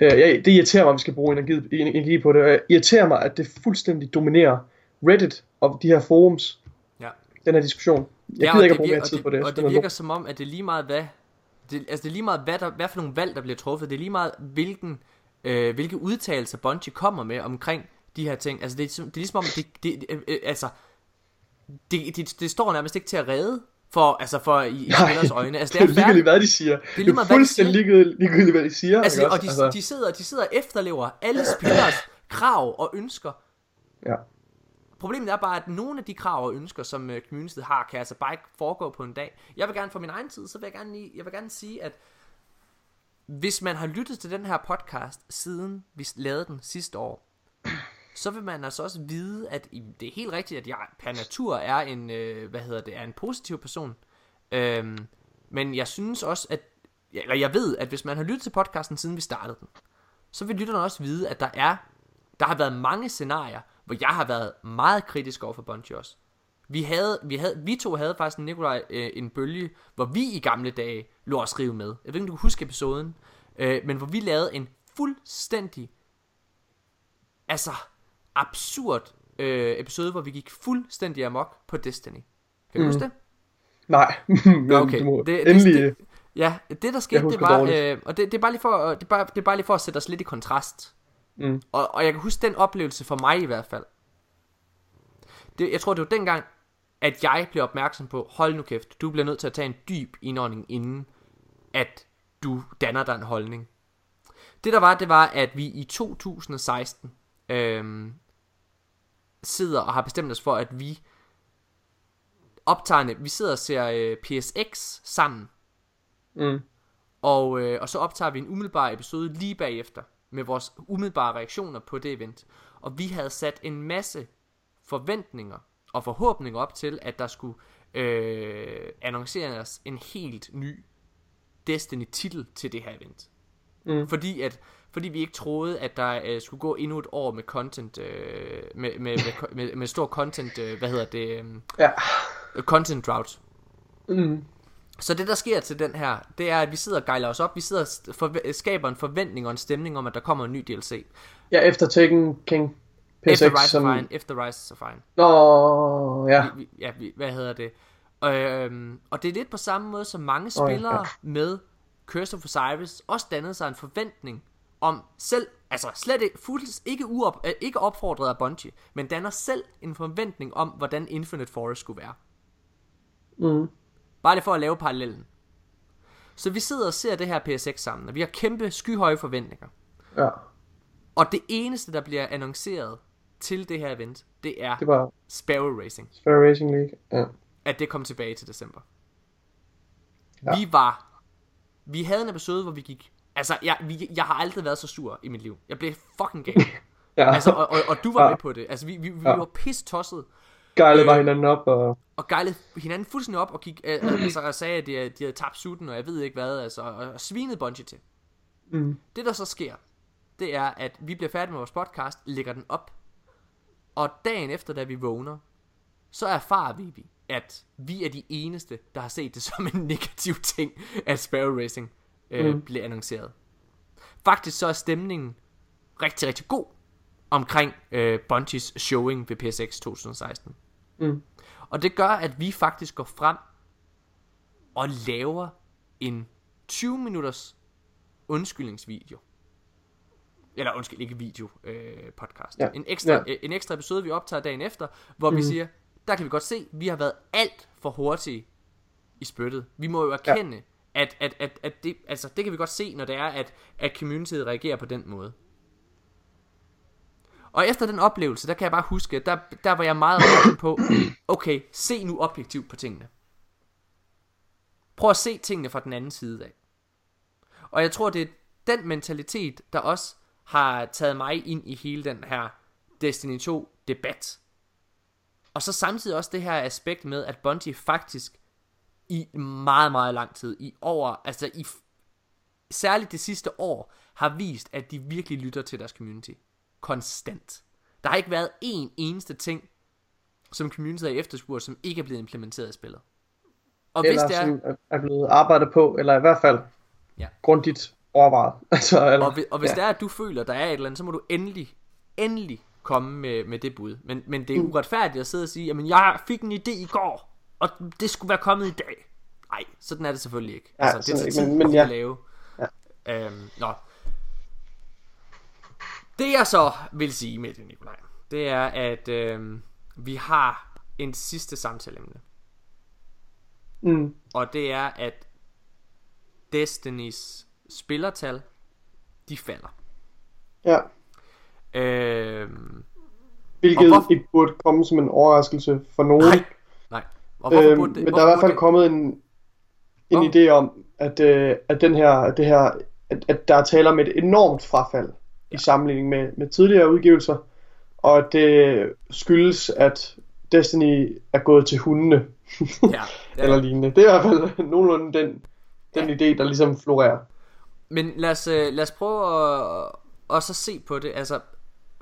Det irriterer mig, at vi skal bruge energi på det. Det irriterer mig, at det fuldstændig dominerer Reddit og de her forums. Ja. Den her diskussion. Jeg gider ikke at bruge mere tid på det. Og det virker som om, at det er lige meget hvad. Det er lige meget hvad for nogle valg, der bliver truffet. Det er lige meget hvilke udtalelser Bungie kommer med omkring de her ting. Altså det er ligesom om, det står nærmest ikke til at redde. For i spillers øjne. Altså, det er ligegyldigt, hvad de siger. Det er fuldstændig ligegyldigt, hvad de siger. Altså, og de sidder og efterlever alle spillers krav og ønsker. Ja. Problemet er bare, at nogle af de krav og ønsker, som communityet har, kan altså bare ikke foregå på en dag. Jeg vil gerne for min egen tid, så vil jeg vil gerne sige, at hvis man har lyttet til den her podcast, siden vi lavede den sidste år, så vil man altså også vide, at det er helt rigtigt, at jeg per natur er en positiv person. Men jeg synes også, jeg ved, at hvis man har lyttet til podcasten, siden vi startede den, så vil lytterne også vide, at der har været mange scenarier, hvor jeg har været meget kritisk over for Bungie også. Vi to havde faktisk, Nikolaj, en bølge, hvor vi i gamle dage lå og skrive med. Jeg ved ikke, om du kan huske episoden, men hvor vi lavede en fuldstændig, altså... absurd episode, hvor vi gik fuldstændig amok på Destiny. Kan du huske det? Nej. Okay. Det der skete, det var og det er bare lige for at sætte os lidt i kontrast. Og jeg kan huske den oplevelse for mig i hvert fald. Jeg tror det var dengang, at jeg blev opmærksom på, hold nu kæft, du bliver nødt til at tage en dyb indånding, inden at du danner dig en holdning. Det der var, det var, at vi i 2016 sidder og har bestemt os for, at vi optager, vi sidder og ser PSX sammen. Mm. Og så optager vi en umiddelbar episode lige bagefter med vores umiddelbare reaktioner på det event. Og vi havde sat en masse forventninger og forhåbninger op til, at der skulle annonceres en helt ny Destiny-titel til det her event. Mm. Fordi vi ikke troede, at der skulle gå endnu et år med content, med stor content, content drought. Mm. Så det der sker til den her, det er, at vi sidder og gejler os op. Vi sidder og skaber en forventning og en stemning om, at der kommer en ny DLC. Ja, efter Taken King PSX, efter Rise of Fine. Nå, ja. Og det er lidt på samme måde, som mange spillere med Curse of Osiris også dannede sig en forventning om selv, altså slet ikke, ikke opfordret af Bungie, men danner selv en forventning om, hvordan Infinite Forest skulle være. Mm. Bare det for at lave parallellen. Så vi sidder og ser det her PSX sammen, og vi har kæmpe skyhøje forventninger. Ja. Og det eneste, der bliver annonceret til det her event, det er Sparrow Racing. Sparrow Racing League, ja. At det kom tilbage til december. Ja. Vi havde en episode, hvor vi gik... Altså, jeg har aldrig været så sur i mit liv. Jeg blev fucking gal. Ja. Altså, og du var med på det. Altså, vi var pistosset. Gejlede bare hinanden op og... Og gejlede hinanden fuldstændig op og gik... altså, sagde, at de havde tabt sutten, og jeg ved ikke hvad, altså, og svinede Bungie til. Mm. Det, der så sker, det er, at vi bliver færdige med vores podcast, lægger den op, og dagen efter, da vi vågner, så erfarer vi, at vi er de eneste, der har set det som en negativ ting, at Sparrow Racing blev annonceret. Faktisk så er stemningen rigtig, rigtig god omkring Bungies showing ved PSX 2016. Mm. Og det gør, at vi faktisk går frem og laver en 20 minutters undskyldningsvideo. Eller undskyld, ikke video, podcast. Ja. En ekstra episode, vi optager dagen efter, hvor vi siger... Der kan vi godt se, vi har været alt for hurtige i spyttet. Vi må jo erkende, at det, altså det kan vi godt se, når det er, at communityet reagerer på den måde. Og efter den oplevelse, der kan jeg bare huske, at der var jeg meget opmærksom på, okay, se nu objektivt på tingene. Prøv at se tingene fra den anden side af. Og jeg tror, det er den mentalitet, der også har taget mig ind i hele den her Destiny 2-debat. Og så samtidig også det her aspekt med, at Bungie faktisk i meget, meget lang tid, særligt det sidste år, har vist, at de virkelig lytter til deres community. Konstant. Der har ikke været én eneste ting, som community har efterspurgt, som ikke er blevet implementeret i spillet. Og eller hvis det er blevet arbejdet på, eller i hvert fald grundigt overvejet. Hvis det er, at du føler, der er et eller andet, så må du endelig komme med det bud, men det er uretfærdigt at sidde og sige, jamen jeg fik en idé i går, og det skulle være kommet i dag. Nej, sådan er det selvfølgelig ikke. Ja, altså, det er så tid at lave. Ja. Det jeg så vil sige med det, Nikolaj, det er, at vi har en sidste samtaleemne. Og det er, at Destinys spillertal, de falder. Ja. Hvilket ikke burde komme som en overraskelse for nogen. Nej. Og burde det, men der er i hvert fald kommet en idé om at den her, at det her, at der er tale om et enormt frafald i sammenligning med tidligere udgivelser, og at det skyldes, at Destiny er gået til hundene eller lignende. Det er i hvert fald nogenlunde den idé, der ligesom florerer. Men lad os prøve at så se på det. Altså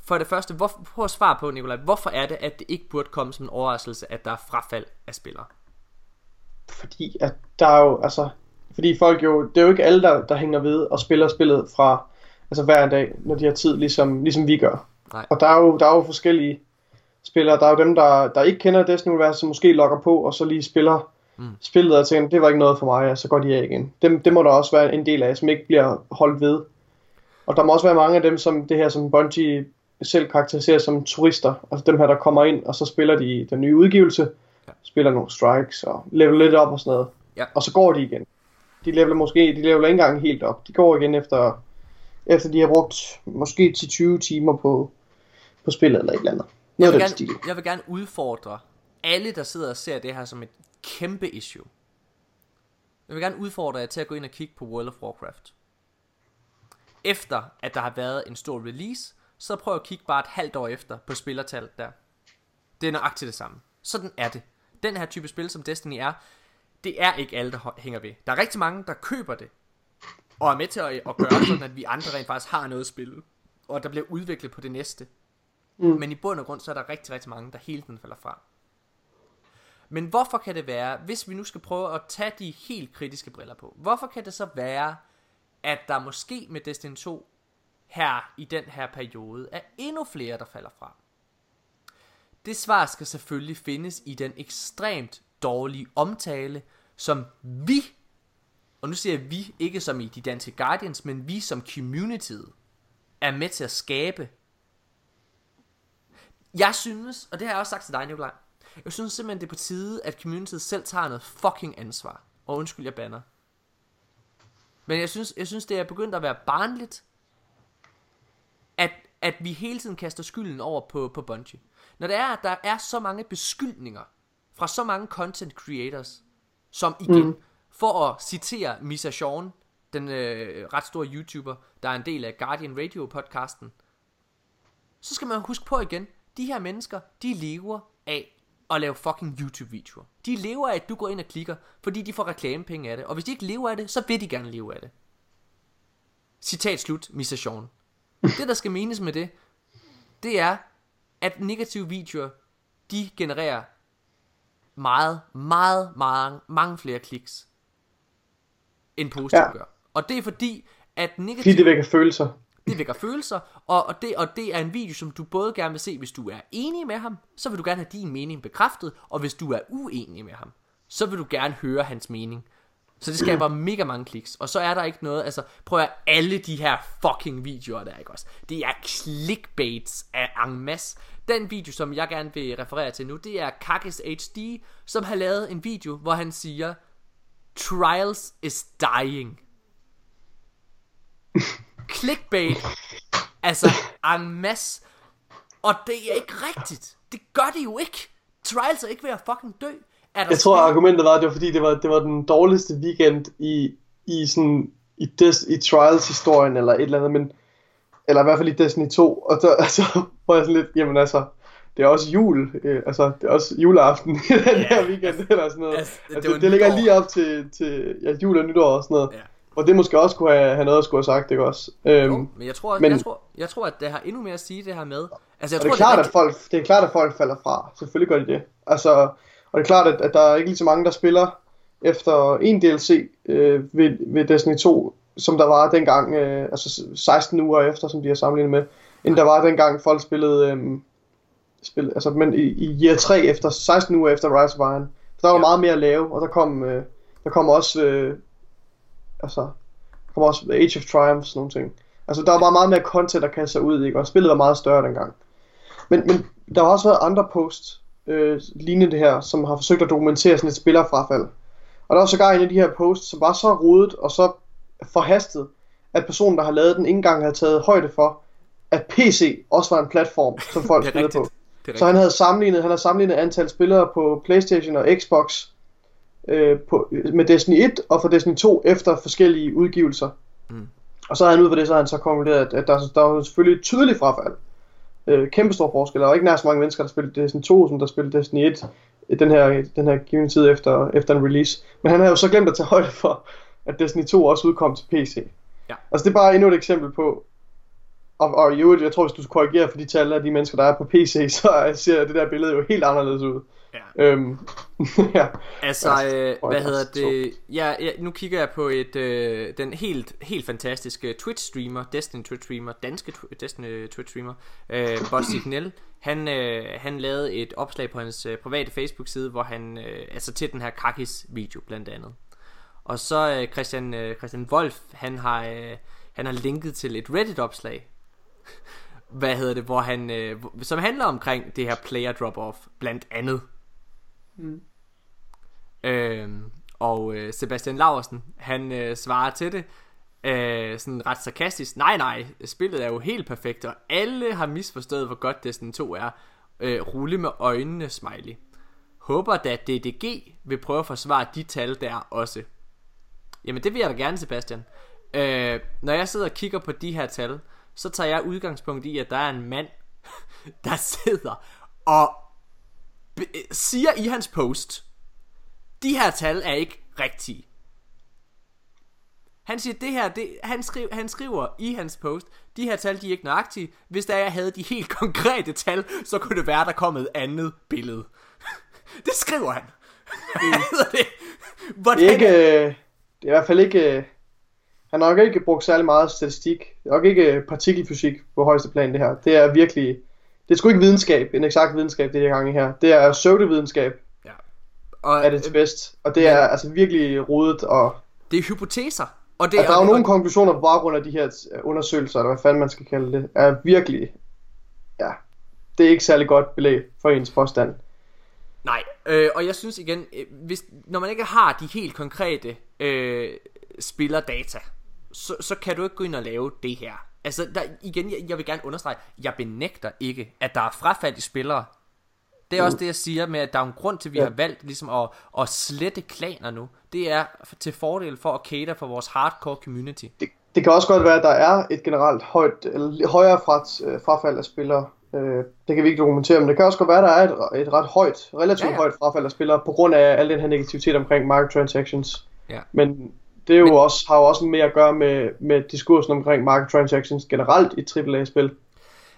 for det første, prøv at svare på, Nikolaj, hvorfor er det, at det ikke burde komme som en overraskelse, at der er frafald af spillere? Fordi at der er jo, altså, fordi folk jo, det er jo ikke alle, der hænger ved og spiller spillet fra, altså hver dag, når de har tid, ligesom vi gør. Nej. Og der er jo forskellige spillere, der er jo dem, der ikke kender Destiny-universet, som måske logger på, og så lige spiller spillet og tænker, det var ikke noget for mig, og så går de af igen. Det må der også være en del af, som ikke bliver holdt ved. Og der må også være mange af dem, som det her, som Bungie selv karakteriserer som turister, altså dem her, der kommer ind, og så spiller de den nye udgivelse, spiller nogle strikes og leveler lidt op og sådan noget, og så går de igen. De leveler ikke engang helt op, de går igen efter efter de har brugt måske 10-20 timer på spillet eller et eller andet. Jeg vil gerne udfordre alle, der sidder og ser det her som et kæmpe issue. Jeg vil gerne udfordre jer til at gå ind og kigge på World of Warcraft. Efter at der har været en stor release, så prøv at kigge bare et halvt år efter på spillertallet der. Det er nøjagtigt det samme. Sådan er det. Den her type spil, som Destiny er, det er ikke alle, der hænger ved. Der er rigtig mange, der køber det, og er med til at gøre sådan, at vi andre rent faktisk har noget at spille, og der bliver udviklet på det næste. Men i bund og grund, så er der rigtig, rigtig mange, der hele tiden falder fra. Men hvorfor kan det være, hvis vi nu skal prøve at tage de helt kritiske briller på, hvorfor kan det så være, at der måske med Destiny 2 her i den her periode er endnu flere, der falder fra? Det svar skal selvfølgelig findes i den ekstremt dårlige omtale, som vi, og nu siger vi ikke som i de danske Guardians, men vi som communityet, er med til at skabe. Jeg synes, og det har jeg også sagt til dig, Nikolaj, jeg synes simpelthen, det er på tide, at communityet selv tager noget fucking ansvar. Og undskyld, jeg banner. Men jeg synes det er begyndt at være barnligt, at vi hele tiden kaster skylden over på Bungie. Når det er, at der er så mange beskyldninger fra så mange content creators, som igen, for at citere Misa Sean, den ret store YouTuber, der er en del af Guardian Radio-podcasten, så skal man huske på igen, de her mennesker, de lever af at lave fucking YouTube-videoer. De lever af, at du går ind og klikker, fordi de får reklamepenge af det, og hvis de ikke lever af det, så vil de gerne leve af det. Citat slut, Misa Sean. Det, der skal menes med det, det er, at negative videoer, de genererer meget, meget, meget, mange flere kliks, end positive gør. Og det er fordi, at negative... Fordi det vækker følelser. Det vækker følelser, og det er en video, som du både gerne vil se, hvis du er enig med ham, så vil du gerne have din mening bekræftet, og hvis du er uenig med ham, så vil du gerne høre hans mening. Så det skaber mega mange kliks, og så er der ikke noget, altså prøv at alle de her fucking videoer der, ikke også? Det er clickbaits af en masse. Den video, som jeg gerne vil referere til nu, det er Kakis HD, som har lavet en video, hvor han siger, Trials is dying. Clickbait, altså en masse, og det er ikke rigtigt. Det gør det jo ikke. Trials er ikke ved at fucking dø. Jeg tror argumentet var, at det var fordi det var den dårligste weekend i Trials historien eller et eller andet, men eller i hvert fald i Destiny 2, og så altså, var jeg sådan lidt, jamen altså det er også jul, altså det er også juleaften i den her weekend eller sådan noget. Altså, det ligger lige op til jul og nytår og sådan noget. Ja. Og det måske også kunne have noget at skulle have sagt, ikke også? Jo, men jeg tror, at det har endnu mere at sige det her med. Altså, det er klart, at folk falder fra. Selvfølgelig gør de det. Altså, og det er klart, at der er ikke lige så mange, der spiller efter en DLC ved Destiny 2, som der var dengang, altså 16 uger efter, som de har sammenlignet med, end der var dengang folk spillede, altså, men i year 3 efter, 16 uger efter Rise of Iron. Der var meget mere at lave, og der kom også Age of Triumphs og nogle ting. Altså der var bare meget mere content at kaste sig ud, ikke? Og spillet var meget større dengang. Men der har også været andre posts lignende det her, som har forsøgt at dokumentere sådan et spillerfrafald. Og der var sågar en af de her posts, som var så rodet og så forhastet, at personen der har lavet den ikke engang havde taget højde for, at PC også var en platform, som folk spillede på. Så han havde sammenlignet antal spillere på PlayStation og Xbox med Destiny 1 og for Destiny 2 efter forskellige udgivelser. Og så er han ud for det, så har han så konkluderet, at der var selvfølgelig et tydeligt frafald, kæmpe stor forskel. Der var ikke nær så mange mennesker, der spillede Destiny 2, som der spillede Destiny 1 den her givne tid efter en release. Men han havde jo så glemt at tage højde for, at Destiny 2 også udkom til PC. Altså det er bare endnu et eksempel på, og i øvrigt, jeg tror hvis du korrigerer for de tal af de mennesker, der er på PC, så ser det der billede jo helt anderledes ud. Nu kigger jeg på den helt fantastiske Twitch-streamer, danske Twitch-streamer, Boss Signal. Han lavede et opslag på hans private Facebook-side, hvor han, altså til den her Kakis-video blandt andet. Og så Christian Wolf, han har linket til et Reddit-opslag, hvor han, som handler omkring det her player drop-off, blandt andet. Og Sebastian Laursen, han svarer til det Sådan ret sarkastisk. Nej, spillet er jo helt perfekt, og alle har misforstået, hvor godt Destiny 2 er. Rulle med øjnene, smiley. Håber da DDG vil prøve at forsvare de tal der også. Jamen det vil jeg da gerne, Sebastian. Når jeg sidder og kigger på de her tal, så tager jeg udgangspunkt i, at der er en mand, der sidder og siger i hans post, de her tal er ikke rigtige. Han siger det her, han skriver i hans post, de her tal, de er ikke nøjagtige. Hvis der jeg havde de helt konkrete tal, så kunne det være, der kom et andet billede. Det skriver han. Det er ikke, det er i hvert fald ikke. Han har nok ikke brugt særlig meget statistik. Det er nok ikke partikelfysik på højeste plan, det her. Det er virkelig. Det er sgu ikke videnskab, en eksakt videnskab, det der gange her. Det er pseudovidenskab. Ja. Og er det til bedst. Og det er altså virkelig rodet, og det er hypoteser. Og det altså, der er jo nogle konklusioner på baggrund af de her undersøgelser, eller hvad fanden man skal kalde det, er virkelig. Ja. Det er ikke særlig godt belæg for ens påstand. Nej, og jeg synes igen, når man ikke har de helt konkrete spillerdata, så kan du ikke gå ind og lave det her. Altså, jeg vil gerne understrege, jeg benægter ikke, at der er frafald i spillere. Det er også det, jeg siger med, at der er en grund til, at vi har valgt ligesom at slette klaner nu. Det er til fordel for at cater for vores hardcore community. Det kan også godt være, at der er et generelt højere frafald af spillere. Det kan vi ikke dokumentere, men det kan også godt være, at der er et ret højt, relativt højt frafald af spillere på grund af al den her negativitet omkring microtransactions. Ja. Men det er jo også, har jo også mere at gøre med diskursen omkring microtransactions generelt i AAA-spil.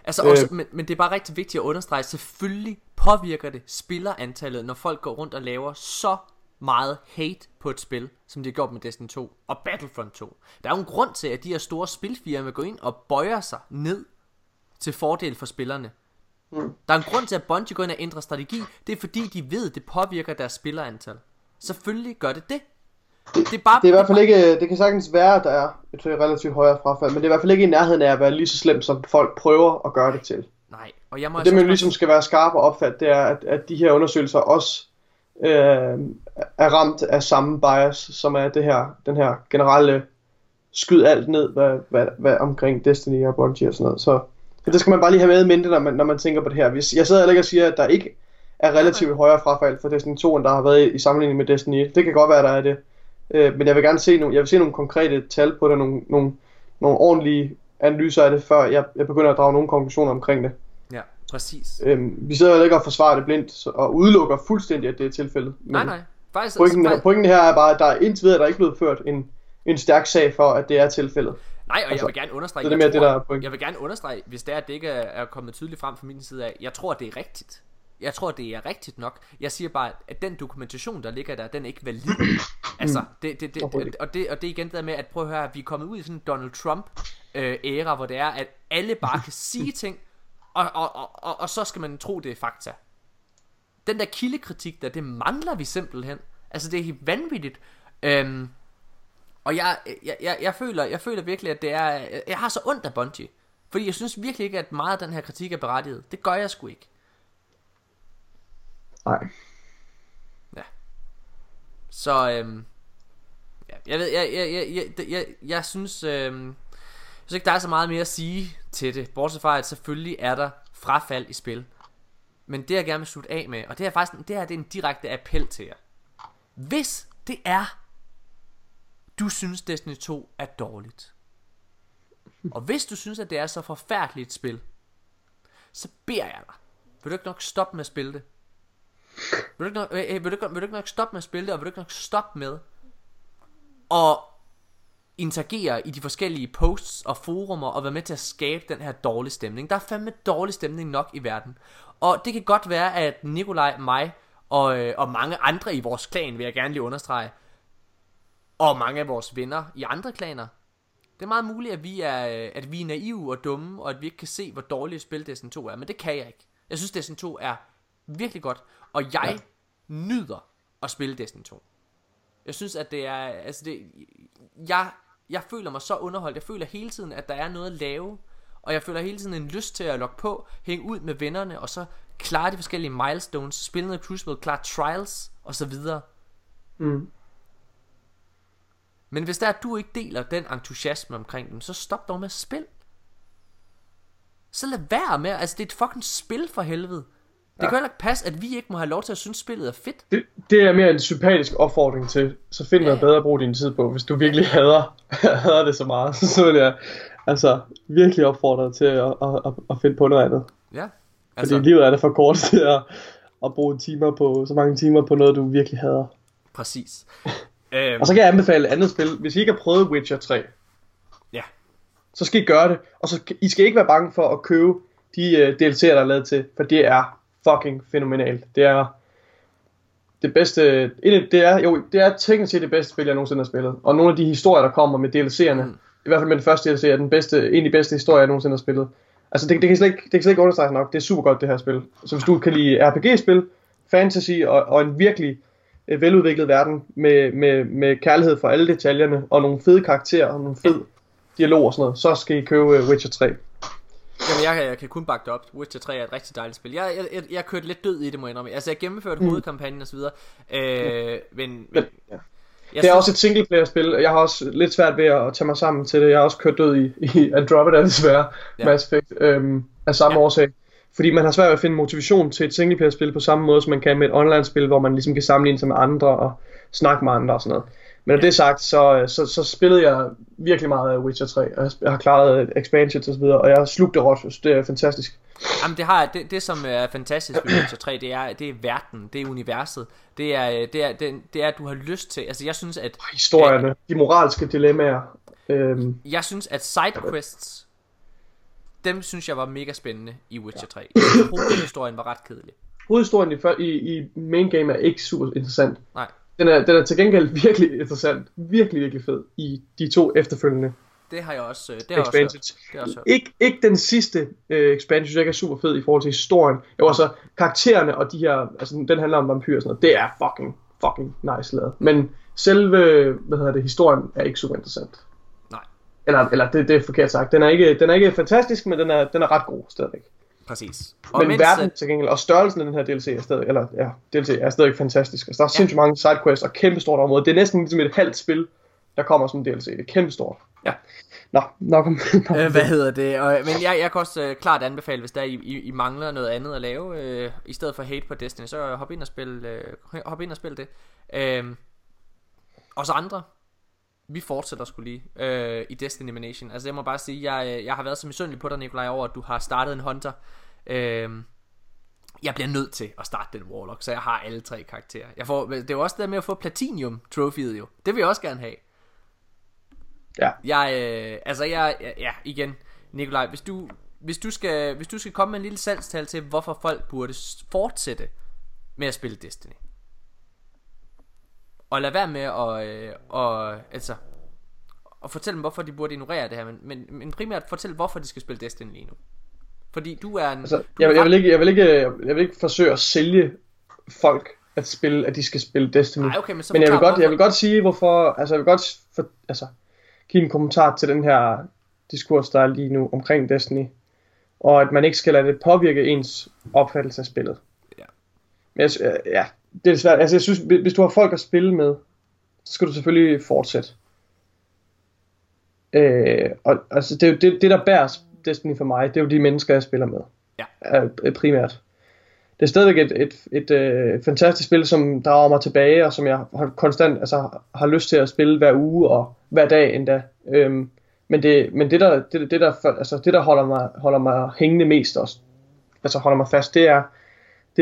Altså også, men det er bare rigtig vigtigt at understrege, selvfølgelig påvirker det spillerantallet, når folk går rundt og laver så meget hate på et spil, som de har gjort med Destiny 2 og Battlefront 2. Der er jo en grund til, at de her store spilfirmaer går ind og bøjer sig ned til fordel for spillerne. Der er en grund til, at Bungie går ind og ændrer strategi. Det er fordi, de ved, det påvirker deres spillerantal. Selvfølgelig gør det det. Det er i hvert fald ikke. Det kan sagtens være, at der er et relativt højere frafald, men det er i hvert fald ikke i nærheden af at være lige så slemt, som folk prøver at gøre det til. Nej. Og jeg må det man jo ligesom skal være skarp og opfatte, det er at de her undersøgelser også er ramt af samme bias, som er den her generelle skyd alt ned hvad omkring Destiny og Bungie og sådan noget. Så det skal man bare lige have med i mente, når man tænker på det her. Hvis jeg sidder heller ikke og siger, at der ikke er relativt højere frafald for Destiny 2, end der har været i sammenligning med Destiny 1. Det kan godt være, der er det. Men jeg vil gerne se nogle konkrete tal på det, nogle ordentlige analyser af det, før jeg begynder at drage nogle konklusioner omkring det. Ja, præcis. Vi sidder jo ikke og forsvarer det blindt og udelukker fuldstændig, at det er tilfældet. Nej. Faktisk, pointen her er bare, at der er indtil videre, der er ikke blevet ført en stærk sag for, at det er tilfældet. Nej, og jeg vil gerne understrege, jeg vil gerne understrege, hvis det er, at det ikke er kommet tydeligt frem fra min side af, jeg tror, det er rigtigt. Jeg tror, det er rigtigt nok. Jeg siger bare, at den dokumentation, der ligger der, den er ikke valid. Altså, det er igen det der med, at prøv at høre, at vi er kommet ud i sådan en Donald Trump-æra, hvor det er, at alle bare kan sige ting, og så skal man tro, det er fakta. Den der kildekritik der, det mangler vi simpelthen. Altså, det er helt vanvittigt. Og jeg føler virkelig, at det er. Jeg har så ondt af Bungie, fordi jeg synes virkelig ikke, at meget af den her kritik er berettiget. Det gør jeg sgu ikke. Nej. Ja. Så jeg synes ikke der er så meget mere at sige til det. Bortset fra at selvfølgelig er der frafald i spil. Men det jeg gerne vil slutte af med, og det er faktisk det her, det er en direkte appel til jer. Hvis det er du synes Destiny 2 er dårligt, og hvis du synes at det er så forfærdeligt et spil, så beder jeg dig, vil du ikke nok stoppe med at spille det? Vil du ikke nok stoppe med at spille det, og vil du ikke nok stoppe med at interagere i de forskellige posts og forumer og være med til at skabe den her dårlige stemning? Der er fandme dårlig stemning nok i verden. Og det kan godt være, at Nikolaj, mig og mange andre i vores klan, vil jeg gerne lige understrege, og mange af vores venner i andre klaner, det er meget muligt, at vi er naive og dumme, og at vi ikke kan se, hvor dårligt spil Destiny 2 er. Men det kan jeg ikke. Jeg synes Destiny 2 er virkelig godt, og jeg nyder at spille Destiny 2. Jeg synes, at det er, altså det, jeg føler mig så underholdt. Jeg føler hele tiden, at der er noget at lave, og jeg føler hele tiden en lyst til at logge på, hænge ud med vennerne, og så klare de forskellige milestones, spille noget Crucible, klare trials, og så videre. Men hvis der er, at du ikke deler den entusiasme omkring dem, så stop dog med at spille. Så lad være med, altså det er et fucking spil for helvede. Det kan heller ikke passe, at vi ikke må have lov til at synes, spillet er fedt. Det er mere en sympatisk opfordring til, så find noget bedre at bruge din tid på, hvis du virkelig hader det så meget. Så vil jeg altså virkelig opfordre til at finde på noget andet. Ja. Altså, fordi livet er det for kort til at bruge timer på, så mange timer på noget, du virkelig hader. Præcis. Og så kan jeg anbefale et andet spil. Hvis I ikke har prøvet Witcher 3, så skal I gøre det. Og så I skal ikke være bange for at købe de DLC'er, der er lavet til, for det er fucking fænomenalt. Det er det bedste. Det er teknisk set det bedste spil, jeg nogensinde har spillet. Og nogle af de historier, der kommer med DLC'erne, i hvert fald med den første DLC, er en af de bedste historier, jeg nogensinde har spillet. Altså det kan slet ikke understreges nok. Det er super godt, det her spil. Så hvis du kan lide RPG-spil, fantasy og en virkelig veludviklet verden med kærlighed for alle detaljerne og nogle fede karakterer og nogle fede dialog og sådan noget, så skal I købe Witcher 3. Jamen jeg kan kun bakke det op. Witcher 3 er et rigtig dejligt spil. Jeg kørte lidt død i det, må jeg indrømme. Altså jeg gennemførte hovedkampagnen og så videre. Det er også et singleplayer-spil. Jeg har også lidt svært ved at tage mig sammen til det. Jeg har også kørt død i at droppe det, desværre. Mass Effect af samme årsag. Fordi man har svært ved at finde motivation til et singleplayer-spil på samme måde, som man kan med et online-spil, hvor man ligesom kan sammenligne sig med andre og snakke med andre og sådan noget. Men når det er sagt, så spillede jeg virkelig meget af Witcher 3, og jeg har klaret expansions og så videre, og jeg slugte råt, det er fantastisk. Jamen det som er fantastisk ved Witcher 3, det er verden, det er universet, det er at du har lyst til, altså jeg synes at... Historierne, de moralske dilemmaer. Jeg synes at sidequests, dem synes jeg var mega spændende i Witcher 3. Hovedhistorien var ret kedelig. Hovedhistorien i main game er ikke super interessant. Nej. Den er til gengæld virkelig interessant, virkelig, virkelig fed i de to efterfølgende. Det har jeg også hørt. Ikke den sidste expansion, jeg ikke er super fed i forhold til historien. Jo, altså karaktererne og de her, altså den handler om vampyrer og sådan noget, det er fucking nice lavet. Men selve, historien er ikke super interessant. Nej. Eller det er forkert sagt, den er ikke fantastisk, men den er ret god stadigvæk. Præcis. Men verden til gengæld og størrelsen af den her DLC er stadig, fantastisk. Altså, der er sindssygt mange sidequests og kæmpestort område. Det er næsten ligesom et halvt spil, der kommer som DLC. Det er kæmpestort. Ja. Nå, nok om men jeg kan også klart anbefale, hvis der I mangler noget andet at lave i stedet for hate på Destiny, så hop ind og spil det. Os andre, vi fortsætter sgu lige i Destiny Emanation. Altså jeg må bare sige, jeg har været så misundelig på dig, Nikolaj, over at du har startet en hunter. Jeg bliver nødt til at starte den warlock, så jeg har alle tre karakterer. Det er jo også det med at få platinum trofæet jo. Det vil jeg også gerne have. Ja. Igen, Nikolaj, hvis du skal komme med en lille salgstal til, hvorfor folk burde fortsætte med at spille Destiny. Og lad være med at fortælle dem, hvorfor de burde ignorere det her, men primært fortæl, hvorfor de skal spille Destiny lige nu. Fordi du er en... Altså, jeg vil ikke forsøge at sælge folk, at de skal spille Destiny. Ej, okay, men jeg vil godt sige, hvorfor... Altså, give en kommentar til den her diskurs, der er lige nu omkring Destiny. Og at man ikke skal lade det påvirke ens opfattelse af spillet. Ja. Men det er svært. Altså jeg synes, hvis du har folk at spille med, så skal du selvfølgelig fortsætte. Og altså det er jo det der bærer Destiny for mig. Det er jo de mennesker jeg spiller med. Ja. Primært. Det er stadigvæk et fantastisk spil, som drager mig tilbage, og som jeg har konstant har lyst til at spille hver uge og hver dag endda. Men det der holder mig hængende mest også. Altså holder mig fast. Det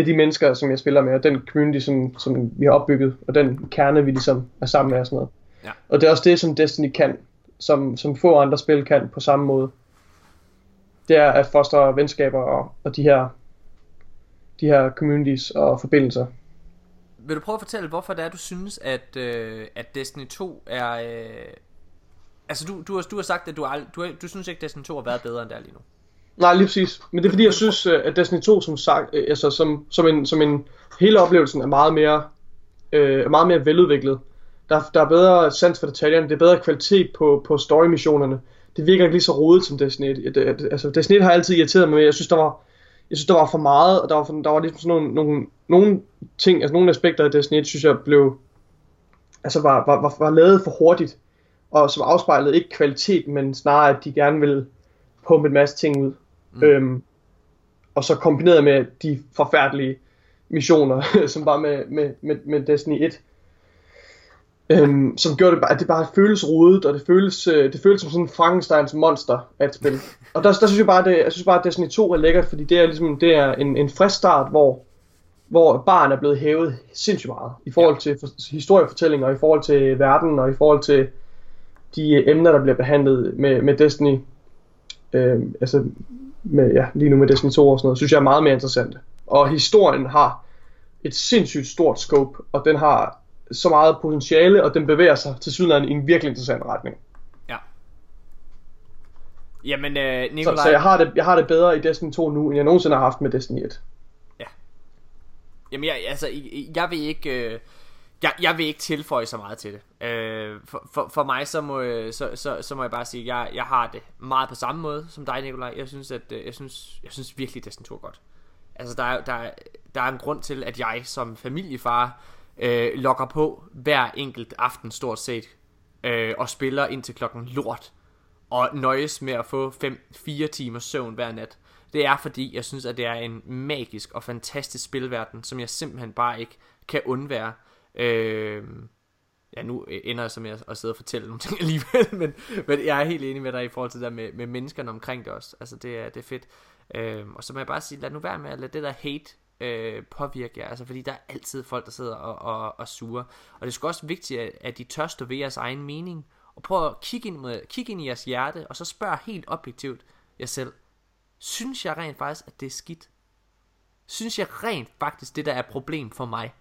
er de mennesker, som jeg spiller med, og den community, som vi har opbygget, og den kerne, vi ligesom er sammen med og sådan noget. Ja. Og det er også det, som Destiny kan, som få andre spil kan på samme måde. Det er at fostre venskaber og de her communities og forbindelser. Vil du prøve at fortælle, hvorfor det er, du synes, at Destiny 2 er... Altså, du har sagt, at du synes ikke, Destiny 2 har været bedre, end det er lige nu. Nej, lige præcis. Men det er fordi jeg synes at Destiny 2 som sagt, altså som en hele oplevelsen er meget mere veludviklet. Der er bedre sans for detaljerne, det er bedre kvalitet på story missionerne. Det virker ikke lige så rodet som Destiny 1. Altså Destiny 1 har altid irriteret mig. Jeg synes der var for meget, og der var ligesom sådan nogle ting, altså nogle aspekter af Destiny 1 synes jeg blev lavet for hurtigt. og som afspejlede ikke kvalitet, men snarere at de gerne ville pumpe en masse ting ud. Mm. Og så kombineret med de forfærdelige missioner, som var med Destiny 1, som gjorde det bare, at det bare føles rodet, og det føles som sådan Frankensteins monster at spille. Og der synes jeg bare, at Destiny 2 er lækkert, fordi det er ligesom en frisk start, hvor barn er blevet hævet sindssygt meget i forhold til historiefortællinger, i forhold til verden og i forhold til de emner, der bliver behandlet med Destiny. Lige nu med Destiny 2 og sådan noget, synes jeg er meget mere interessant. Og historien har et sindssygt stort scope, og den har så meget potentiale, og den bevæger sig til sydenlande i en virkelig interessant retning. Ja. Jamen, Nikolaj... Så jeg har det bedre i Destiny 2 nu, end jeg nogensinde har haft med Destiny 1. Ja. Jamen, jeg vil ikke... Jeg vil ikke tilføje så meget til det. For mig så må jeg bare sige, at jeg har det meget på samme måde som dig, Nikolaj. Jeg synes virkelig Destiny 2 er godt. Altså der er en grund til, at jeg som familiefar logger på hver enkelt aften stort set og spiller indtil klokken lort og nøjes med at få 5-4 timer søvn hver nat. Det er fordi jeg synes, at det er en magisk og fantastisk spilverden, som jeg simpelthen bare ikke kan undvære. Nu ender jeg så med at sidde og fortælle nogle ting alligevel, men jeg er helt enig med dig i forhold til det der med menneskerne omkring det også. Altså det er fedt. Og så må jeg bare sige, lad nu være med at lade det der hate påvirke jer, altså fordi der er altid folk, der sidder og suger. Og det er også vigtigt, at de tør stå ved jeres egen mening, og prøv at kigge ind i jeres hjerte, og så spørg helt objektivt jer selv: synes jeg rent faktisk, at det er skidt? Synes jeg rent faktisk, det der er problem for mig?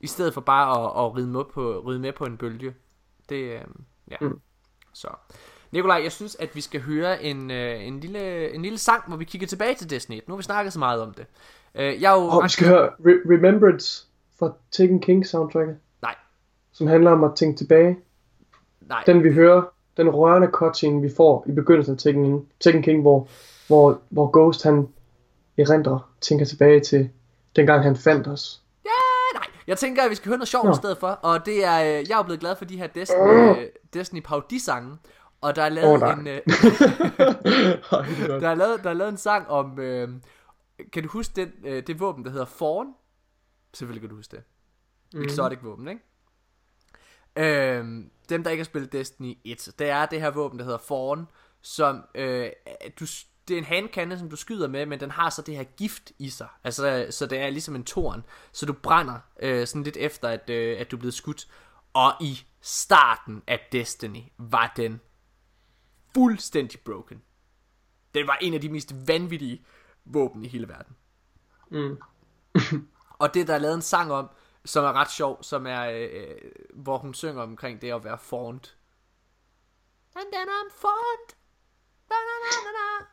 I stedet for bare at ride med på en bølge. Det, ja. Mm. Så. Nikolaj, jeg synes, at vi skal høre en lille sang, hvor vi kigger tilbage til Destiny 1. Nu har vi snakket så meget om det. Vi skal høre Remembrance fra Taken King soundtracket. Nej. Som handler om at tænke tilbage. Nej. Den vi hører, den rørende cutscene, vi får i begyndelsen af Taken King, hvor Ghost han erindrer, tænker tilbage til dengang han fandt os. Jeg tænker, at vi skal høre noget sjovt i stedet for, og det er, jeg er blevet glad for de her Destiny parodisange, og der er lavet der er lavet en sang om, kan du huske det våben, der hedder Fawn? Selvfølgelig kan du huske det. Exotic våben, ikke? Dem, der ikke har spillet Destiny 1, det er det her våben, der hedder Fawn, som det er en handkande, som du skyder med, men den har så det her gift i sig. Altså, så det er ligesom en torn. Så du brænder sådan lidt efter, at du er blevet skudt. Og i starten af Destiny var den fuldstændig broken. Den var en af de mest vanvittige våben i hele verden. Mm. Og det, der er lavet en sang om, som er ret sjov, som er, hvor hun synger omkring det at være fornt. And then I'm fornt. Da, da, da, da, da.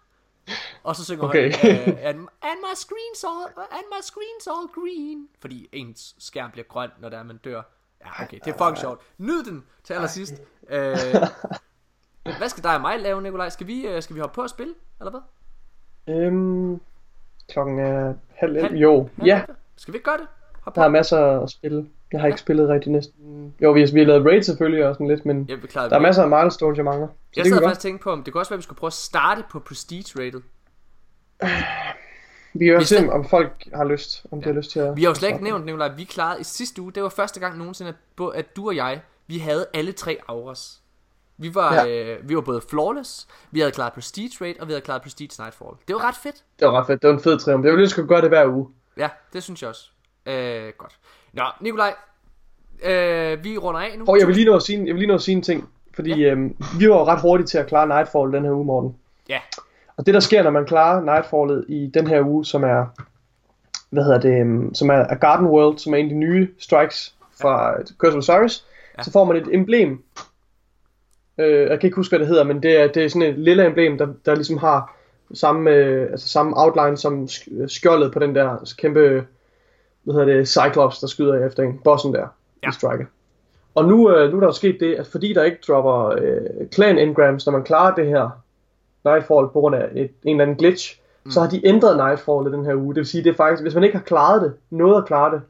Og så synger han and my screen's all green, fordi ens skærm bliver grøn, når der man dør. Ja, okay, det er fucking sjovt. Nyd den til allersidst. Hvad skal dig og mig lave, Nikolaj? Skal vi hoppe på og spille, eller hvad? Klokken er 11. Jo, ja. Skal vi ikke gøre det? Hop der er masser at spille. Jeg har ikke spillet rigtig næsten. Jo, vi har lavet raid selvfølgelig og sådan lidt, men der er masser af milestones, jeg mangler. Jeg sad faktisk og tænkte på, om det kunne også være, at vi skulle prøve at starte på Prestige raidet. Vi hører simpelthen, om folk har lyst, om de har lyst til at... Vi har jo slet ikke nævnt, Nikolaj, vi klarede i sidste uge. Det var første gang nogensinde, at du og jeg, vi havde alle tre auras. Vi var både flawless, vi havde klaret Prestige raid, og vi havde klaret Prestige Nightfall. Det var ret fedt. Det var ret fedt, det var en fed triumf. Jeg ville ønske at gøre det hver uge. Ja, det synes jeg også. Godt. Nå, Nikolaj, vi runder af nu. Jeg vil lige nå at sige en ting, fordi vi var jo ret hurtige til at klare Nightfall den her uge, Morten. Ja. Og det der sker, når man klarer Nightfallet i den her uge, som er, som er Garden World, som er en af de nye strikes fra Curse of Osiris, så får man et emblem. Jeg kan ikke huske, hvad det hedder, men det er sådan et lille emblem, der ligesom har samme outline som skjoldet på den der kæmpe... Cyclops, der skyder efter en bossen der i striket. Og nu er der jo sket det, at fordi der ikke dropper clan engrams, når man klarer det her Nightfall på grund af en eller anden glitch, så har de ændret Nightfallet den her uge. Det vil sige, det er faktisk, hvis man ikke har klaret det, nåede at klare det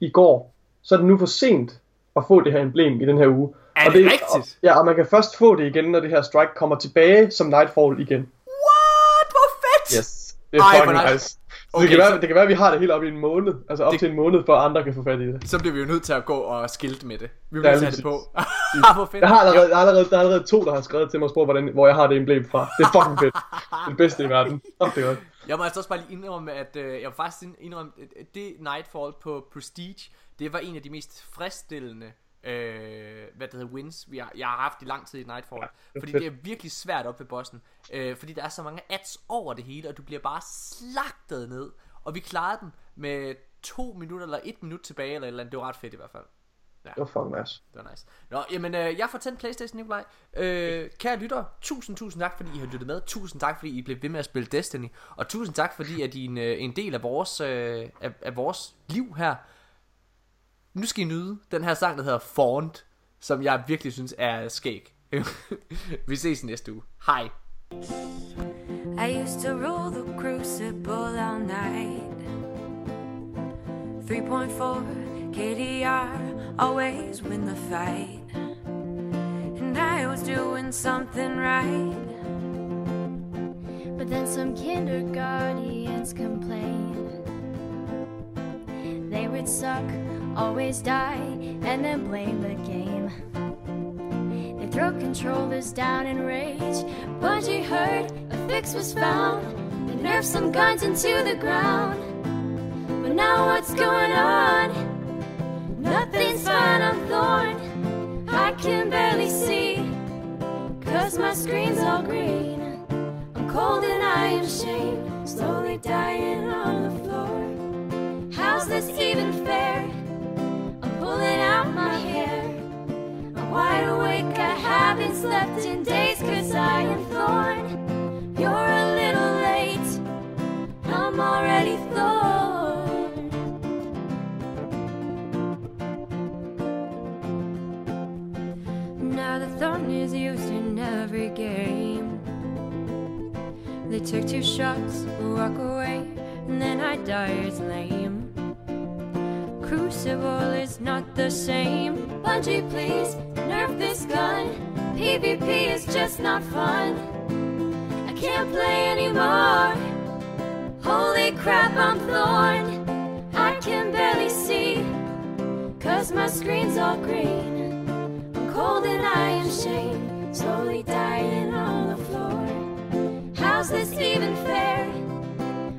i går, så er det nu for sent at få det her emblem i den her uge. Er og det rigtigt? Ja, og man kan først få det igen, når det her strike kommer tilbage som Nightfall igen. What? Hvor fedt! Yes, det er fucking nice. Okay, det, det kan være, at vi har det helt op i en måned. Altså op det, til en måned, før andre kan få fat i det. Så bliver vi jo nødt til at gå og skilte med det. Vi bliver nødt til at have det på. Hvor fedt. Der er allerede to, der har skrevet til mig og spurgt, hvor jeg har det emblem fra. Det er fucking fedt. Det bedste i verden. Oh, det er godt. Jeg må altså også bare lige indrømme, at det Nightfall på Prestige, det var en af de mest fristillende wins jeg har haft i lang tid i Nightfall, fordi det er virkelig svært op ved bossen, fordi der er så mange ads over det hele, og du bliver bare slagtet ned, og vi klarede den med 2 minutter eller 1 minut tilbage eller et eller andet. Det var ret fedt i hvert fald. Ja. Det var fucking nice. Det var nice. Nå, jamen jeg får tændt PlayStation, Nikolaj. Kære lytter, tusind tak fordi I har lyttet med. Tusind tak fordi I blev ved med at spille Destiny. Og tusind tak fordi at I er en del af vores af vores liv her. Nu skal I nyde den her sang, der hedder Font, som jeg virkelig synes er skæg. Vi ses næste uge. Hej. I used to roll the crucible all night. 3.4 KDR, always win the fight. And I was doing something right. But then some kindergartens complained. They would suck, always die, and then blame the game. They throw controllers down in rage. Bungie heard a fix was found. They nerfed some guns into the ground. But now what's going on? Nothing's fine, I'm thorned. I can barely see, 'cause my screen's all green. I'm cold and I am shamed, slowly dying on the floor. How's this even fair? I'm pulling out my hair. I'm wide awake, I haven't slept in days, 'cause I am thorn. You're a little late, I'm already thorn. Now the thorn is used in every game. They took 2 shots, walk away, and then I die, it's lame. Crucible is not the same. Bungie, please nerf this gun. PvP is just not fun. I can't play anymore. Holy crap, I'm thorned. I can barely see, 'cause my screen's all green. I'm cold and I am shamed, slowly dying on the floor. How's this even fair?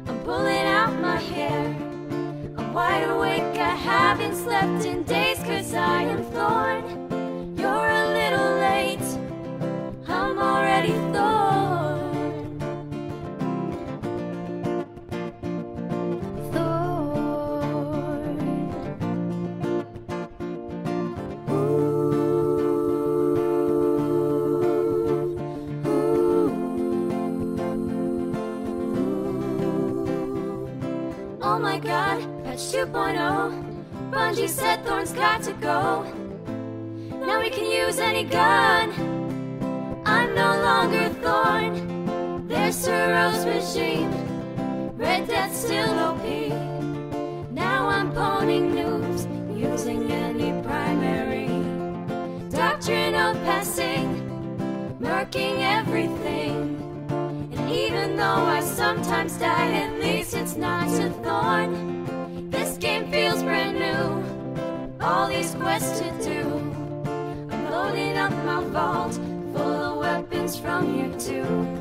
I'm pulling out my hair. Wide awake, I haven't slept in days, 'cause I am thorn. You're a little late, I'm already thorn. Thorn. Ooh. Ooh. Oh my god. Patch 2.0, Bungie said thorn's got to go. Now we can use any gun. I'm no longer thorn. There's Suro's regime, Red Death still OP. Now I'm pwning noobs, using any primary. Doctrine of passing, murking everything. And even though I sometimes die, at least it's not a thorn. Game feels brand new, all these quests to do. I'm loading up my vault, full of weapons from you too.